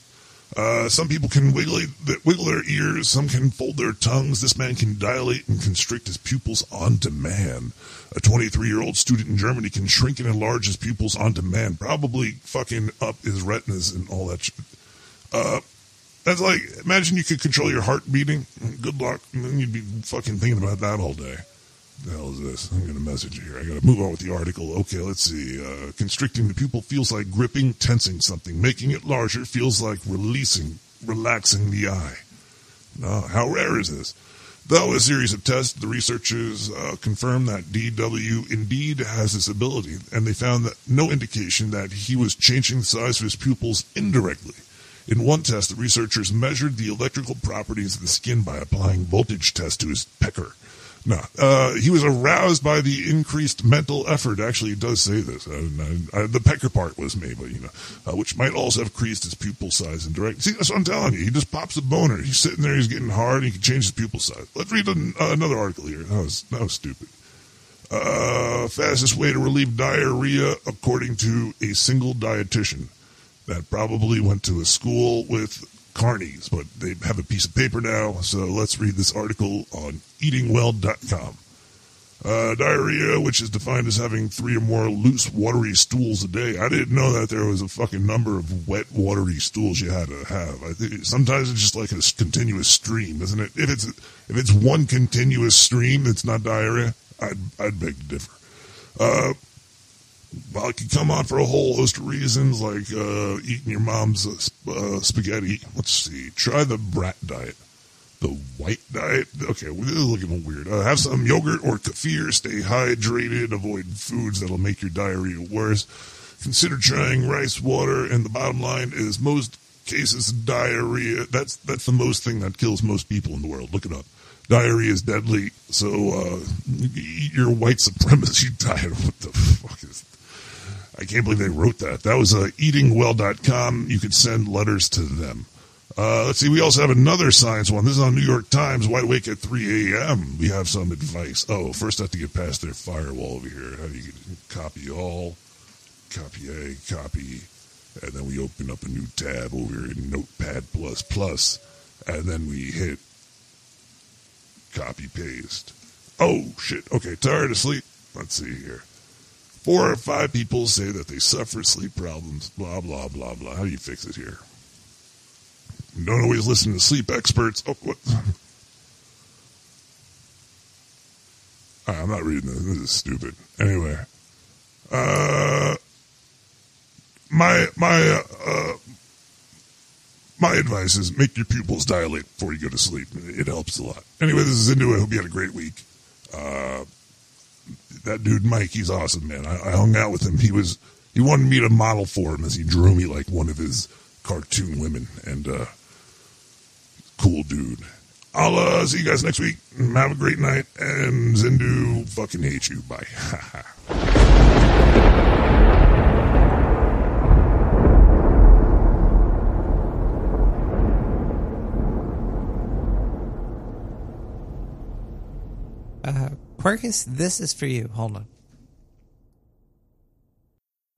Uh, some people can wiggle, wiggle their ears. Some can fold their tongues. This man can dilate and constrict his pupils on demand. A twenty-three-year-old student in Germany can shrink and enlarge his pupils on demand, probably fucking up his retinas and all that shit. Uh... That's like, imagine you could control your heart beating. Good luck. And then you'd be fucking thinking about that all day. The hell is this? I'm going to message you here. I got to move on with the article. Okay, let's see. Uh, constricting the pupil feels like gripping, tensing something. Making it larger feels like releasing, relaxing the eye. Now, how rare is this? Though a series of tests, the researchers uh, confirmed that D W indeed has this ability, and they found that no indication that he was changing the size of his pupils indirectly. In one test, the researchers measured the electrical properties of the skin by applying voltage tests to his pecker. No, uh, he was aroused by the increased mental effort. Actually, it does say this. I, I, I, the pecker part was me, but, you know, uh, which might also have increased his pupil size indirectly. See, that's what I'm telling you. He just pops a boner. He's sitting there. He's getting hard. And he can change his pupil size. Let's read an, uh, another article here. That was, that was stupid. Uh, fastest way to relieve diarrhea, according to a single dietitian. That probably went to a school with carnies, but they have a piece of paper now, so let's read this article on eating well dot com. Uh, diarrhea, which is defined as having three or more loose, watery stools a day. I didn't know that there was a fucking number of wet, watery stools you had to have. I think sometimes it's just like a continuous stream, isn't it? If it's if it's one continuous stream that's not diarrhea, I'd, I'd beg to differ. Uh... Well, it can come on for a whole host of reasons, like uh, eating your mom's uh, sp- uh, spaghetti. Let's see. Try the brat diet. The white diet? Okay, well, this is looking weird. Uh, have some yogurt or kefir. Stay hydrated. Avoid foods that'll make your diarrhea worse. Consider trying rice water. And the bottom line is most cases of diarrhea, that's, that's the most thing that kills most people in the world. Look it up. Diarrhea is deadly, so uh, eat your white supremacy diet. What the fuck is that? I can't believe they wrote that. That was uh, eating well dot com. You could send letters to them. Uh, let's see. We also have another science one. This is on New York Times. Wide awake at three a.m. We have some advice. Oh, first I have to get past their firewall over here. How do you get, copy all, copy A, copy, and then we open up a new tab over here in Notepad++, and then we hit copy paste. Oh, shit. Okay, tired of sleep. Let's see here. Four or five people say that they suffer sleep problems, blah, blah, blah, blah. How do you fix it here? Don't always listen to sleep experts. Oh, what? Right, I'm not reading this. This is stupid. Anyway. Uh, my, my, uh, uh My advice is make your pupils dilate before you go to sleep. It helps a lot. Anyway, this is Zendu. I hope you had a great week. Uh, that dude Mike, he's awesome, man. I, I hung out with him. He was he wanted me to model for him as he drew me like one of his cartoon women. And uh, cool dude. I'll uh, see you guys next week. Have a great night. And Zendu, fucking hate you. Bye. uh, Quirkus, this is for you. Hold on.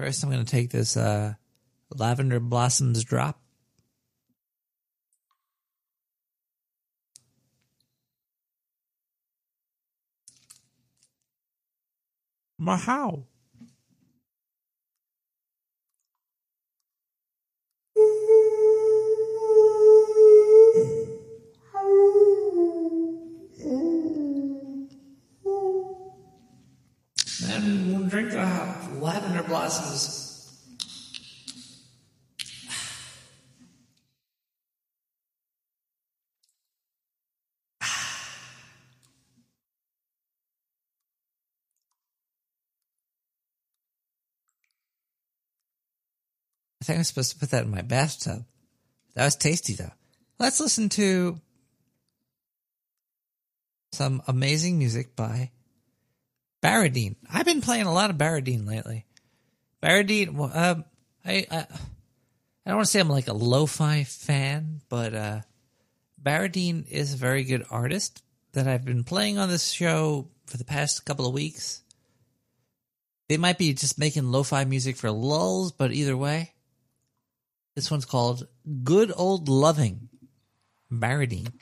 First, I'm going to take this uh, Lavender Blossoms drop. My how? And we'll drink the uh, lavender blossoms. I think I'm supposed to put that in my bathtub. That was tasty, though. Let's listen to some amazing music by Baradine. I've been playing a lot of Baradine lately. Baradine, well, um, I, I, I don't want to say I'm like a lo-fi fan, but uh, Baradine is a very good artist that I've been playing on this show for the past couple of weeks. They might be just making lo-fi music for lulz, but either way. This one's called Good Old Loving, Baradine.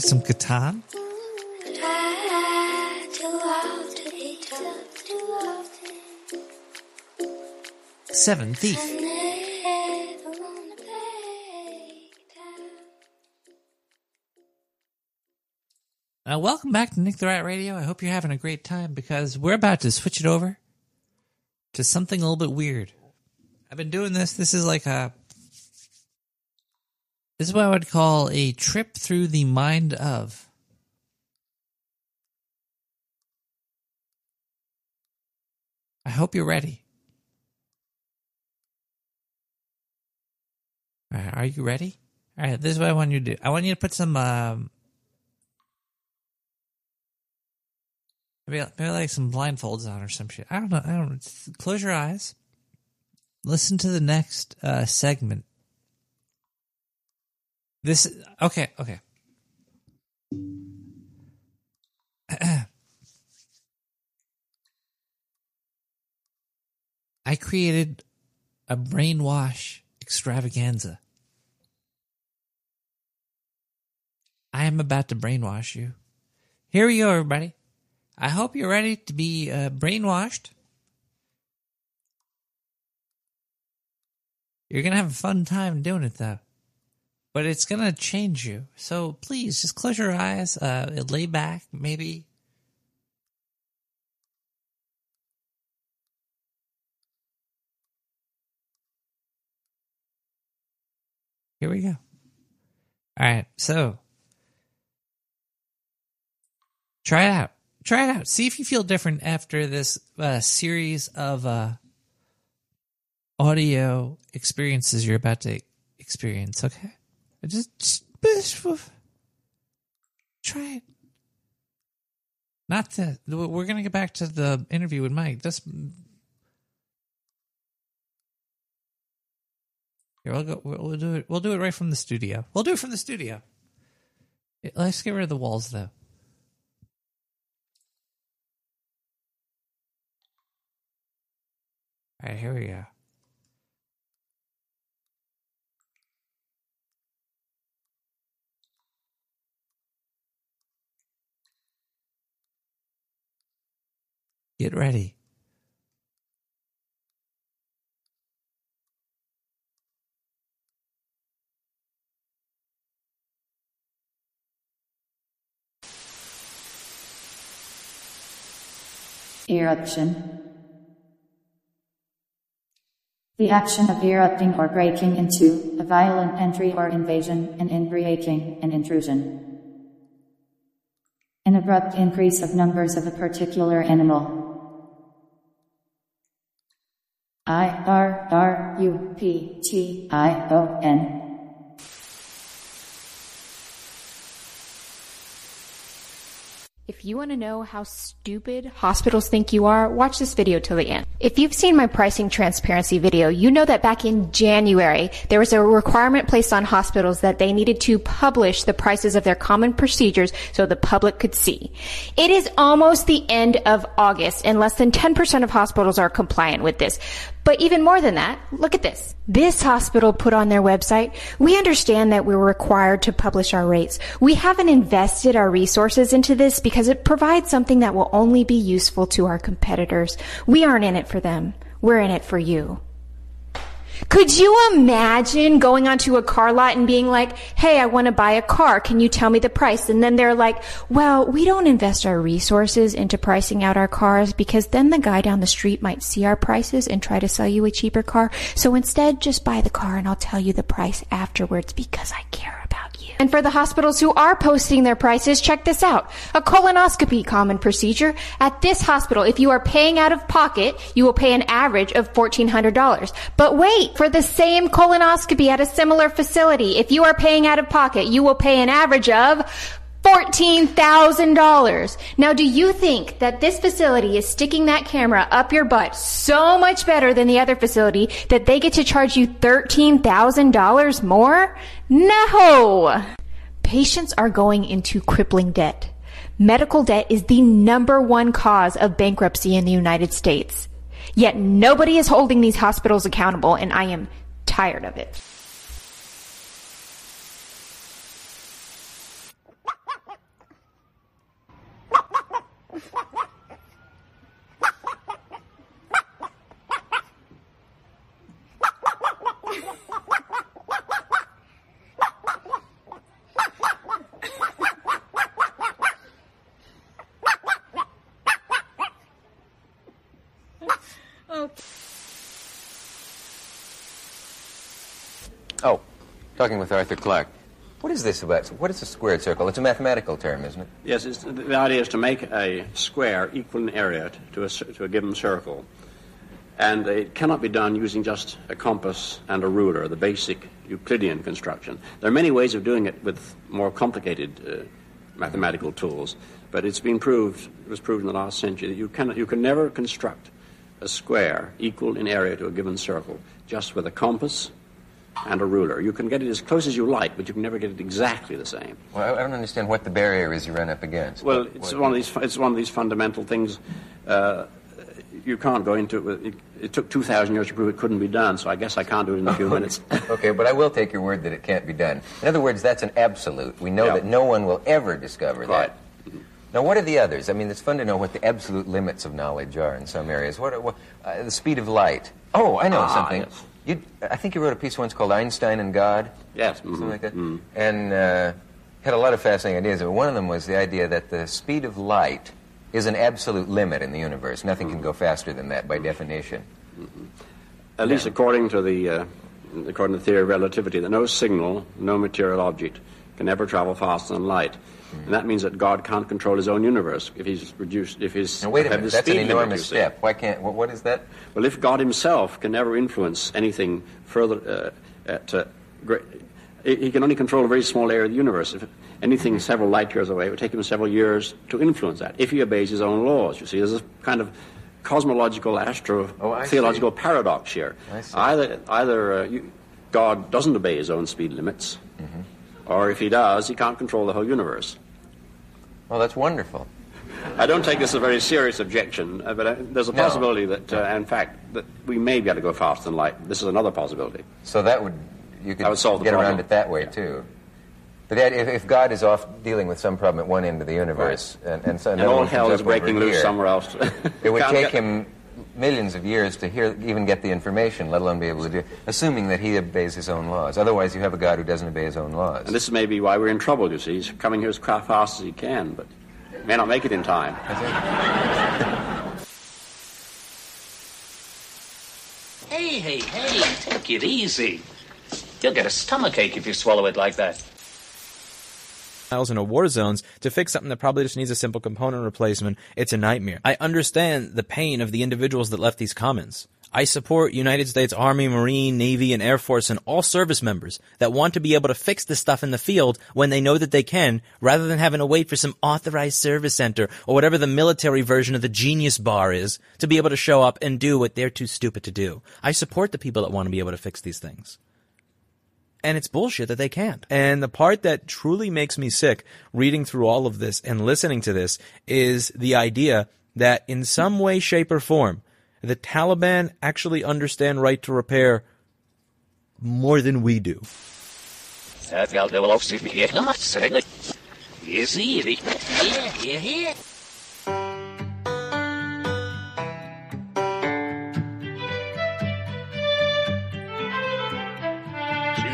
Some Catan. Seven Thief. Now, welcome back to Nick the Rat Radio. I hope you're having a great time because we're about to switch it over to something a little bit weird. I've been doing this. This is like a This is what I would call a trip through the mind of. I hope you're ready. All right, are you ready? All right, this is what I want you to do. I want you to put some, um, maybe, maybe like some blindfolds on or some shit. I don't know. I don't know. Close your eyes. Listen to the next uh, segment. This okay, okay. I created a brainwash extravaganza. I am about to brainwash you. Here we go, everybody. I hope you're ready to be uh, brainwashed. You're going to have a fun time doing it, though. But it's going to change you. So please, just close your eyes, uh, lay back, maybe. Here we go. All right, so try it out. Try it out. See if you feel different after this uh, series of uh, audio experiences you're about to experience, okay? Just, just, just try it. Not that. We're going to get back to the interview with Mike. Just, here, we'll, go, we'll, we'll do it. We'll do it right from the studio. We'll do it from the studio. Let's get rid of the walls, though. All right, here we go. Get ready. Eruption. The action of erupting or breaking into, a violent entry or invasion, and in breaking, an intrusion. An abrupt increase of numbers of a particular animal. I R R U P T I O N. If you want to know how stupid hospitals think you are, watch this video till the end. If you've seen my pricing transparency video, you know that back in January, there was a requirement placed on hospitals that they needed to publish the prices of their common procedures so the public could see. It is almost the end of August, and less than ten percent of hospitals are compliant with this. But even more than that, look at this. This hospital put on their website, we understand that we're required to publish our rates. We haven't invested our resources into this because it provides something that will only be useful to our competitors. We aren't in it for them. We're in it for you. Could you imagine going onto a car lot and being like, hey, I want to buy a car. Can you tell me the price? And then they're like, well, we don't invest our resources into pricing out our cars because then the guy down the street might see our prices and try to sell you a cheaper car. So instead, just buy the car and I'll tell you the price afterwards because I care about you. And for the hospitals who are posting their prices, check this out. A colonoscopy common procedure. At this hospital, if you are paying out of pocket, you will pay an average of fourteen hundred dollars. But wait. For the same colonoscopy at a similar facility, if you are paying out of pocket, you will pay an average of fourteen thousand dollars. Now, do you think that this facility is sticking that camera up your butt so much better than the other facility that they get to charge you thirteen thousand dollars more? No! Patients are going into crippling debt. Medical debt is the number one cause of bankruptcy in the United States. Yet nobody is holding these hospitals accountable, and I am tired of it. Oh, talking with Arthur Clark. What is this about? What is a squared circle? It's a mathematical term, isn't it? Yes, it's, the idea is to make a square equal in area to a, to a given circle. And it cannot be done using just a compass and a ruler, the basic Euclidean construction. There are many ways of doing it with more complicated uh, mathematical tools, but it's been proved, it was proved in the last century, that you, cannot, you can never construct a square equal in area to a given circle just with a compass and a ruler. You can get it as close as you like, but you can never get it exactly the same. Well, I don't understand what the barrier is you run up against. Well, what, it's what one of these. It's one of these fundamental things. Uh, you can't go into it. With, it, it took two thousand years to prove it couldn't be done. So I guess I can't do it in a few minutes. Okay, but I will take your word that it can't be done. In other words, that's an absolute. We know yeah. that no one will ever discover right. that. Now, what are the others? I mean, it's fun to know what the absolute limits of knowledge are in some areas. What, what uh, the speed of light? Oh, I know ah, something. Yes. You, I think you wrote a piece once called Einstein and God. Yes. Something mm-hmm. like that. Mm-hmm. And uh, had a lot of fascinating ideas. But one of them was the idea that the speed of light is an absolute limit in the universe. Nothing mm-hmm. can go faster than that by mm-hmm. definition. Mm-hmm. At yeah. least according to the uh, according to the theory of relativity, that no signal, no material object can ever travel faster than light. Mm-hmm. And that means that God can't control his own universe if he's reduced, if he's... Now, wait a minute, that's an enormous step. Why can't... What, what is that? Well, if God himself can never influence anything further uh, at... Uh, great, he can only control a very small area of the universe. If anything mm-hmm. several light years away, it would take him several years to influence that, if he obeys his own laws, you see. There's a kind of cosmological, astro-theological oh, paradox here. I see. Either, either uh, you, God doesn't obey his own speed limits... Mm-hmm. Or if he does, he can't control the whole universe. Well, that's wonderful. I don't take this as a very serious objection, uh, but uh, there's a no. possibility that, uh, in fact, that we may be able to go faster than light. This is another possibility. So that would, you could would solve the get problem. Around it that way, yeah. too. But that, if, if God is off dealing with some problem at one end of the universe, right. and, and, so and all hell is breaking loose here, somewhere else. It would take him... millions of years to hear, even get the information, let alone be able to do it, assuming that he obeys his own laws. Otherwise, you have a God who doesn't obey his own laws. And this may be why we're in trouble, you see. He's coming here as fast as he can, but may not make it in time. Hey, hey, hey, take it easy. You'll get a stomachache if you swallow it like that. Miles in a war zones to fix something that probably just needs a simple component replacement. It's a nightmare. I understand the pain of the individuals that left these comments. I support United States Army, Marine, Navy, and Air Force and all service members that want to be able to fix this stuff in the field when they know that they can, rather than having to wait for some authorized service center or whatever the military version of the Genius Bar is to be able to show up and do what they're too stupid to do. I support the people that want to be able to fix these things. And it's bullshit that they can't. And the part that truly makes me sick reading through all of this and listening to this is the idea that in some way, shape, or form, the Taliban actually understand right to repair more than we do.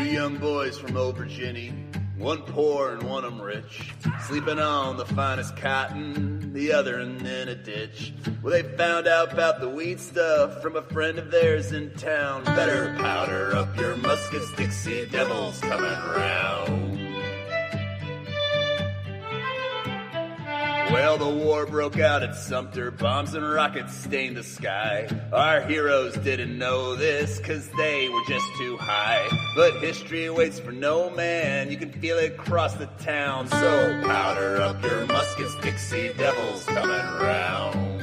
Young boys from old Virginia, one poor and one of them rich, sleeping on the finest cotton, the other in a ditch. Well, they found out about the weed stuff from a friend of theirs in town. Better powder up your muskets, Dixie Devil's coming round. Well, the war broke out at Sumter, bombs and rockets stained the sky. Our heroes didn't know this, cause they were just too high. But history waits for no man, you can feel it across the town. So powder up your muskets, Dixie Devil's coming round.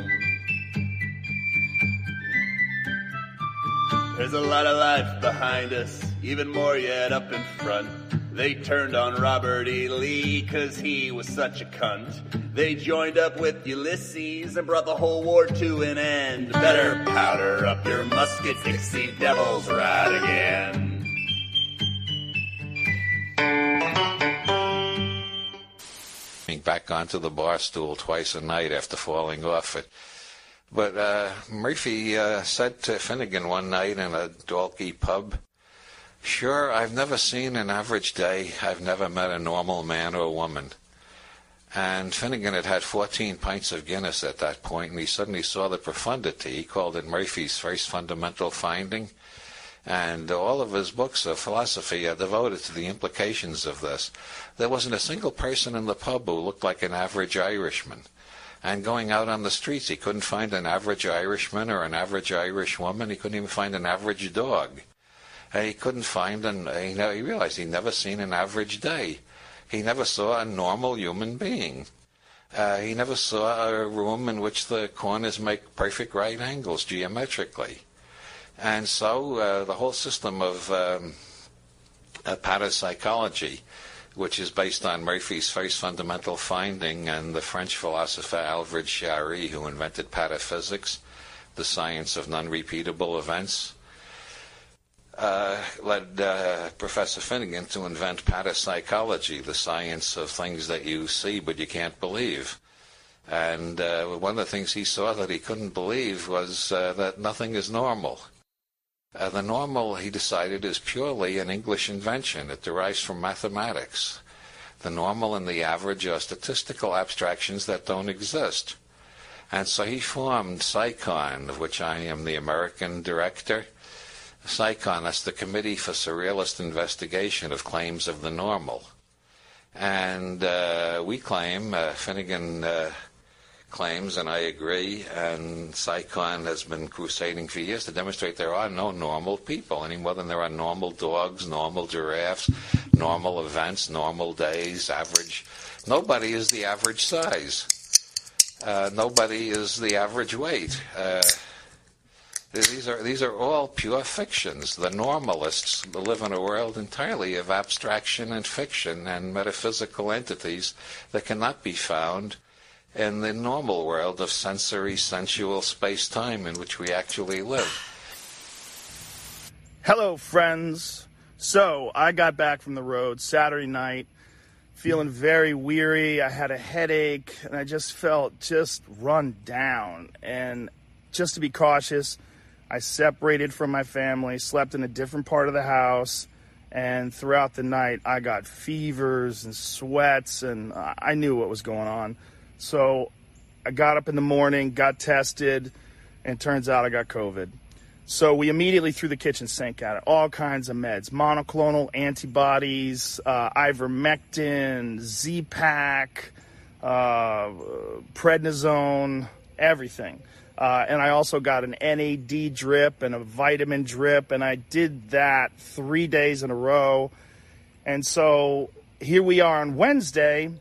There's a lot of life behind us, even more yet up in front. They turned on Robert E. Lee cause he was such a cunt. They joined up with Ulysses and brought the whole war to an end. Better powder up your muskets, Dixie Devils ride again. Back onto the bar stool twice a night after falling off it. But uh, Murphy uh, said to Finnegan one night in a Dalkey pub, "Sure, I've never seen an average day. I've never met a normal man or woman." And Finnegan had had fourteen pints of Guinness at that point, and he suddenly saw the profundity. He called it Murphy's first fundamental finding. And all of his books of philosophy are devoted to the implications of this. There wasn't a single person in the pub who looked like an average Irishman. And going out on the streets, he couldn't find an average Irishman or an average Irish woman. He couldn't even find an average dog. He couldn't find, and he, he realized he'd never seen an average day. He never saw a normal human being. Uh, he never saw a room in which the corners make perfect right angles geometrically. And so uh, the whole system of um, uh, parapsychology, which is based on Murphy's first fundamental finding and the French philosopher Alfred Jarry, who invented pataphysics, the science of non-repeatable events, uh, led uh, Professor Finnegan to invent parapsychology, the science of things that you see but you can't believe. And uh, one of the things he saw that he couldn't believe was uh, that nothing is normal. Uh, the normal, he decided, is purely an English invention. It derives from mathematics. The normal and the average are statistical abstractions that don't exist. And so he formed SciCon, of which I am the American director. SciCon, that's the Committee for Surrealist Investigation of Claims of the Normal. And uh, we claim, uh, Finnegan uh, claims, and I agree, and SciCon has been crusading for years to demonstrate there are no normal people any more than there are normal dogs, normal giraffes, normal events, normal days, average. Nobody is the average size. Uh, nobody is the average weight. Uh, these are these are all pure fictions. The normalists live in a world entirely of abstraction and fiction and metaphysical entities that cannot be found in the normal world of sensory, sensual space-time in which we actually live. Hello, friends. So I got back from the road Saturday night, feeling very weary. I had a headache, and I just felt just run down. And just to be cautious, I separated from my family, slept in a different part of the house, and throughout the night, I got fevers and sweats, and I knew what was going on. So I got up in the morning, got tested, and turns out I got COVID. So we immediately threw the kitchen sink at it. All kinds of meds, monoclonal antibodies, uh, ivermectin, Z-Pak, uh, prednisone, everything. Uh, and I also got an N A D drip and a vitamin drip, and I did that three days in a row. And so here we are on Wednesday,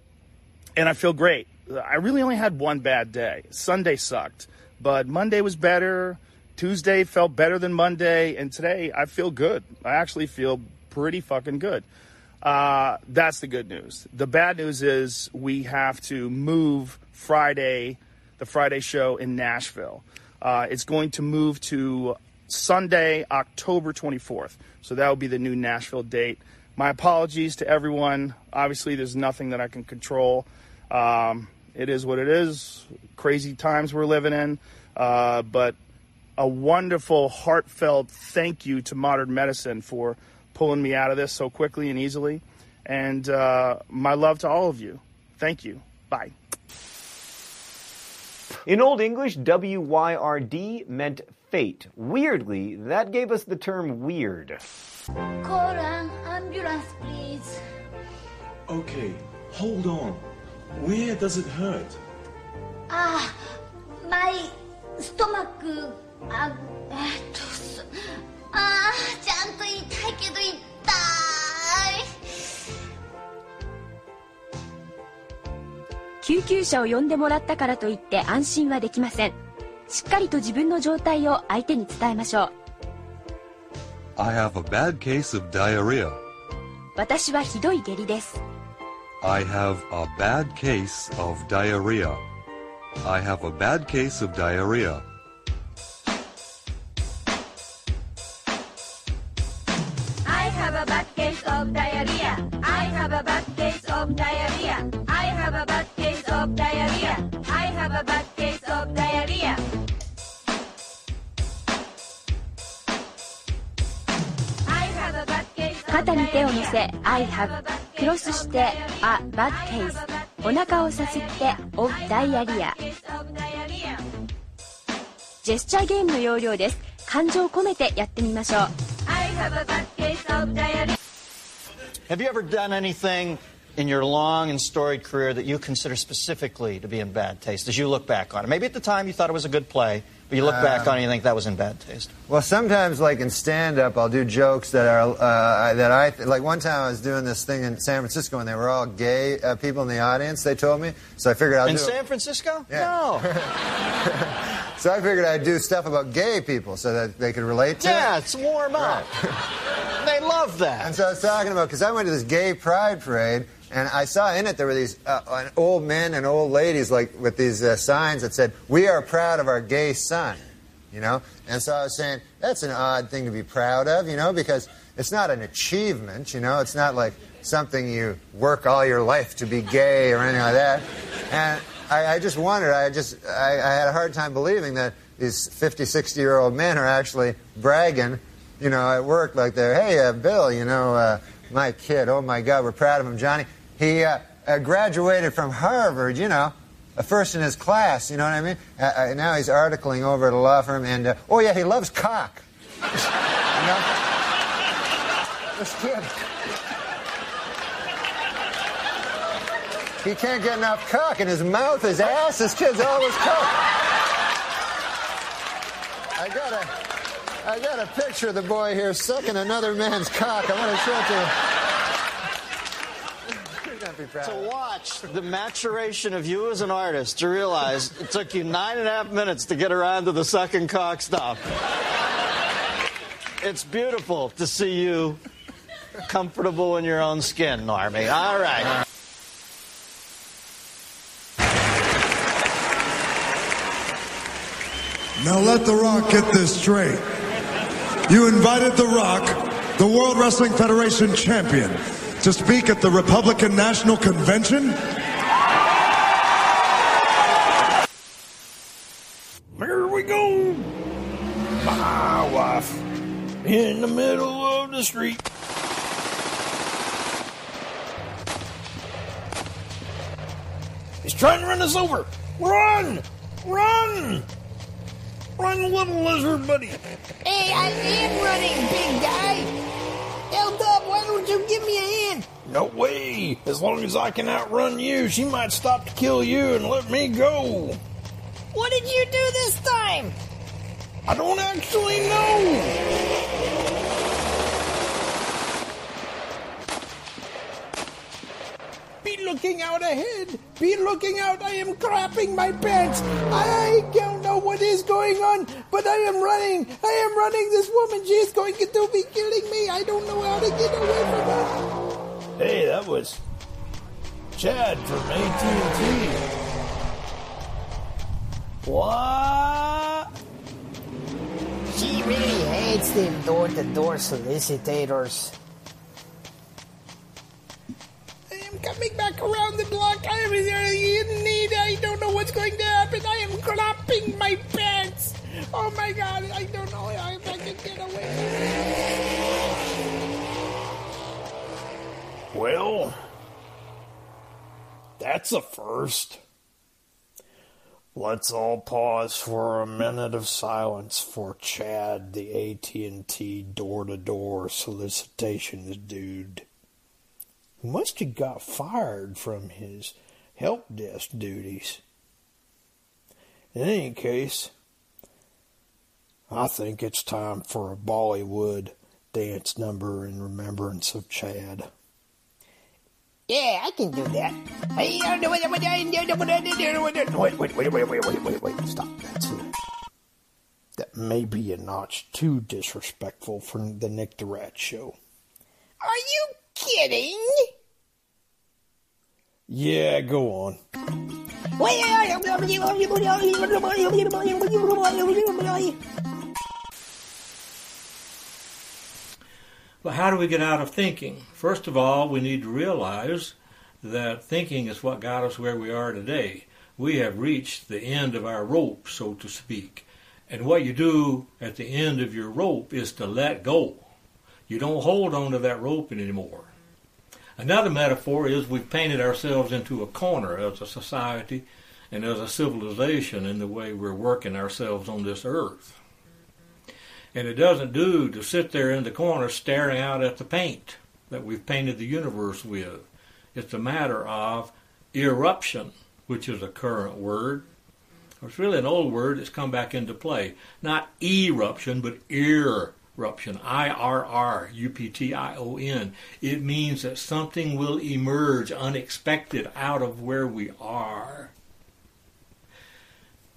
and I feel great. I really only had one bad day. Sunday sucked, but Monday was better. Tuesday felt better than Monday, and today I feel good. I actually feel pretty fucking good. Uh, that's the good news. The bad news is we have to move Friday, the Friday show in Nashville. Uh, it's going to move to Sunday, October twenty-fourth. So that will be the new Nashville date. My apologies to everyone. Obviously, there's nothing that I can control. Um, it is what it is. Crazy times we're living in, uh, but a wonderful, heartfelt thank you to Modern Medicine for pulling me out of this so quickly and easily. And uh, my love to all of you. Thank you. Bye. In Old English, W Y R D meant fate. Weirdly, that gave us the term weird. Call an ambulance, please. Okay, hold on. Where does it hurt? Ah, my stomach. あ、えっと、あー、ちゃんと痛いけど痛い。救急車を呼んでもらったからといって安心はできません。しっかりと自分の状態を相手に伝えましょう。I have a bad case of diarrhea. 私はひどい下痢です。I have a bad case of diarrhea. I have a bad case of diarrhea. Of diarrhea. I have a bad case of diarrhea. I have a bad case of diarrhea. I have a bad case of diarrhea. I have a bad case of diarrhea. I have a bad case of diarrhea. I have a bad case of diarrhea. Gesture gameの要領です。感情を込めてやってみましょう。I have a bad case of diarrhea. Have you ever done anything in your long and storied career that you consider specifically to be in bad taste, as you look back on it? Maybe at the time you thought it was a good play, but you look um, back on it and you think that was in bad taste. Well, sometimes, like in stand-up, I'll do jokes that are, uh, that I, th- like one time I was doing this thing in San Francisco and they were all gay uh, people in the audience, they told me, so I figured I'll in do In San it. Francisco? Yeah. No. So I figured I'd do stuff about gay people so that they could relate to yeah, it. Yeah, it's warm up. Right. They love that. And so I was talking about, because I went to this gay pride parade, and I saw in it there were these uh, old men and old ladies like with these uh, signs that said, "We are proud of our gay son," you know? And so I was saying, that's an odd thing to be proud of, you know, because it's not an achievement, you know? It's not like something you work all your life to be gay or anything like that. And I, I just wondered, I just, I, I had a hard time believing that these fifty, sixty-year-old men are actually bragging, you know, at work like they're, "Hey, uh, Bill, you know, uh, my kid, oh, my God, we're proud of him, Johnny. He uh, uh, graduated from Harvard, you know, uh, first in his class, you know what I mean? Uh, uh, now he's articling over at a law firm, and, uh, oh, yeah, he loves cock." You know? This kid, he can't get enough cock in his mouth, his ass, his kid's always cock. I got a, I got a picture of the boy here sucking another man's cock. I want to show it to you. To watch the maturation of you as an artist, to realize it took you nine and a half minutes to get around to the sucking cock stuff. It's beautiful to see you comfortable in your own skin, Normie. All right. Now let The Rock get this straight. You invited The Rock, the World Wrestling Federation champion, to speak at the Republican National Convention? Here we go. My wife in the middle of the street. He's trying to run us over. Run! Run! Run, little lizard buddy. Hey, I am running, big guy. L-Dub, why don't you give me a hand? No way. As long as I can outrun you, she might stop to kill you and let me go. What did you do this time? I don't actually know. Be looking out ahead. Be looking out. I am crapping my pants. I don't what is going on, but I am running. I am running. This woman, she is going to be killing me. I don't know how to get away from her. Hey, that was Chad from A T and T. What? She really hates them door-to-door solicitors. Coming back around the block, I am in need. I don't know what's going to happen. I am clapping my pants. Oh my God, I don't know how if I can get away. Well, that's a first. Let's all pause for a minute of silence for Chad, the A T and T door-to-door solicitation dude. Must have got fired from his help desk duties. In any case, I think it's time for a Bollywood dance number in remembrance of Chad. Yeah, I can do that. Wait, wait, wait, wait, wait, wait, wait, wait, stop. That's it. That may be a notch too disrespectful for the Nick the Rat show. Are you kidding? Yeah, go on. But how do we get out of thinking? First of all, we need to realize that thinking is what got us where we are today. We have reached the end of our rope, so to speak. And what you do at the end of your rope is to let go. You don't hold on to that rope anymore. Another metaphor is we've painted ourselves into a corner as a society and as a civilization in the way we're working ourselves on this earth. And it doesn't do to sit there in the corner staring out at the paint that we've painted the universe with. It's a matter of eruption, which is a current word. It's really an old word that's come back into play. Not eruption, but eruption. Eruption, I R R U P T I O N. It means that something will emerge unexpected out of where we are.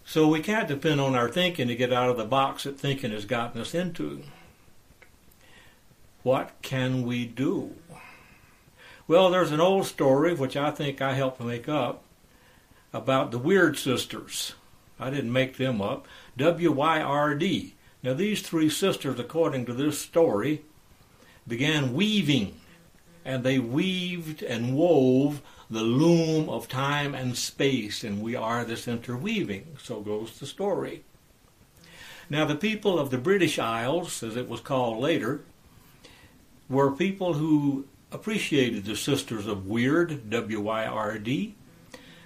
So we can't depend on our thinking to get out of the box that thinking has gotten us into. What can we do? Well, there's an old story, which I think I helped make up, about the Weird Sisters. I didn't make them up. W Y R D. Now, these three sisters, according to this story, began weaving, and they weaved and wove the loom of time and space, and we are this interweaving. So goes the story. Now, the people of the British Isles, as it was called later, were people who appreciated the Sisters of Weird, W Y R D,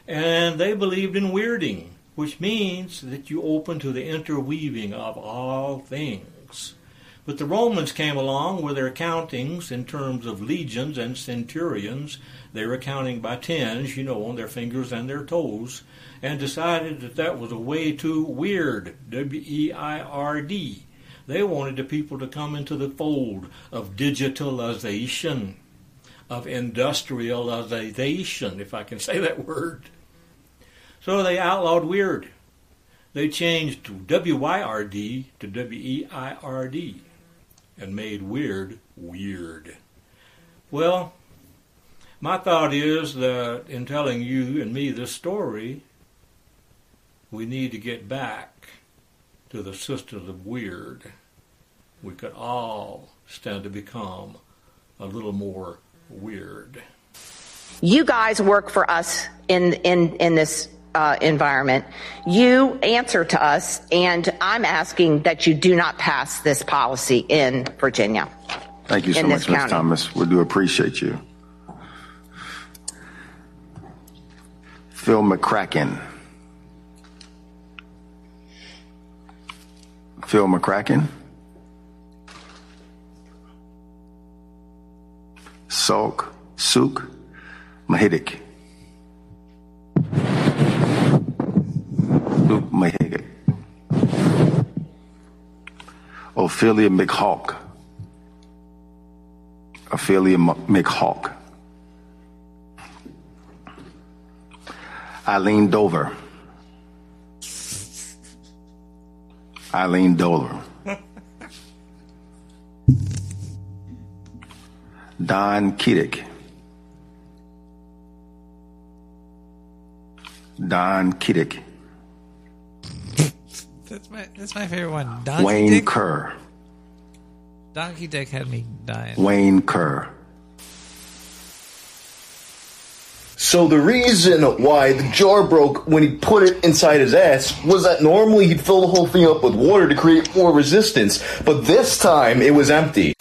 and they believed in weirding, which means that you open to the interweaving of all things. But the Romans came along with their countings in terms of legions and centurions. They were counting by tens, you know, on their fingers and their toes, and decided that that was a way too weird, W E I R D. They wanted the people to come into the fold of digitalization, of industrialization, if I can say that word. So they outlawed weird. They changed W Y R D to W E I R D and made weird weird. Well, my thought is that in telling you and me this story, we need to get back to the Sisters of Weird. We could all stand to become a little more weird. You guys work for us in in in this uh, environment. You answer to us, and I'm asking that you do not pass this policy in Virginia. Thank you so much, Miz Thomas. We do appreciate you. Phil McCracken. Phil McCracken. Sulk. Suk. Mahidic. Luke Mahidic. Ophelia McHawk. Ophelia McHawk. Eileen Dover. Eileen Dover. Don Kiddick. Don Kiddick. That's my that's my favorite one. Donkey Wayne Dick? Kerr. Donkey Dick had me dying. Wayne Kerr. So the reason why the jar broke when he put it inside his ass was that normally he'd fill the whole thing up with water to create more resistance, but this time it was empty.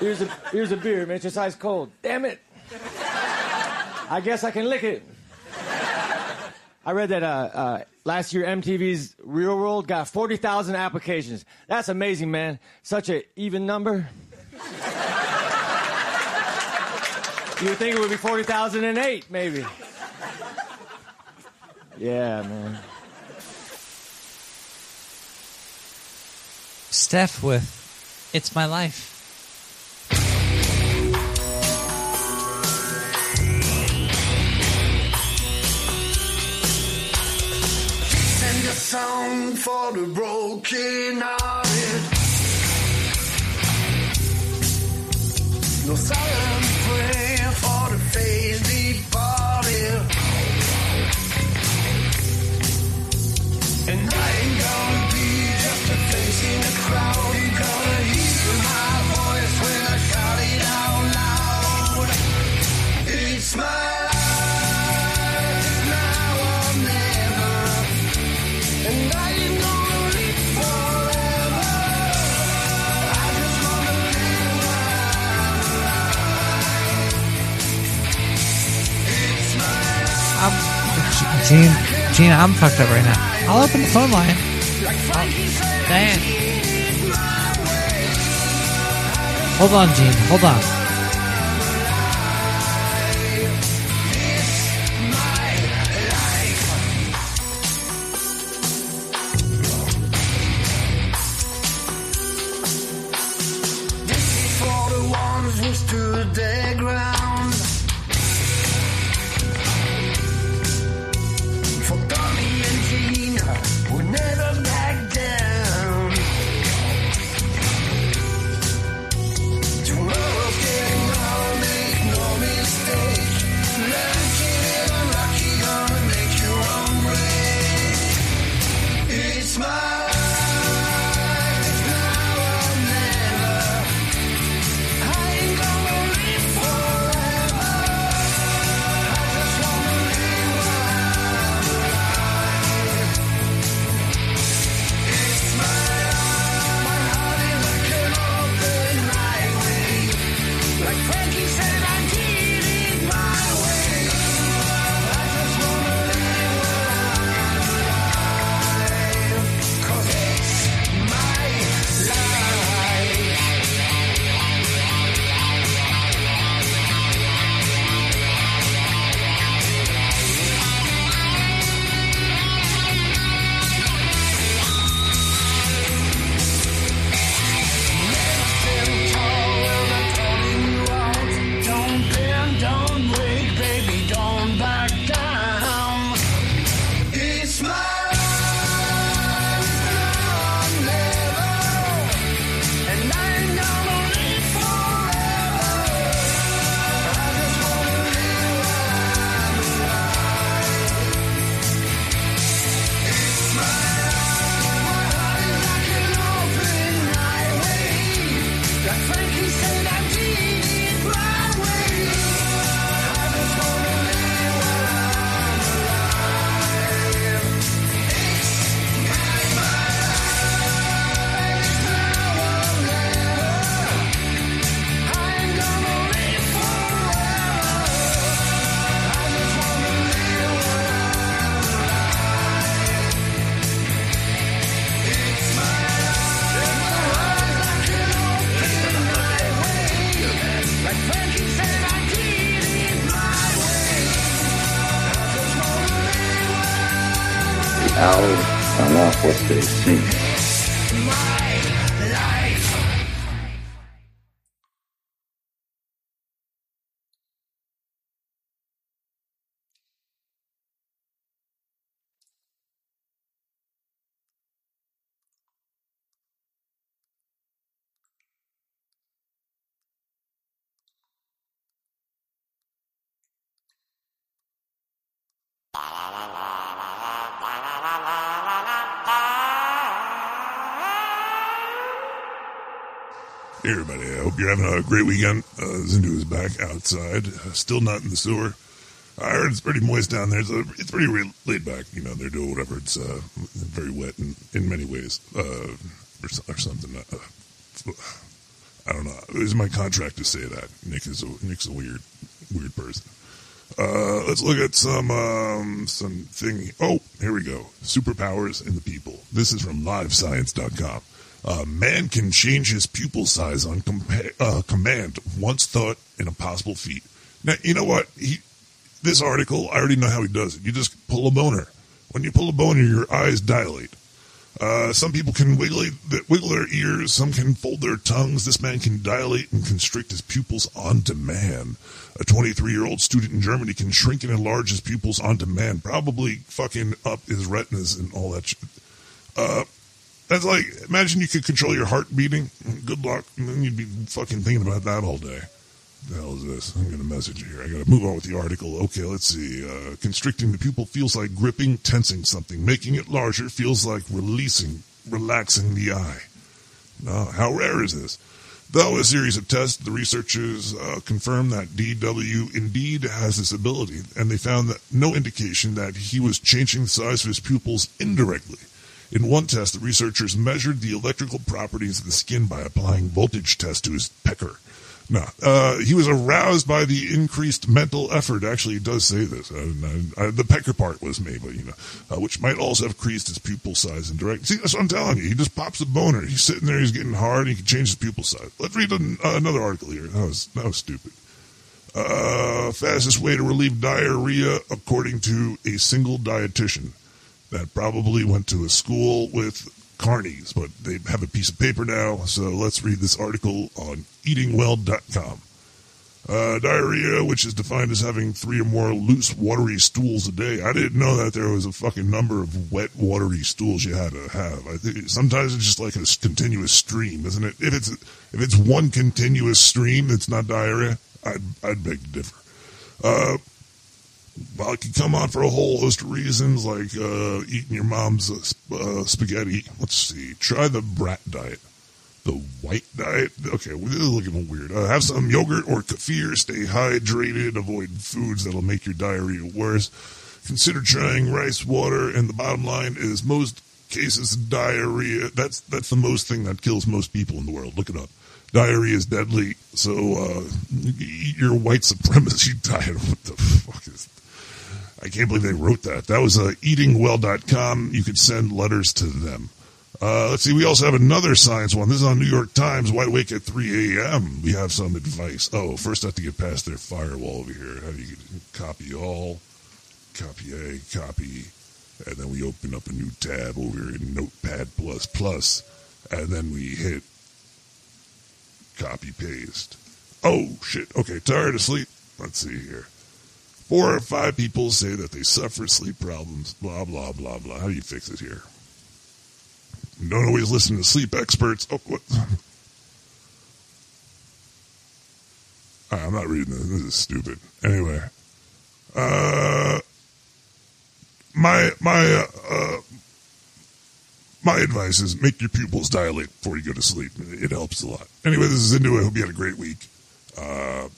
Here's a, here's a beer, Mitch. It's ice cold. Damn it. I guess I can lick it. I read that uh, uh, last year M T V's Real World got forty thousand applications. That's amazing, man. Such an even number. You would think it would be forty thousand eight, maybe. Yeah, man. Steph with It's My Life. Send a song for the broken hearted. No silent prayer for the faith departed. And I ain't gonna be just a face in the crowd. You gonna hear my voice when I shout it out loud. It's my life, now or never. And I ain't gonna live forever. I just wanna live my life. It's my life. Gene, Gina, I'm fucked up right now. I'll open the phone line. Oh, Diane. Hold on, Gene. Hold on. This is for the ones who stood their ground. For Tommy and Gina, who never back down. alley. I'm off what they see. Hey everybody, I hope you're having a great weekend. Uh, Zendu is back outside, uh, still not in the sewer. I heard it's pretty moist down there, so it's pretty re- laid back. You know, they're doing whatever. It's uh, very wet in, in many ways, uh, or, or something. Uh, I don't know. It was my contract to say that. Nick is a, Nick's a weird, weird person. Uh, let's look at some, um, some thing. Oh, here we go. Superpowers in the people. This is from live science dot com. Uh, man can change his pupil size on compa- uh, command, once thought an impossible feat. Now, you know what? He, this article, I already know how he does it. You just pull a boner. When you pull a boner, your eyes dilate. Uh, some people can wiggle, wiggle their ears. Some can fold their tongues. This man can dilate and constrict his pupils on demand. A twenty-three-year-old student in Germany can shrink and enlarge his pupils on demand, probably fucking up his retinas and all that shit. Uh... That's like, imagine you could control your heart beating. Good luck. And then you'd be fucking thinking about that all day. The hell is this? I'm going to message here. I got to move on with the article. Okay, let's see. Uh, constricting the pupil feels like gripping, tensing something. Making it larger feels like releasing, relaxing the eye. Now, how rare is this? Though a series of tests, the researchers uh, confirmed that D W indeed has this ability, and they found that no indication that he was changing the size of his pupils indirectly. In one test, the researchers measured the electrical properties of the skin by applying voltage tests to his pecker. Now, uh, he was aroused by the increased mental effort. Actually, it does say this. I, I, I, the pecker part was me, but, you know, uh, which might also have increased his pupil size indirectly. See, that's what I'm telling you. He just pops a boner. He's sitting there. He's getting hard. And he can change his pupil size. Let's read an, uh, another article here. That was, that was stupid. Uh, fastest way to relieve diarrhea, according to a single dietitian. That probably went to a school with carnies, but they have a piece of paper now, so let's read this article on eating well dot com. Uh, diarrhea, which is defined as having three or more loose, watery stools a day. I didn't know that there was a fucking number of wet, watery stools you had to have. I think sometimes it's just like a continuous stream, isn't it? If it's if it's one continuous stream, it's not diarrhea. I'd, I'd beg to differ. Uh... Well, it can come on for a whole host of reasons, like uh, eating your mom's uh, sp- uh, spaghetti. Let's see. Try the brat diet. The white diet? Okay, well, this is looking weird. Uh, have some yogurt or kefir. Stay hydrated. Avoid foods that'll make your diarrhea worse. Consider trying rice water. And the bottom line is most cases of diarrhea, that's, that's the most thing that kills most people in the world. Look it up. Diarrhea is deadly, so uh, eat your white supremacy diet. What the fuck is that? I can't believe they wrote that. That was uh, eating well dot com. You could send letters to them. Uh, let's see. We also have another science one. This is on New York Times. Wide awake at three a.m. We have some advice. Oh, first I have to get past their firewall over here. How do you copy all, copy A, copy, and then we open up a new tab over here in Notepad++, and then we hit copy paste. Oh, shit. Okay, tired of sleep. Let's see here. Four or five people say that they suffer sleep problems, blah, blah, blah, blah. How do you fix it here? You don't always listen to sleep experts. Oh, what? Right, I'm not reading this. This is stupid. Anyway. Uh, my, my, uh, uh, my advice is make your pupils dilate before you go to sleep. It helps a lot. Anyway, this is Zendu. I hope you had a great week. Uh,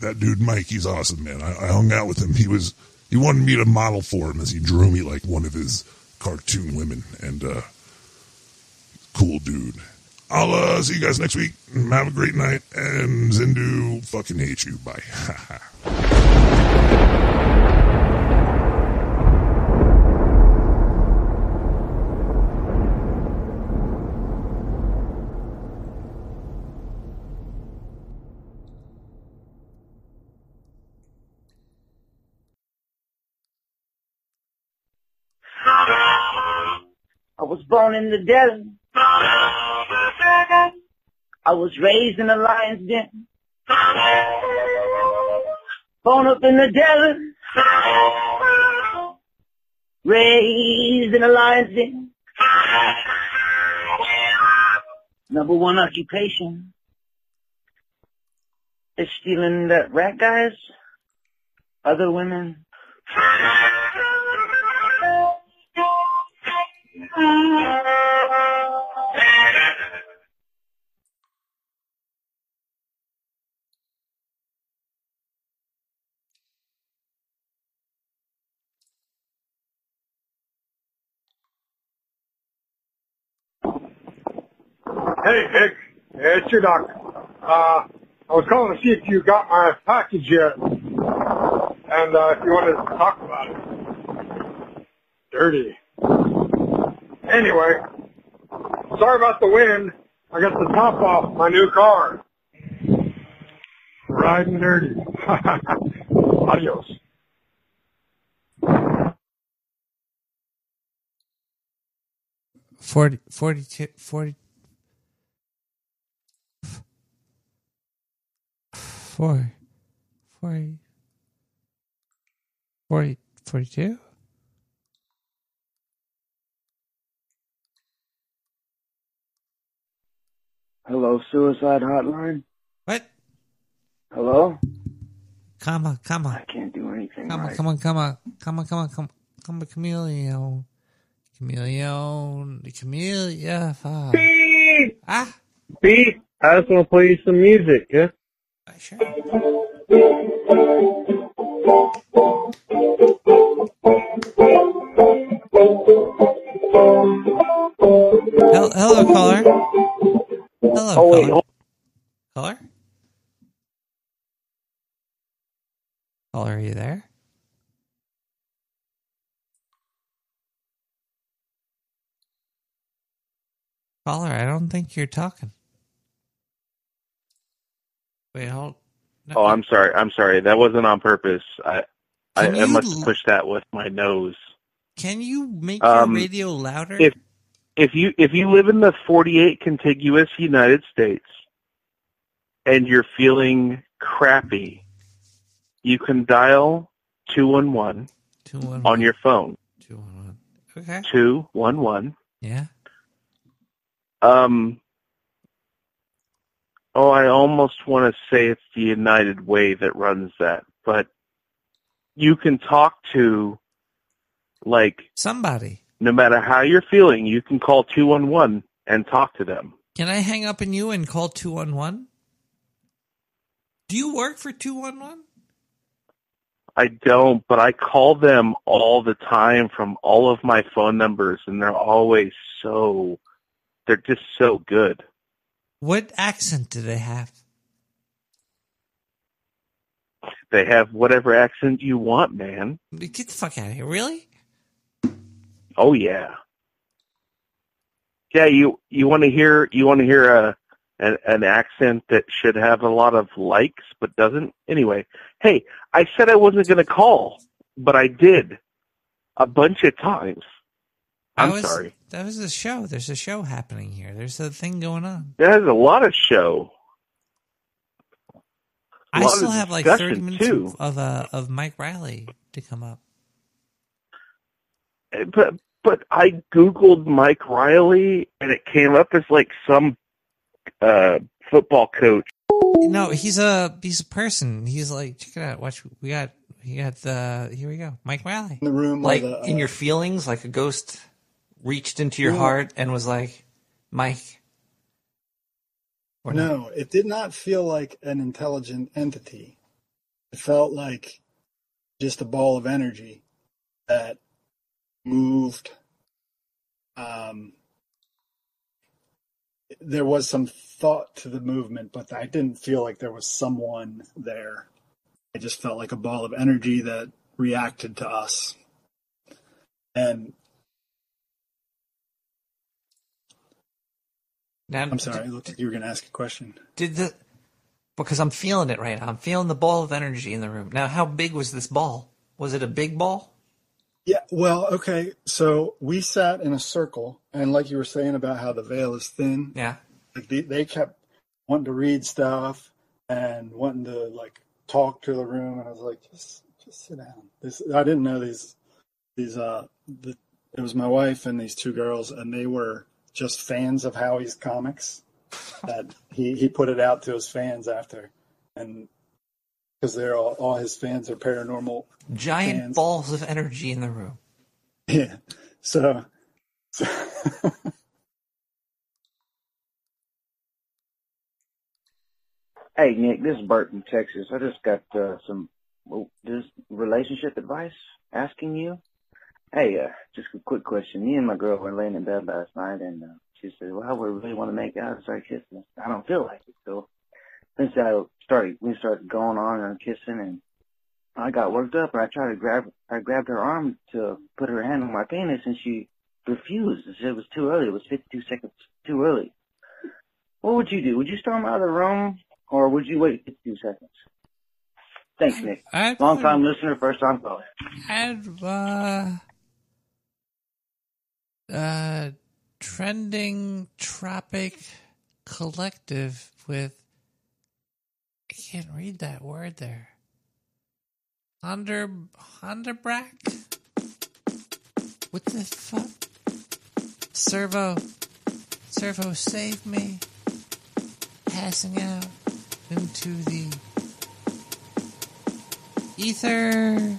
That dude, Mike, he's awesome, man. I, I hung out with him. He was he wanted me to model for him as he drew me like one of his cartoon women. And, uh, cool dude. I'll uh, see you guys next week. Have a great night. And Zendu fucking hates you. Bye. I was born in the desert. I was raised in a lion's den. Born up in the desert. Raised in a lion's den. Number one occupation is stealing the rat guys, other women. Hey, Vic, it's your doctor. Uh, I was calling to see if you got my package yet, and uh, if you wanted to talk about it. Dirty. Anyway, sorry about the wind. I got the top off my new car. Riding dirty. Adios. forty, forty-two, forty. Four, forty, forty, forty-two. Hello, suicide hotline. What? Hello. Come on, come on. I can't do anything. Come on, right. come on, come on, come on, come on, come on, come on, chameleon, chameleon, the chameleon. Yeah, fuck. Beep. Ah. Beep. I just want to play you some music. Yeah. Sure. Hello, hello, caller. Hello, oh, wait, caller. Caller? Caller, are you there? Caller, I don't think you're talking. Wait, hold. No. Oh, I'm sorry. I'm sorry. That wasn't on purpose. I, I, I must have pushed that with my nose. Can you make um, your radio louder? If, if you if you live in the forty-eight contiguous United States and you're feeling crappy, you can dial two one one on your phone. two one one. Okay. two one one. Yeah. Um. Oh, I almost want to say it's the United Way that runs that, but you can talk to, like, somebody. No matter how you're feeling, you can call two one one and talk to them. Can I hang up on you and call two one one? Do you work for two one one? I don't, but I call them all the time from all of my phone numbers, and they're always so, they're just so good. What accent do they have? They have whatever accent you want, man. Get the fuck out of here, really? Oh yeah, yeah. You you want to hear you want to hear a an, an accent that should have a lot of likes but doesn't. Anyway, hey, I said I wasn't going to call, but I did a bunch of times. I'm was, sorry. That was a show. There's a show happening here. There's a thing going on. There's a lot of show. I still have like thirty minutes too. of uh, of Mike Riley to come up. But but I googled Mike Riley and it came up as like some uh, football coach. No, he's a he's a person. He's like, check it out. Watch, we got he got the here we go. Mike Riley in the room, like the, uh, in your feelings, like a ghost. Reached into your no. heart and was like, Mike. Or no, not. It did not feel like an intelligent entity. It felt like just a ball of energy that moved. Um, there was some thought to the movement, but I didn't feel like there was someone there. I just felt like a ball of energy that reacted to us. And Now, I'm sorry, it looked like you were going to ask a question. Did the Because I'm feeling it right now. I'm feeling the ball of energy in the room. Now, how big was this ball? Was it a big ball? Yeah, well, okay. So we sat in a circle, and like you were saying about how the veil is thin. Yeah. Like they, they kept wanting to read stuff and wanting to like talk to the room, and I was like, just just sit down. This I didn't know these these uh the, it was my wife and these two girls, and they were just fans of Howie's comics. That he, he put it out to his fans after, and because they're all, all his fans are paranormal giant fans. Balls of energy in the room. Yeah. So, so Hey Nick, this is Bert from Texas. I just got uh, some this relationship advice asking you. Hey, uh, just a quick question. Me and my girl were laying in bed last night, and uh, she said, well, we really want to make out and start kissing. I don't feel like it. So since I started, we started going on and kissing, and I got worked up, and I tried to grab, I grabbed her arm to put her hand on my penis, and she refused. She said it was too early. It was fifty-two seconds too early. What would you do? Would you storm out of the room, or would you wait fifty-two seconds? Thanks, Nick. I'd, Long time listener, first time caller. I'd, uh, uh, Trending Tropic Collective with, I can't read that word there. Honder, Honderbrack? What the fuck? Servo. Servo, save me. Passing out into the ether.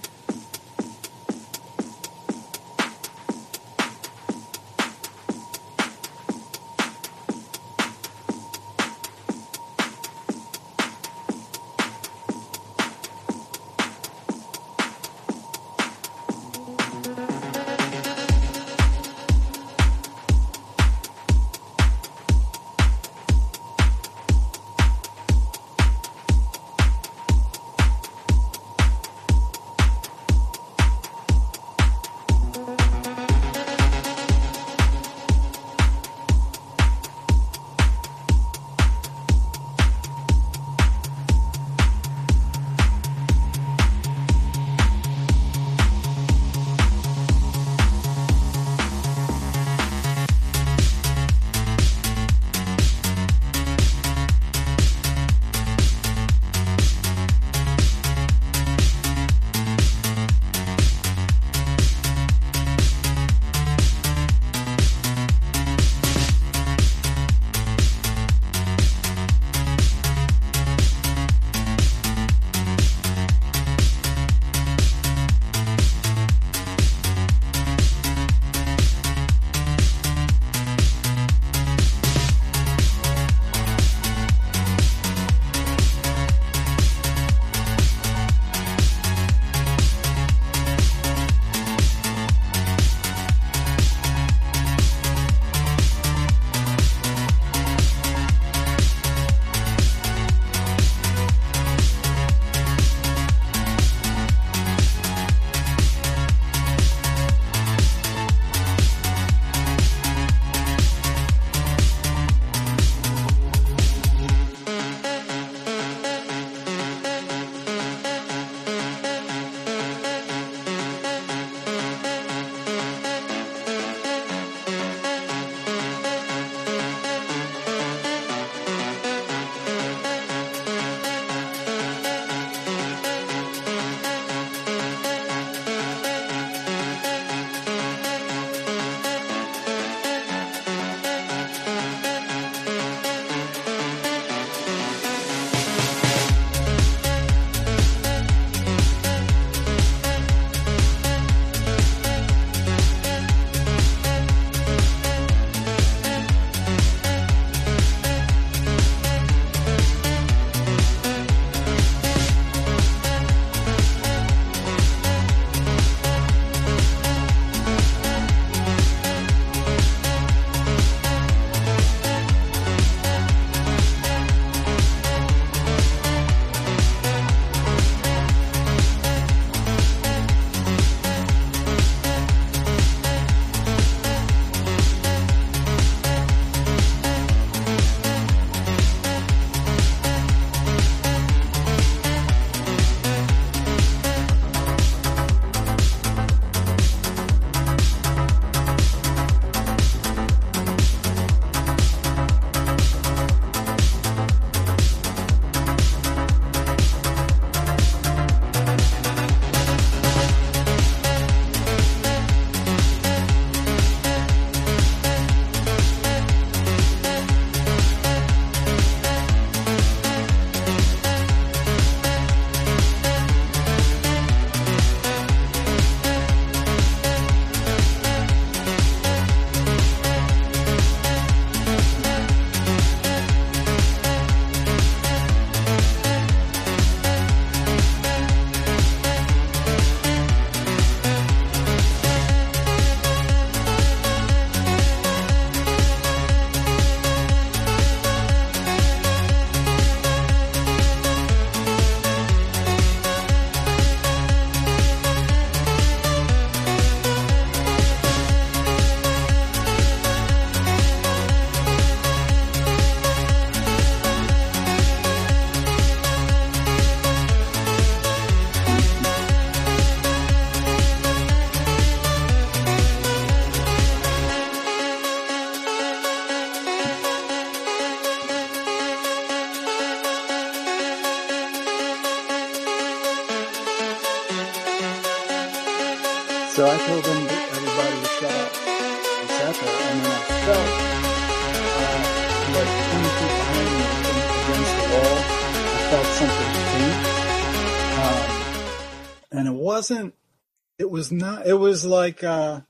So I told them that everybody was shut up except for, and then I felt uh, like twenty feet behind me against the wall. I felt something pink, um, and it wasn't. It was not. It was like uh,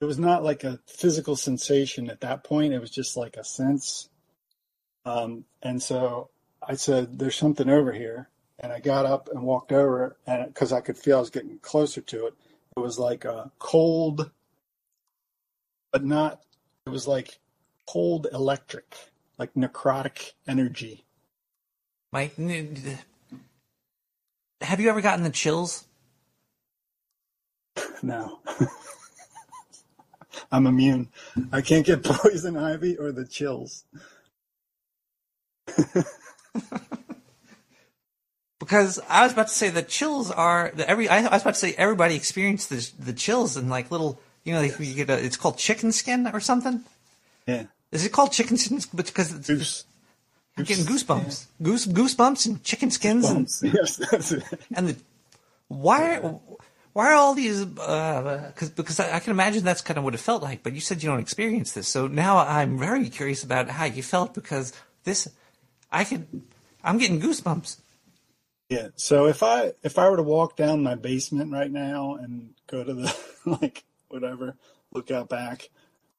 it was not like a physical sensation at that point. It was just like a sense. Um, and so I said, "There's something over here." And I got up and walked over, and because I could feel I was getting closer to it, it was like a cold, but not. It was like cold electric, like necrotic energy. Mike, have you ever gotten the chills? No, I'm immune. I can't get poison ivy or the chills. Because I was about to say the chills are the every. I was about to say everybody experienced the the chills and like little, you know, like you get a, it's called chicken skin or something. Yeah, is it called chicken skin? Because it's, Goose. I'm getting goosebumps, yeah. goose goosebumps and chicken skins goosebumps. And yes, that's it. And the why yeah. why are all these? Uh, cause, because I, I can imagine that's kind of what it felt like. But you said you don't experience this, so now I'm very curious about how you felt because this. I could, I'm getting goosebumps. Yeah. So if I, if I were to walk down my basement right now and go to the, like, whatever, look out back,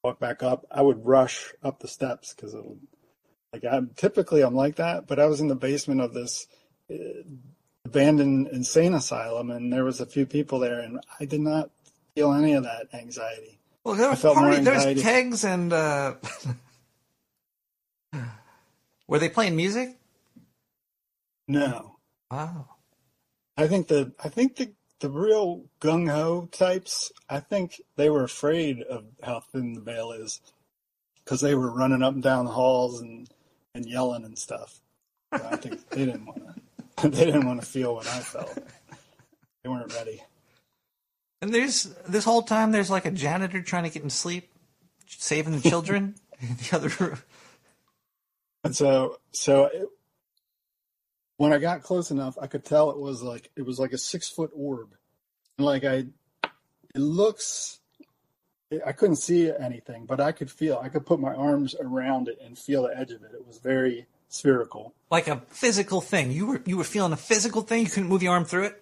walk back up, I would rush up the steps because it would, like, I'm typically I'm like that, but I was in the basement of this abandoned insane asylum and there was a few people there and I did not feel any of that anxiety. Well, there was, I felt party, more anxiety. There was kegs and, uh, were they playing music? No. Wow. I think the I think the, the real gung ho types, I think they were afraid of how thin the veil is because they were running up and down the halls and, and yelling and stuff. So I think they didn't want to they didn't want to feel what I felt. They weren't ready. And there's this whole time there's like a janitor trying to get in sleep, saving the children in the other room. And so, so it, when I got close enough, I could tell it was like, it was like a six foot orb. And like I, it looks, it, I couldn't see anything, but I could feel, I could put my arms around it and feel the edge of it. It was very spherical. Like a physical thing. You were, you were feeling a physical thing. You couldn't move your arm through it.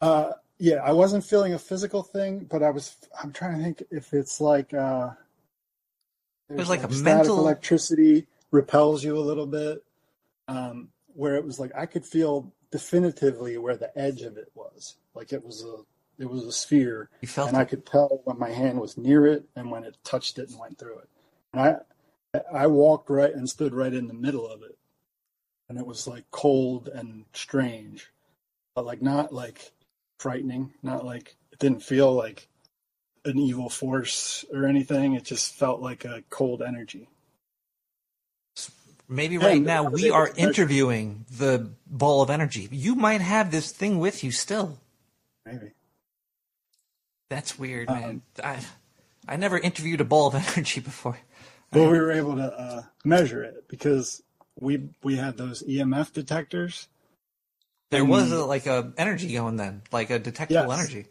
Uh, yeah, I wasn't feeling a physical thing, but I was, I'm trying to think if it's like, uh, it was like, like a mental electricity. Repels you a little bit, um, where it was like I could feel definitively where the edge of it was. Like it was a it was a sphere, you felt and it. I could tell when my hand was near it and when it touched it and went through it. And I I walked right and stood right in the middle of it, and it was like cold and strange, but like not like frightening, not like it didn't feel like an evil force or anything. It just felt like a cold energy. Maybe right now we are interviewing the ball of energy. You might have this thing with you still. Maybe. That's weird, man. Um, I I never interviewed a ball of energy before. Well, we were able to uh, measure it because we we had those E M F detectors. There was a, like a energy going then, like a detectable yes. energy.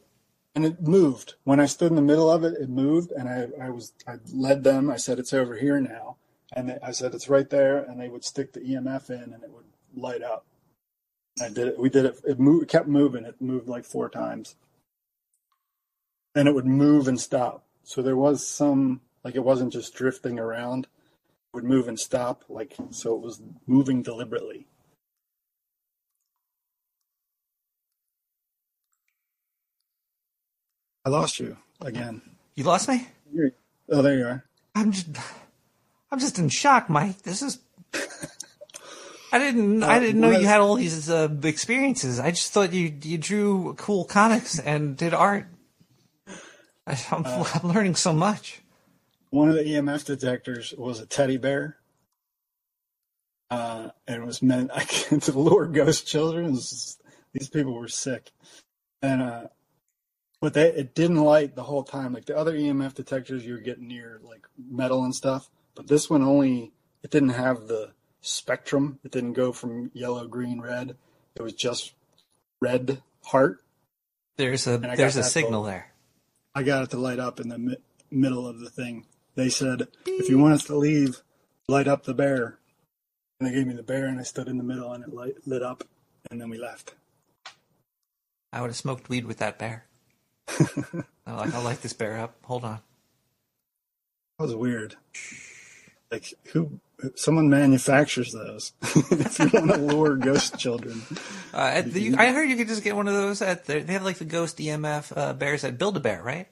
And it moved. When I stood in the middle of it, it moved, and I, I was I led them. I said, "It's over here now." And they, I said, it's right there. And they would stick the E M F in and it would light up. I did it. We did it. It, moved, it kept moving. It moved like four times. And it would move and stop. So there was some, like it wasn't just drifting around. It would move and stop. Like, so it was moving deliberately. I lost you again. You lost me? Oh, there you are. I'm just... I'm just in shock, Mike. This is. I didn't. Uh, I didn't know was, you had all these uh, experiences. I just thought you you drew cool comics and did art. I, I'm, uh, I'm learning so much. One of the E M F detectors was a teddy bear, uh, and it was meant I can't to lure ghost children. Just, these people were sick, and uh, but they it didn't light the whole time. Like the other E M F detectors, you were getting near like metal and stuff. But this one only, it didn't have the spectrum. It didn't go from yellow, green, red. It was just red heart. There's a there's a signal there. I got it to light up in the mi- middle of the thing. They said, if you want us to leave, light up the bear. And they gave me the bear, and I stood in the middle, and it light, lit up, and then we left. I would have smoked weed with that bear. I like, I'll light this bear up. Hold on. That was weird. Like, who? Someone manufactures those. If you want to lure ghost children. Uh, at the, I heard you could just get one of those. At the, they have like the ghost E M F uh, bears at Build-A-Bear, right?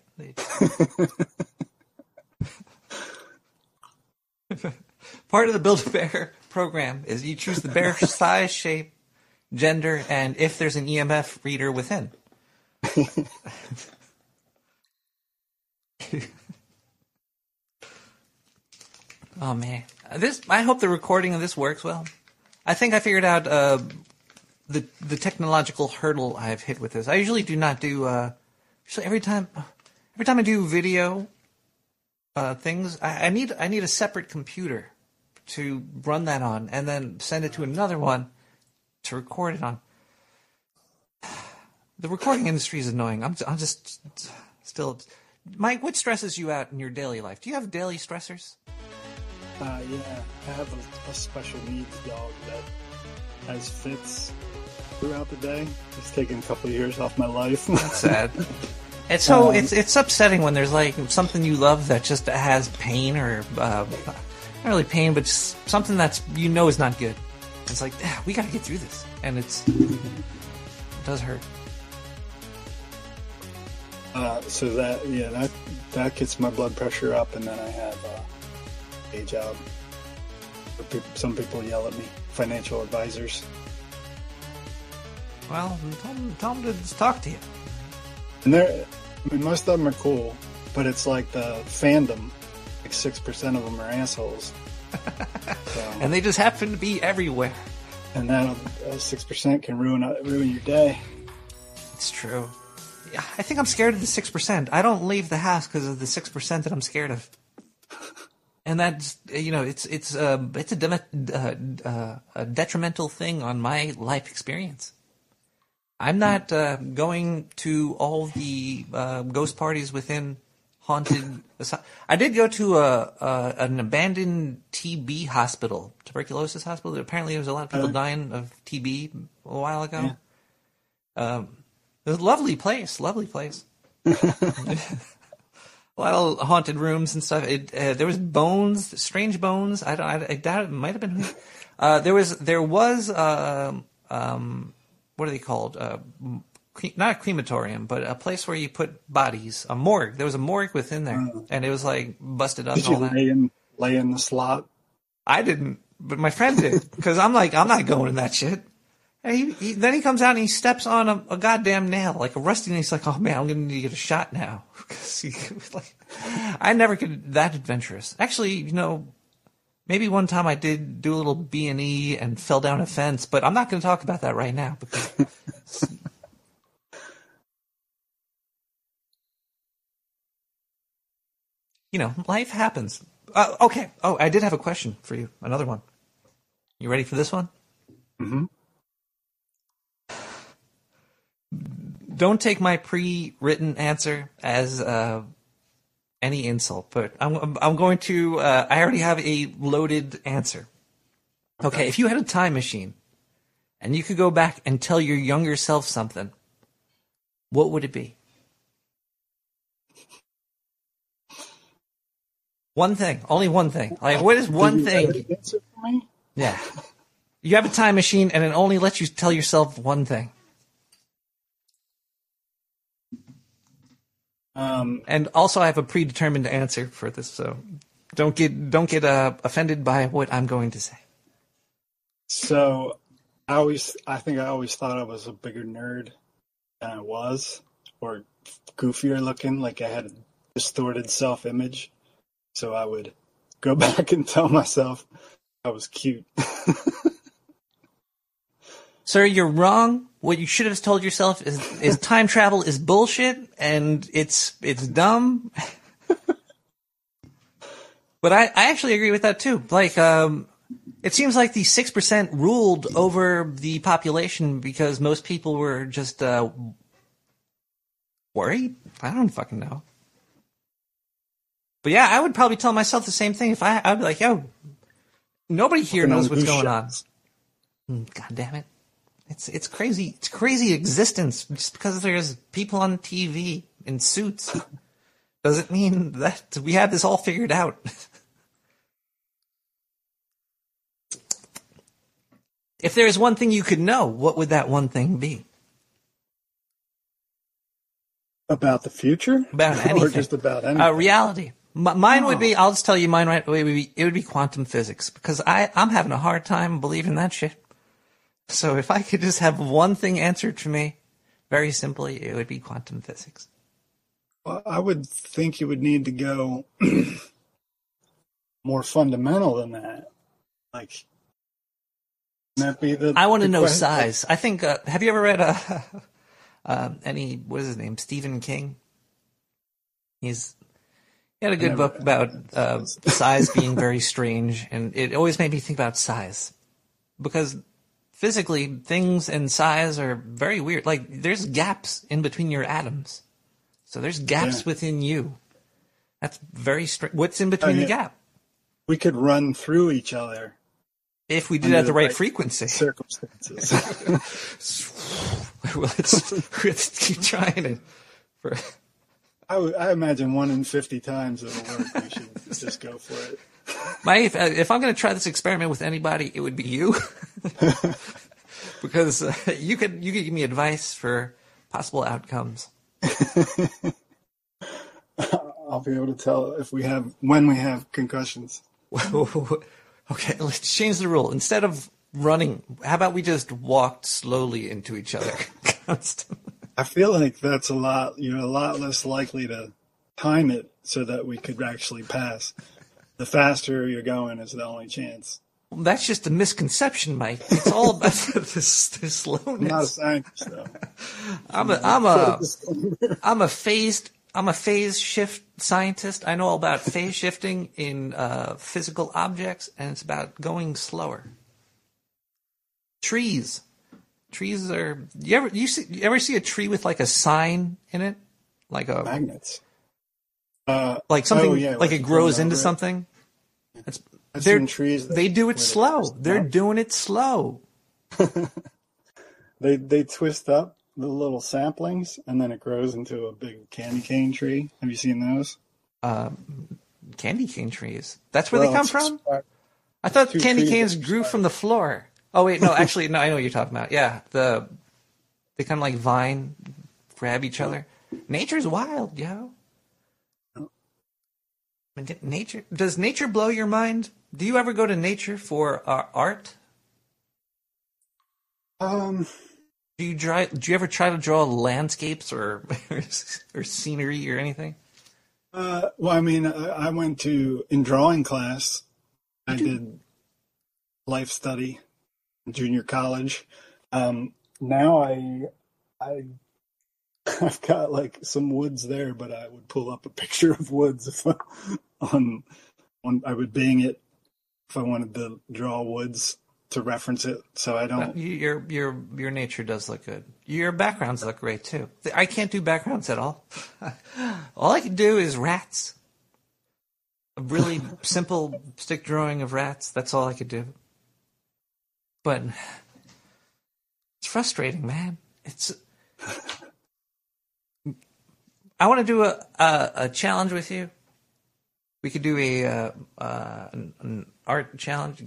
Part of the Build-A-Bear program is you choose the bear size, shape, gender, and if there's an E M F reader within. Oh man, this! I hope the recording of this works well. I think I figured out uh, the the technological hurdle I've hit with this. I usually do not do. Uh, usually, every time, every time I do video uh, things, I, I need I need a separate computer to run that on, and then send it to another one to record it on. The recording industry is annoying. I'm I'm just still. Mike, what stresses you out in your daily life? Do you have daily stressors? Uh, yeah, I have a, a special needs dog that has fits throughout the day. It's taken a couple of years off my life. That's sad. It's so um, it's it's upsetting when there's like something you love that just has pain or uh, not really pain, but just something that's you know is not good. It's like ah, we got to get through this, and it's it does hurt. Uh, so that yeah that that gets my blood pressure up, and then I have. Uh, job. Some people yell at me. Financial advisors. Well, tell them, tell them to talk to you. And they're, I mean, most of them are cool, but it's like the fandom. Like six percent of them are assholes. So, and they just happen to be everywhere. And that uh, six percent can ruin ruin your day. It's true. Yeah, I think I'm scared of the six percent. I don't leave the house because of the six percent that I'm scared of. And that's, you know, it's it's uh, it's a, de- uh, uh, a detrimental thing on my life experience. I'm not uh, going to all the uh, ghost parties within haunted. I did go to a, a an abandoned T B hospital, tuberculosis hospital. Apparently, there was a lot of people dying of T B a while ago. Yeah. Um, it was a lovely place, lovely place. A lot of haunted rooms and stuff. It, uh, there was bones, strange bones. I don't. I, I doubt it might have been. Uh, there was. There was. Uh, um, what are they called? Uh, cre- not a crematorium, but a place where you put bodies. A morgue. There was a morgue within there, mm. and it was like busted up. Did and all you that. Lay in, lay in the slot? I didn't, but my friend did. Because I'm like, I'm not going in that shit. And he, he, then he comes out and he steps on a, a goddamn nail, like a rusty nail. He's like, oh, man, I'm going to need to get a shot now. He, like, I never could that adventurous. Actually, you know, maybe one time I did do a little B and E and fell down a fence, but I'm not going to talk about that right now. Because you know, life happens. Uh, okay. Oh, I did have a question for you. Another one. You ready for this one? Mm-hmm. Don't take my pre-written answer as uh, any insult, but I'm I'm going to. Uh, I already have a loaded answer. Okay. Okay, if you had a time machine and you could go back and tell your younger self something, what would it be? One thing, only one thing. Like, what is one Did you thing? Answer for me? Yeah, you have a time machine and it only lets you tell yourself one thing. Um, and also, I have a predetermined answer for this, so don't get don't get uh, offended by what I'm going to say. So, I always I think I always thought I was a bigger nerd than I was, or goofier looking, like I had a distorted self-image. So I would go back and tell myself I was cute. Sir, you're wrong. What you should have told yourself is, is time travel is bullshit and it's it's dumb. But I, I actually agree with that too. Like, um, it seems like the six percent ruled over the population because most people were just uh, worried. I don't fucking know. But yeah, I would probably tell myself the same thing. If I, I'd be like, yo, nobody here knows what's going on. God damn it. It's it's crazy. It's crazy existence. Just because there's people on T V in suits doesn't mean that we have this all figured out. If there is one thing you could know, what would that one thing be? About the future? About anything. Or just about anything? Uh, reality. M- mine oh. would be, I'll just tell you mine right away, it would be, it would be quantum physics. Because I, I'm having a hard time believing that shit. So if I could just have one thing answered for me, very simply, it would be quantum physics. Well, I would think you would need to go more fundamental than that. Like, that be the, I want to know question? Size. I think, uh, have you ever read uh, uh, any, what is his name, Stephen King? He's he had a good never, book about uh, size being very strange, and it always made me think about size. Because physically, things and size are very weird. Like, there's gaps in between your atoms. So there's gaps yeah. within you. That's very strange. What's in between oh, yeah. the gap? We could run through each other. If we did it at the right, right frequency. Circumstances. Well, let's, let's keep trying it. For... I, would, I imagine one in fifty times it'll work. We should just go for it. My, if, if I'm going to try this experiment with anybody, it would be you. Because uh, you could you could give me advice for possible outcomes. I'll be able to tell if we have when we have concussions. Okay, let's change the rule. Instead of running, how about we just walked slowly into each other constantly? I feel like that's a lot. You're a lot less likely to time it so that we could actually pass. The faster you're going is the only chance. Well, that's just a misconception, Mike. It's all about this, this slowness. I'm not a scientist, though. I'm a I'm a I'm a phased I'm a phase shift scientist. I know all about phase shifting in uh, physical objects, and it's about going slower. Trees, trees are you ever you see you ever see a tree with like a sign in it, like a magnets. Uh, like something, oh, yeah, like it grows into it. something. That's, they're, trees that they do it slow. It they're up. doing it slow. they they twist up the little saplings, and then it grows into a big candy cane tree. Have you seen those? Um, candy cane trees. That's where well, they come from? Spark. I thought candy canes grew spark. from the floor. Oh, wait, no, actually, no, I know what you're talking about. Yeah, the they kind of like vine, grab each other. Nature's wild, yo. Nature does nature blow your mind? Do you ever go to nature for uh, art? Um, do you try? Do you ever try to draw landscapes or or, or scenery or anything? Uh, well, I mean, I, I went to in drawing class. I did life study in junior college. Um, now I I. I've got like some woods there, but I would pull up a picture of woods if I, on, on I would Bing it if I wanted to draw woods to reference it. So I don't. Your your your nature does look good. Your backgrounds look great too. I can't do backgrounds at all. All I can do is rats. A really simple stick drawing of rats. That's all I could do. But it's frustrating, man. It's. I want to do a, a a challenge with you. We could do a uh, uh, an, an art challenge.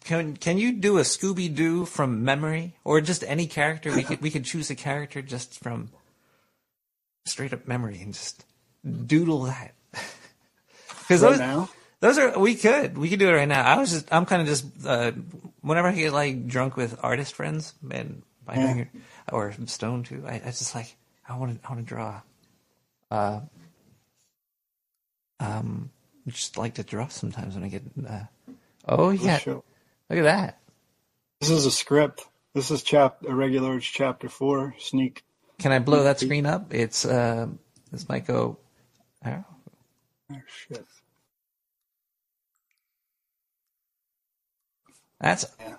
Can can you do a Scooby Doo from memory, or just any character? We could we could choose a character just from straight up memory and just doodle that. Because right those now? those are we could we could do it right now. I was just I'm kind of just uh, whenever I get like drunk with artist friends and my yeah. finger, or stoned too. I, I just like I want to I want to draw. Uh, um, I just like to draw sometimes when I get. Uh, oh yeah, sure. Look at that! This is a script. This is chap Irregularoids chapter four. Sneak. Can I blow that screen up? It's uh, this might go. I don't know. Oh shit! That's. Yeah.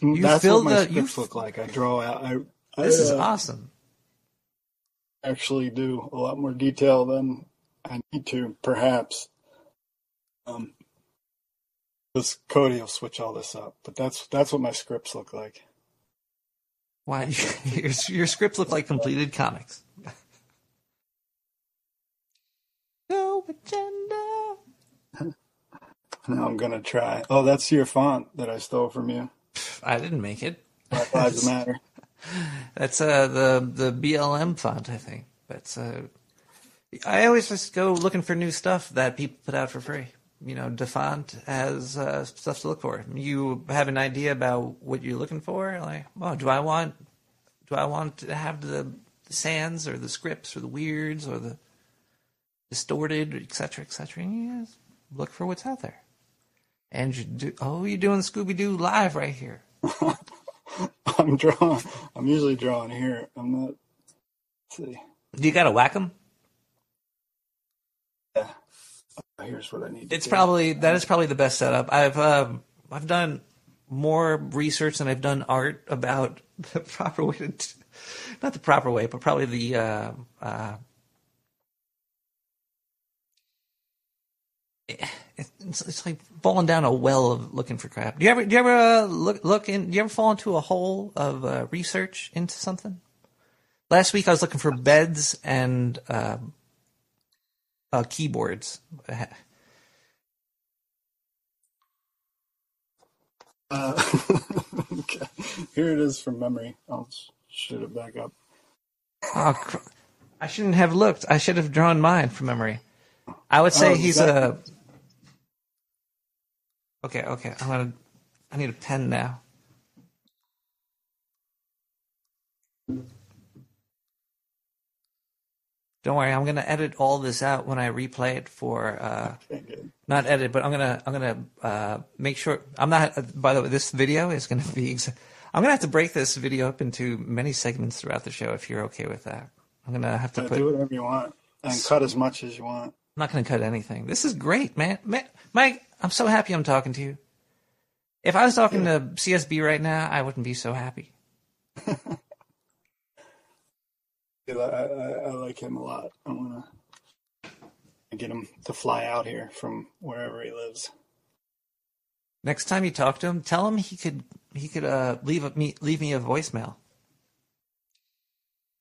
You That's filled what my the, scripts you... look like. I draw out. I, I, this is uh, awesome. Actually do a lot more detail than I need to, perhaps. Um, this Cody will switch all this up, but that's that's what my scripts look like. Why your, your scripts look like completed comics? No agenda. Now I'm gonna try. Oh, that's your font that I stole from you. I didn't make it. Black Lives Matter. That's uh the the B L M font, I think. That's uh, I always just go looking for new stuff that people put out for free. You know, DaFont has uh, stuff to look for. You have an idea about what you're looking for, like, oh, do I want, do I want to have the, the sans or the scripts or the weirds or the distorted, et cetera, et cetera. And look for what's out there. And you do, oh, you're doing Scooby-Doo live right here. I'm drawing. I'm usually drawing here. I'm not. Let's see. Do you gotta whack them? Yeah. Here's what I need. It's to probably do. That is probably the best setup. I've um, I've done more research than I've done art about the proper way to, t- not the proper way, but probably the uh, uh, it's, it's like falling down a well of looking for crap. Do you ever do you ever uh, look look in? Do you ever fall into a hole of uh, research into something? Last week I was looking for beds and. Uh, Uh, keyboards. uh, okay. Here it is from memory. I'll shoot it back up. Oh, I shouldn't have looked. I should have drawn mine from memory. I would say oh, he's that... a. Okay, okay. I'm gonna. I need a pen now. Don't worry, I'm gonna edit all this out when I replay it for uh, not edit, but I'm gonna I'm gonna uh, make sure I'm not. Uh, by the way, this video is gonna be. Exa- I'm gonna have to break this video up into many segments throughout the show. If you're okay with that, I'm gonna have to yeah, put, do whatever you want and cut as much as you want. I'm not gonna cut anything. This is great, man. man Mike, I'm so happy I'm talking to you. If I was talking yeah. to C S B right now, I wouldn't be so happy. I, I, I like him a lot. I want to get him to fly out here from wherever he lives. Next time you talk to him, tell him he could he could uh, leave a, me leave me a voicemail.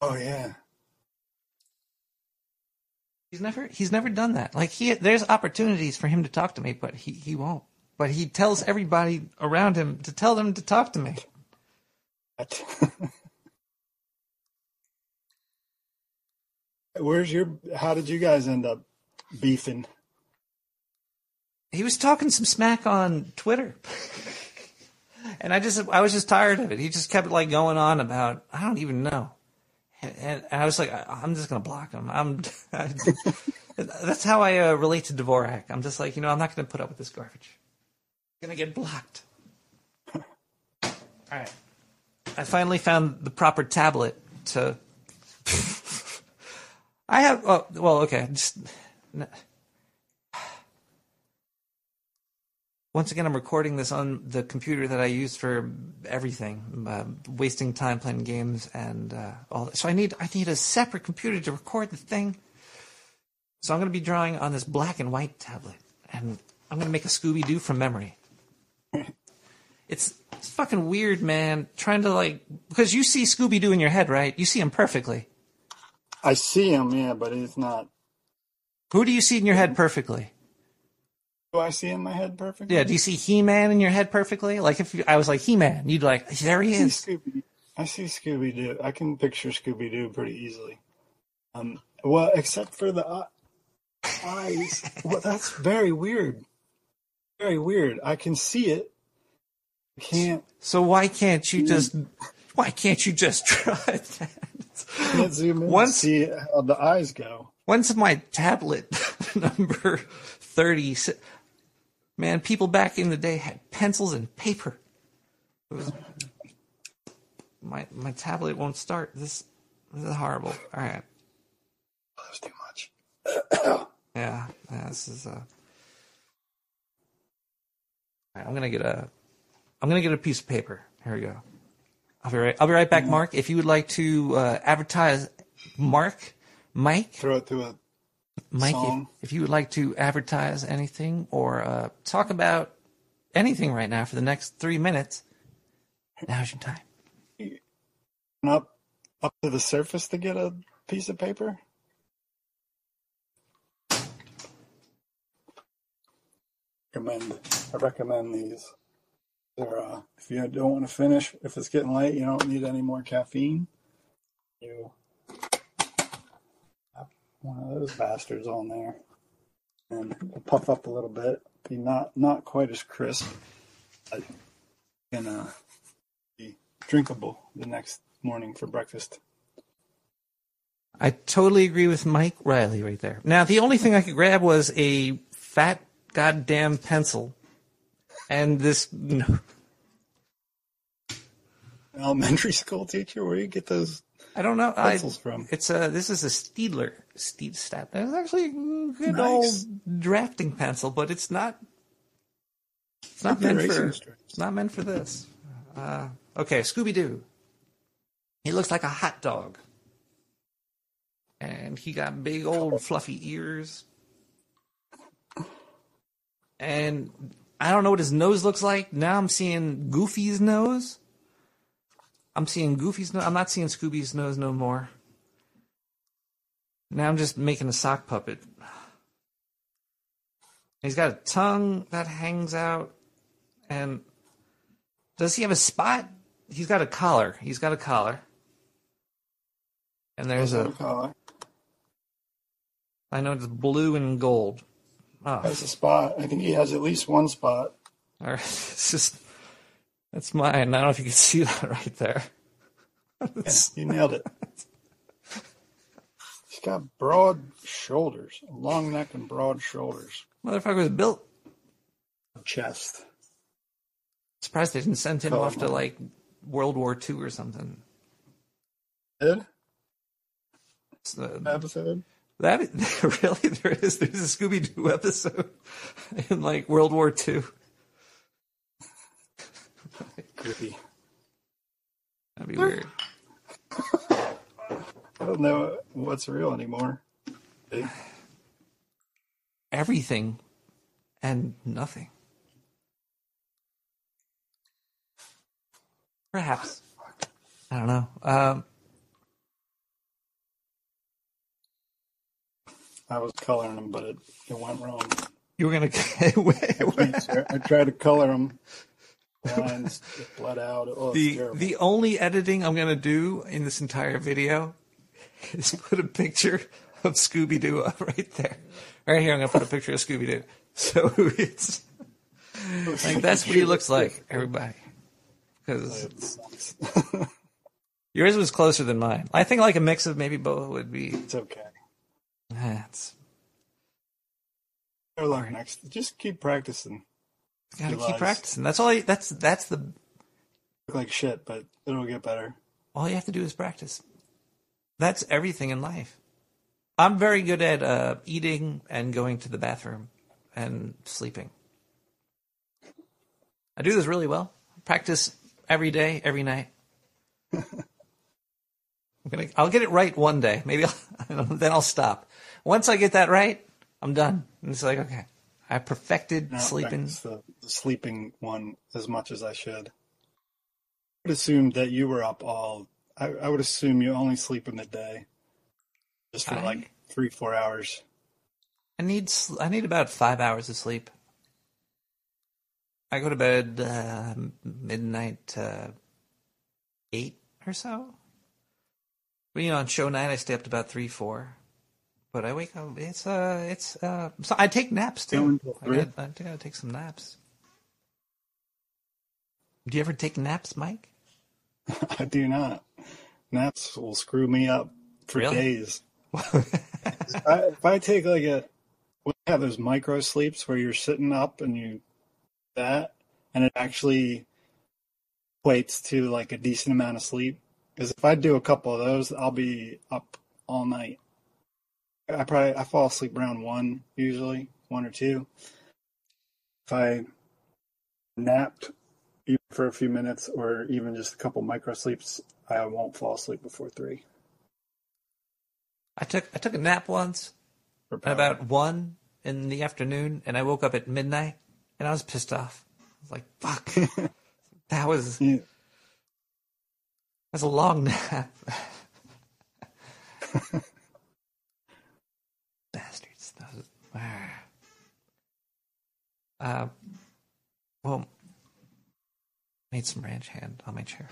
Oh yeah. He's never he's never done that. Like he there's opportunities for him to talk to me, but he, he won't. But he tells everybody around him to tell them to talk to me. Where's your? How did you guys end up beefing? He was talking some smack on Twitter, and I just—I was just tired of it. He just kept like going on about I don't even know, and, and I was like, I, I'm just gonna block him. I'm. I, that's how I uh, relate to Dvorak. I'm just like, you know, I'm not gonna put up with this garbage. I'm gonna get blocked. All right, I finally found the proper tablet to. I have, oh, well, okay. Just, no. Once again, I'm recording this on the computer that I use for everything, uh, wasting time playing games and uh, all that. So I need, I need a separate computer to record the thing. So I'm going to be drawing on this black and white tablet, and I'm going to make a Scooby-Doo from memory. It's, it's fucking weird, man, trying to like, because you see Scooby-Doo in your head, right? You see him perfectly. I see him, yeah, but it's not. Who do you see in your head perfectly? Do I see in my head perfectly? Yeah, do you see He-Man in your head perfectly? Like if you, I was like He-Man, you'd like there he I is. See I see Scooby-Doo. I can picture Scooby-Doo pretty easily. Um, well, except for the uh, eyes. Well, that's very weird. Very weird. I can see it. I can't. So why can't you just? Why can't you just try that? Can't zoom in once, and see how the eyes go. Once my tablet number thirty, man, people back in the day had pencils and paper. It was, my my tablet won't start. This, this is horrible. All right, oh, that was too much. yeah, yeah, this is. Uh... All right, I'm gonna get a, I'm gonna get a piece of paper. Here we go. I'll be right. I'll be right back, Mark. If you would like to uh, advertise, Mark, Mike, throw it through a Mike, if, if you would like to advertise anything or uh, talk about anything right now for the next three minutes, now's your time. Up, up to the surface to get a piece of paper? Recommend, I recommend these. They're, uh, if you don't want to finish, if it's getting late, you don't need any more caffeine. You have one of those bastards on there, and it'll puff up a little bit. Be not not quite as crisp, but can uh, be drinkable the next morning for breakfast. I totally agree with Mike Riley right there. Now, the only thing I could grab was a fat goddamn pencil and this no. Elementary school teacher, where you get those I don't know pencils I, from. It's a, this is a Steedler. Steve Stat. That's actually a good nice. old drafting pencil, but it's not it's not meant for it's not meant for this. Uh, okay, Scooby-Doo. He looks like a hot dog. And he got big old fluffy ears. And I don't know what his nose looks like. Now I'm seeing Goofy's nose. I'm seeing Goofy's nose. I'm not seeing Scooby's nose no more. Now I'm just making a sock puppet. He's got a tongue that hangs out. And does he have a spot? He's got a collar. He's got a collar. And there's a, a collar. I know it's blue and gold. Oh. That's a spot. I think he has at least one spot. All right, it's just that's mine. I don't know if you can see that right there. Yeah, you nailed it. He's got broad shoulders, a long neck, and broad shoulders. Motherfucker's built. Chest. Surprised they didn't send him Come off on. to like World War Two or something. Did? It's the episode. That really, there is there's a Scooby-Doo episode in like World War Two. Creepy. That'd be weird. I don't know what's real anymore. Everything and nothing. Perhaps. I don't know. Um, I was coloring them, but it, it went wrong. You were going to... I tried to color them. The lines bled out. Oh, the, the only editing I'm going to do in this entire video is put a picture of Scooby-Doo up right there. Right here, I'm going to put a picture of Scooby-Doo. So it's... Like, that's what he looks like, everybody. Because yours was closer than mine. I think like a mix of maybe both would be... It's okay. That's good luck next. Just keep practicing. Gotta keep practicing. That's all. I, that's that's the look like shit, but it'll get better. All you have to do is practice. That's everything in life. I'm very good at uh, eating and going to the bathroom and sleeping. I do this really well. Practice every day, every night. I'm gonna, I'll get it right one day. Maybe I'll, then I'll stop. Once I get that right, I'm done. And it's like, okay, I perfected Not sleeping. The, the sleeping one as much as I should. I would assume that you were up all. I, I would assume you only sleep in the day, just for I, like three, four hours. I need I need about five hours of sleep. I go to bed uh, midnight, uh, eight or so. But, you know, on show night, I stay up to about three, four. But I wake up. It's uh, it's uh. So I take naps too. I gotta, I gotta take some naps. Do you ever take naps, Mike? I do not. Naps will screw me up for really? days. I, if I take like a, we have those micro sleeps where you're sitting up and you that, and it actually equates to like a decent amount of sleep. Because if I do a couple of those, I'll be up all night. I probably I fall asleep around one usually, one or two. If I napped even for a few minutes or even just a couple micro sleeps, I won't fall asleep before three. I took I took a nap once. at about one in the afternoon, and I woke up at midnight, and I was pissed off. I was like, fuck. That was yeah. that was a long nap. Bastards. That was, ah. Uh, well, made some ranch hand on my chair.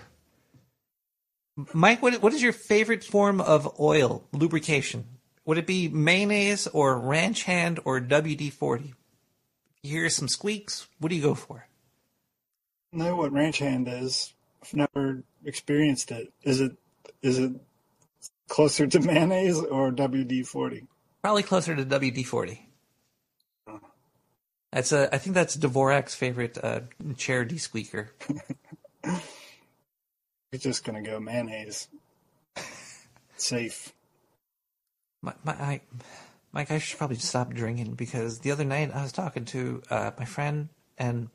Mike, what what is your favorite form of oil lubrication? Would it be mayonnaise or ranch hand or W D forty? You hear some squeaks. What do you go for? I know what ranch hand is. I've never experienced it. Is it is it closer to mayonnaise or W D forty? Probably closer to W D forty. Oh. That's a. I think that's Dvorak's favorite uh, chair de-squeaker. We're just gonna go mayonnaise. Safe. My, my, I, Mike, I should probably stop drinking because the other night I was talking to uh, my friend, and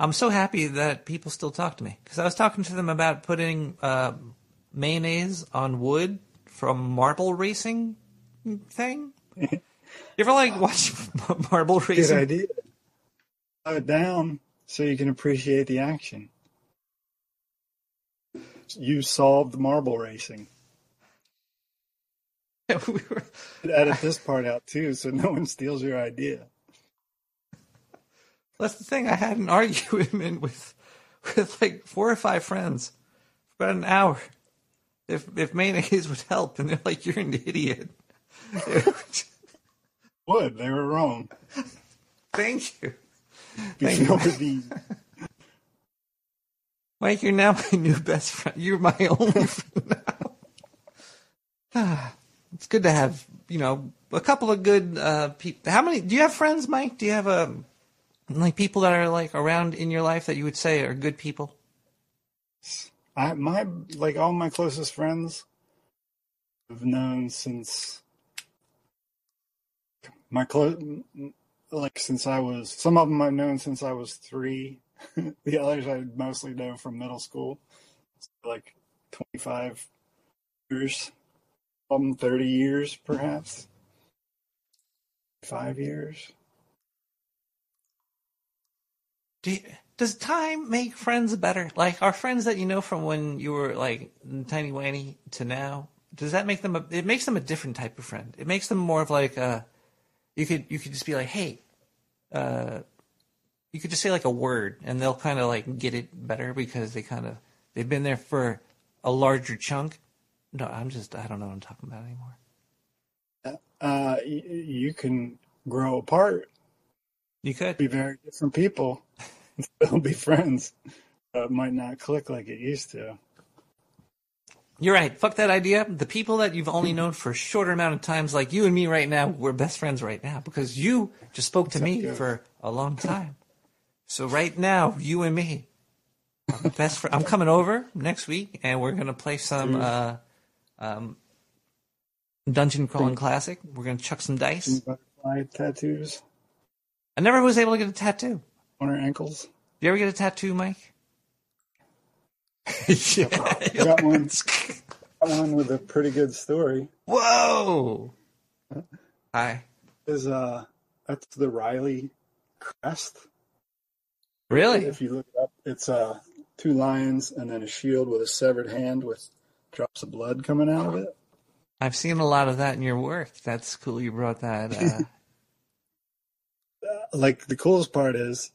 I'm so happy that people still talk to me because I was talking to them about putting uh, mayonnaise on wood from marble racing thing. You ever like watch marble racing? Good idea. Slow it down so you can appreciate the action. You solved marble racing. We were, edit this part out too, so no one steals your idea. That's the thing. I had an argument with, with like four or five friends for about an hour. If if mayonnaise would help, and they're like, "You're an idiot." Would they were wrong? Thank you. Thank you. Mike, you're now my new best friend. You're my only friend now. It's good to have, you know, a couple of good uh, people. How many? Do you have friends, Mike? Do you have um, like people that are like around in your life that you would say are good people? I my like all my closest friends I've known since my clo- like since I was. Some of them I've known since I was three. The others I mostly know from middle school, so like twenty-five years. Um, thirty years, perhaps. Five years. Do you, does time make friends better? Like, are friends that you know from when you were like tiny whiny to now? Does that make them? A, it makes them a different type of friend. It makes them more of like a. You could you could just be like, hey, uh, you could just say like a word, and they'll kind of like get it better because they kind of they've been there for a larger chunk. No, I'm just, I don't know what I'm talking about anymore. Uh, you, you can grow apart. You could. Be very different people and still be friends. Uh, it might not click like it used to. You're right. Fuck that idea. The people that you've only known for a shorter amount of times, like you and me right now, we're best friends right now because you just spoke to me for a long time. So right now, you and me, I'm best friend. I'm coming over next week and we're going to play some... Uh, Um, Dungeon Crawling Classic. We're going to chuck some dice. Butterfly tattoos. I never was able to get a tattoo. On her ankles. Did you ever get a tattoo, Mike? Yeah. I got one. Got one with a pretty good story. Whoa! Hi. Is uh, that's the Riley crest. Really? If you look it up, it's uh, two lions and then a shield with a severed hand with drops of blood coming out of it. I've seen a lot of that in your work. That's cool. You brought that. Uh... like the coolest part is,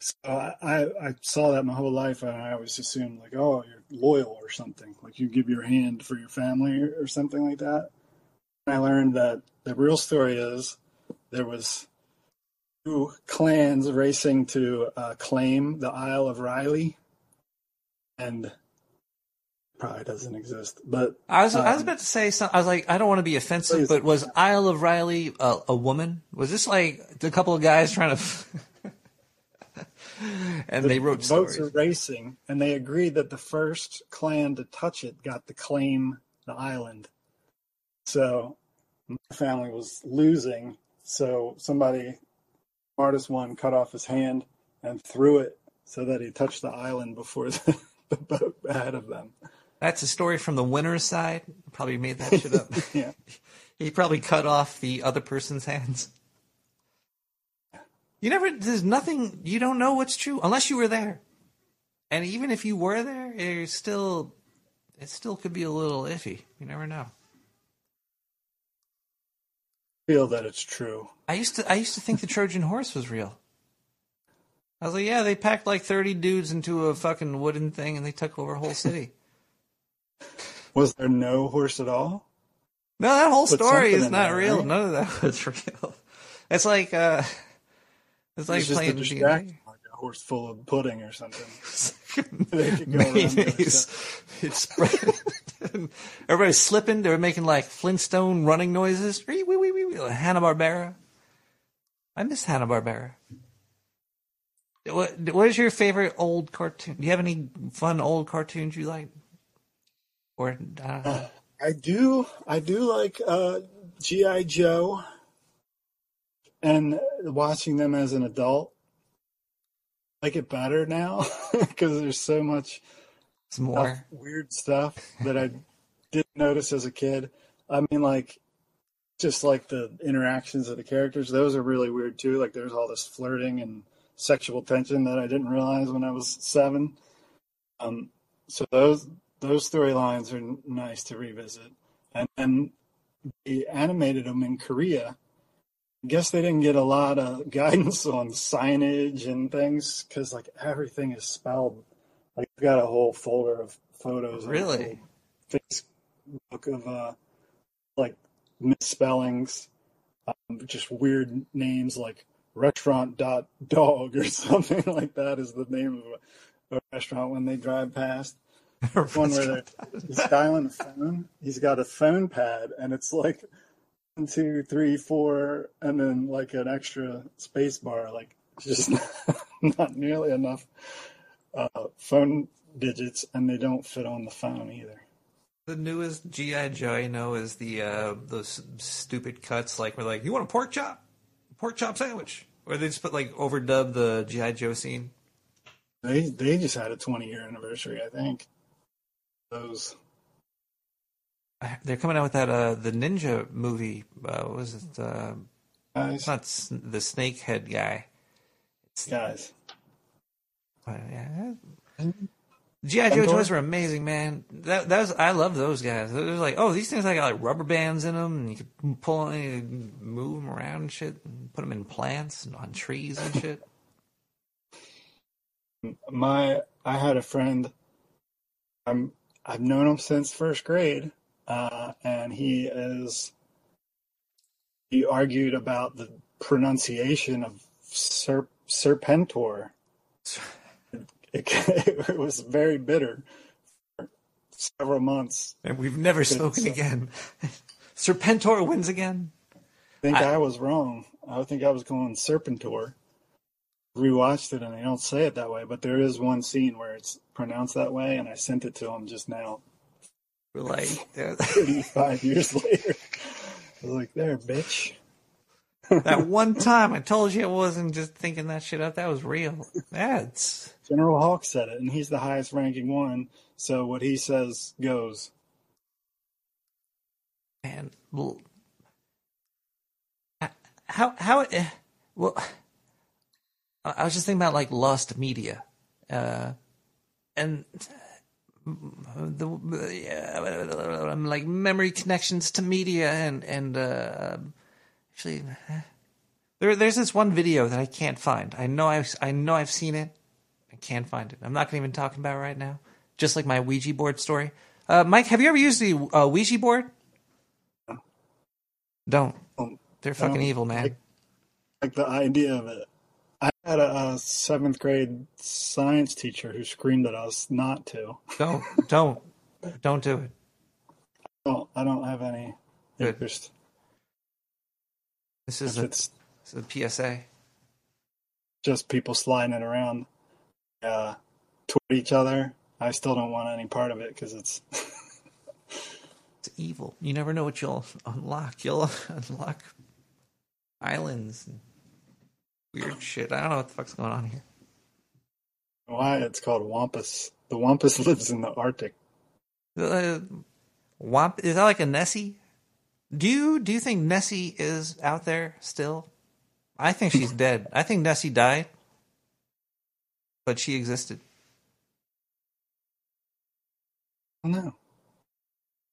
so I, I I saw that my whole life, and I always assumed like, oh, you're loyal or something. Like you give your hand for your family or, or something like that. And I learned that the real story is there was two clans racing to uh, claim the Isle of Riley, and. Probably doesn't exist, but I was um, I was about to say something. I was like, I don't want to be offensive, please. But was Isle of Riley a, a woman? Was this like a couple of guys trying to? and the, they wrote the boats are racing, and they agreed that the first clan to touch it got to claim the island. So my family was losing. So somebody, smartest one, cut off his hand and threw it so that he touched the island before the, the boat ahead of them. That's a story from the winner's side. Probably made that shit up. Yeah. He probably cut off the other person's hands. You never, there's nothing, you don't know what's true unless you were there. And even if you were there, it's still, it still could be a little iffy. You never know. Feel that it's true. I used to, I used to think the Trojan horse was real. I was like, yeah, they packed like thirty dudes into a fucking wooden thing and they took over a whole city. Was there no horse at all? No, that whole Put story is not there, real. Right? None of that was real. It's like, uh, it's like it's just playing D and D. Like a horse full of pudding or something. They could go mayonnaise. It's spread. Everybody's slipping. They were making like Flintstone running noises. Hanna-Barbera. I miss Hanna-Barbera. What, what is your favorite old cartoon? Do you have any fun old cartoons you like? Or I don't know. Uh, I do. I do like uh, G I. Joe and watching them as an adult. I like it better now because there's so much it's more stuff, weird stuff that I didn't notice as a kid. I mean, like, just like the interactions of the characters, those are really weird too. Like, there's all this flirting and sexual tension that I didn't realize when I was seven. Um, so those those storylines are nice to revisit. And then they animated them in Korea. I guess they didn't get a lot of guidance on signage and things because, like, everything is spelled. Like, I've got a whole folder of photos. Really? Facebook of, uh, like, misspellings, um, just weird names like restaurant dot dog or something like that is the name of a restaurant when they drive past. One where he's dialing a phone. He's got a phone pad, and it's like one, two, three, four, and then like an extra space bar. Like, just not, not nearly enough uh, phone digits, and they don't fit on the phone either. The newest G I. Joe I know is the uh, those stupid cuts. Like, we're like, you want a pork chop? Pork chop sandwich. Or they just put, like, overdub the G I. Joe scene. They they just had a twenty-year anniversary, I think. Those. They're coming out with that, uh, the ninja movie. Uh, what was it? Uh, it's not the snakehead guy. It's, Guys. Uh, yeah. G I. Joe toys were amazing, man. That that was I love those guys. It was like, oh, these things like got like rubber bands in them, and you could pull and move them around and shit, and put them in plants and on trees and shit. My I had a friend. I'm I've known him since first grade, uh, and he is. He argued about the pronunciation of serp, serpentor. It, it was very bitter for several months. And we've never spoken so, again. Serpentor wins again. I think I, I was wrong. I think I was going Serpentor. Rewatched it, and they don't say it that way, but there is one scene where it's pronounced that way, and I sent it to him just now. We're like... thirty-five years later. I was like, there, bitch. That one time I told you I wasn't just thinking that shit up. That was real. That's... General Hawk said it, and he's the highest ranking one, so what he says goes. Man, well, how, how, well, I was just thinking about like lost media, uh, and the, uh, like memory connections to media, and, and, uh, actually, there, there's this one video that I can't find. I know I've, I know I've seen it. I can't find it. I'm not going to even talk about it right now. Just like my Ouija board story. Uh, Mike, have you ever used the uh, Ouija board? No. Don't. Um, They're fucking um, evil, man. Like, like the idea of it. I had a, a seventh grade science teacher who screamed at us not to. Don't. Don't. Don't do it. I don't, I don't have any Good. interest. This is, a, this is a P S A. Just people sliding it around. Uh, toward each other. I still don't want any part of it because it's it's evil. You never know what you'll unlock. You'll unlock islands and weird shit. I don't know what the fuck's going on here. Why it's called Wampus. The Wampus lives in the Arctic. Uh, Wamp is that like a Nessie? Do you do you think Nessie is out there still? I think she's dead. I think Nessie died, but she existed. I don't know.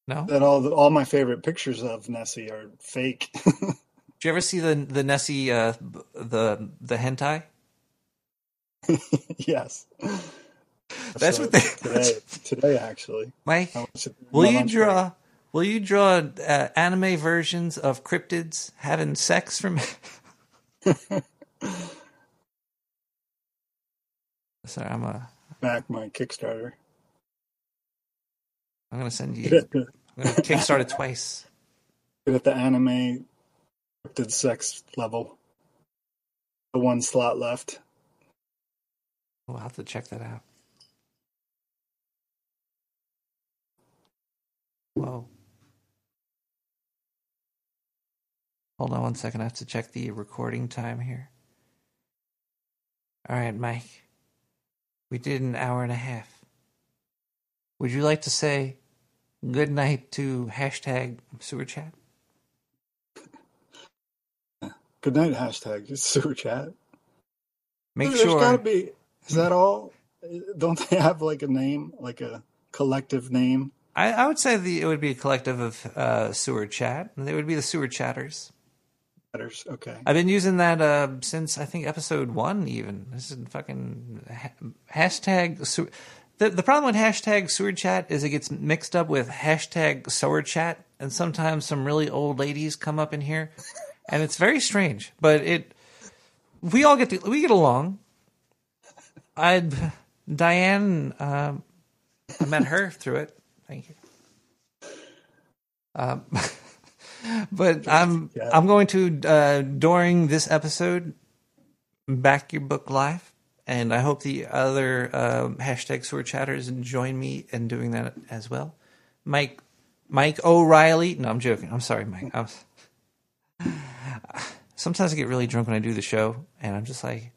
No? That all all my favorite pictures of Nessie are fake. Did you ever see the the Nessie uh, the the hentai? Yes. That's so what they today today actually. Mike, will you draw? Today. Will you draw uh, anime versions of cryptids having sex from? Sorry, I'm a back my Kickstarter. I'm gonna send you. I'm gonna Kickstart it twice. Get at the anime cryptid sex level. The one slot left. We'll have to check that out. Whoa. Hold on one second. I have to check the recording time here. All right, Mike. We did an hour and a half. Would you like to say good night to hashtag sewer chat? Good night, hashtag sewer chat. Make There's sure. There's got to be. Is that all? Don't they have like a name, like a collective name? I, I would say the, it would be a collective of uh, sewer chat. And they would be the sewer chatters. Chatters, okay. I've been using that uh, since, I think, episode one, even. This is fucking ha- hashtag sewer. The, the problem with hashtag sewer chat is it gets mixed up with hashtag sewer chat. And sometimes some really old ladies come up in here. And it's very strange. But it we all get to, we get along. I'd, Diane, uh, I met her through it. Thank you. Um, but I'm yeah. I'm going to uh, during this episode back your book live, and I hope the other uh, hashtag sewer chatters join me in doing that as well. Mike Mike O'Reilly. No, I'm joking. I'm sorry, Mike. I'm, sometimes I get really drunk when I do the show, and I'm just like,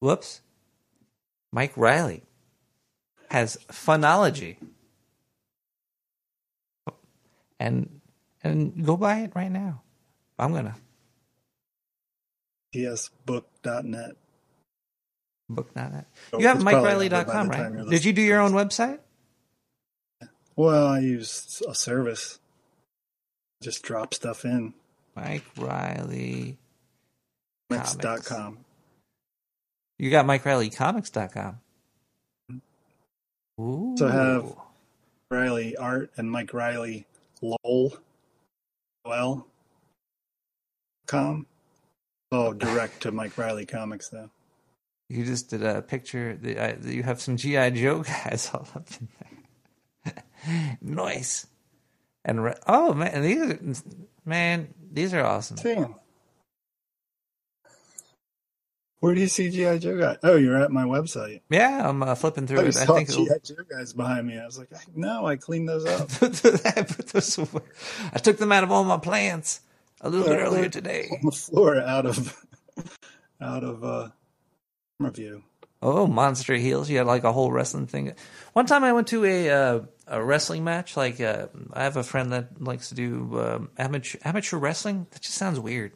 whoops. Mike Riley has phonology. And and go buy it right now. I'm gonna. P S book dot net book dot net You oh, have Mike Riley dot com, right? Did you do your own website? Well, I use a service. Just drop stuff in. Mike Riley comics dot com You got Mike Riley comics dot com Ooh. So I have Riley Art and Mike Riley L O L Well, com. Oh, direct to Mike Riley Comics, though. You just did a picture. That you have some G I. Joe guys all up in there. Nice. And re- oh man, these are man, these are awesome. Damn. Where do you see G I. Joe guys? Oh, you're at my website. Yeah, I'm uh, flipping through. I, it. I think G I. Joe guys behind me. I was like, no, I cleaned those up. I, put those away. I took them out of all my plants a little they're, bit earlier today. On the floor, out of out of uh, camera view. Oh, monster heels! You had like a whole wrestling thing. One time, I went to a uh, a wrestling match. Like uh, I have a friend that likes to do um, amateur amateur wrestling. That just sounds weird.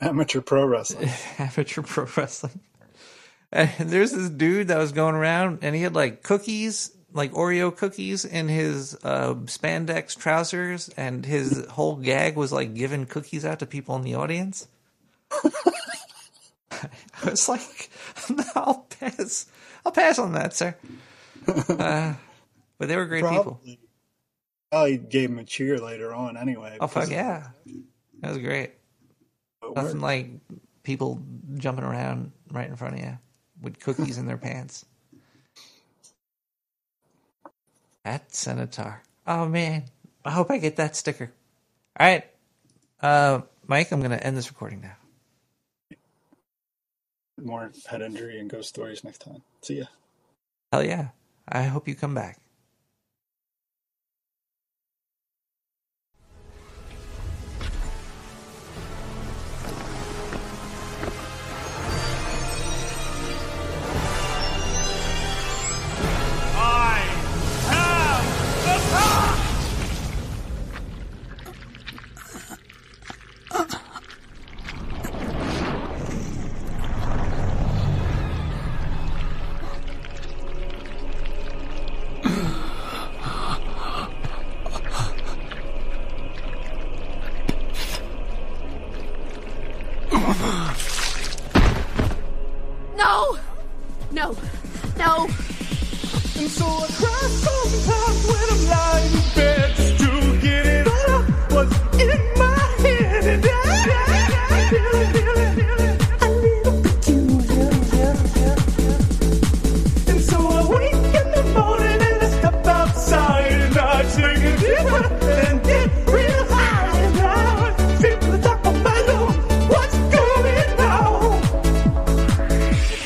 Amateur pro wrestling. Amateur pro wrestling. And there's this dude that was going around, and he had like cookies, like Oreo cookies, in his uh, spandex trousers, and his whole gag was like giving cookies out to people in the audience. I was like, no, I'll pass. I'll pass on that, sir. Uh, but they were great probably, people. Probably gave him a cheer later on, anyway. Oh fuck yeah, that was great. Nothing like people jumping around right in front of you with cookies in their pants. That Centaur. Oh, man. I hope I get that sticker. All right. Uh, Mike, I'm going to end this recording now. More head injury and ghost stories next time. See ya. Hell yeah. I hope you come back. No! No. No. And so I cry sometimes when I'm lying in bed just to get it all out what's in my head. And I feel it, feel it, feel it. I need a bit you, yeah. And so I wake in the morning and I step outside and I take a deep breath and get real high. And I feel the top of my lungs, what's going on?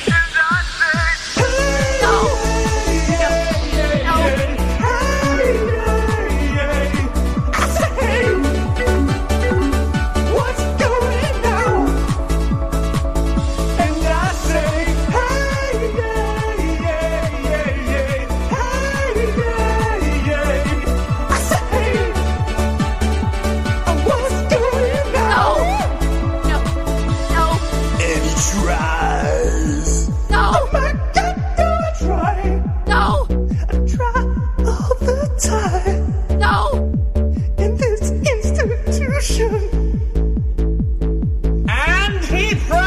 And I say, hey, no, hey, no, hey, hey, hey. I say, hey, what's going on? And I say, hey, hey, hey, hey, hey, hey, hey. I say, hey, what's going on? No. No. And he tries. No. Oh my God, do I try? No. I try all the time No. in this institution. And he tries.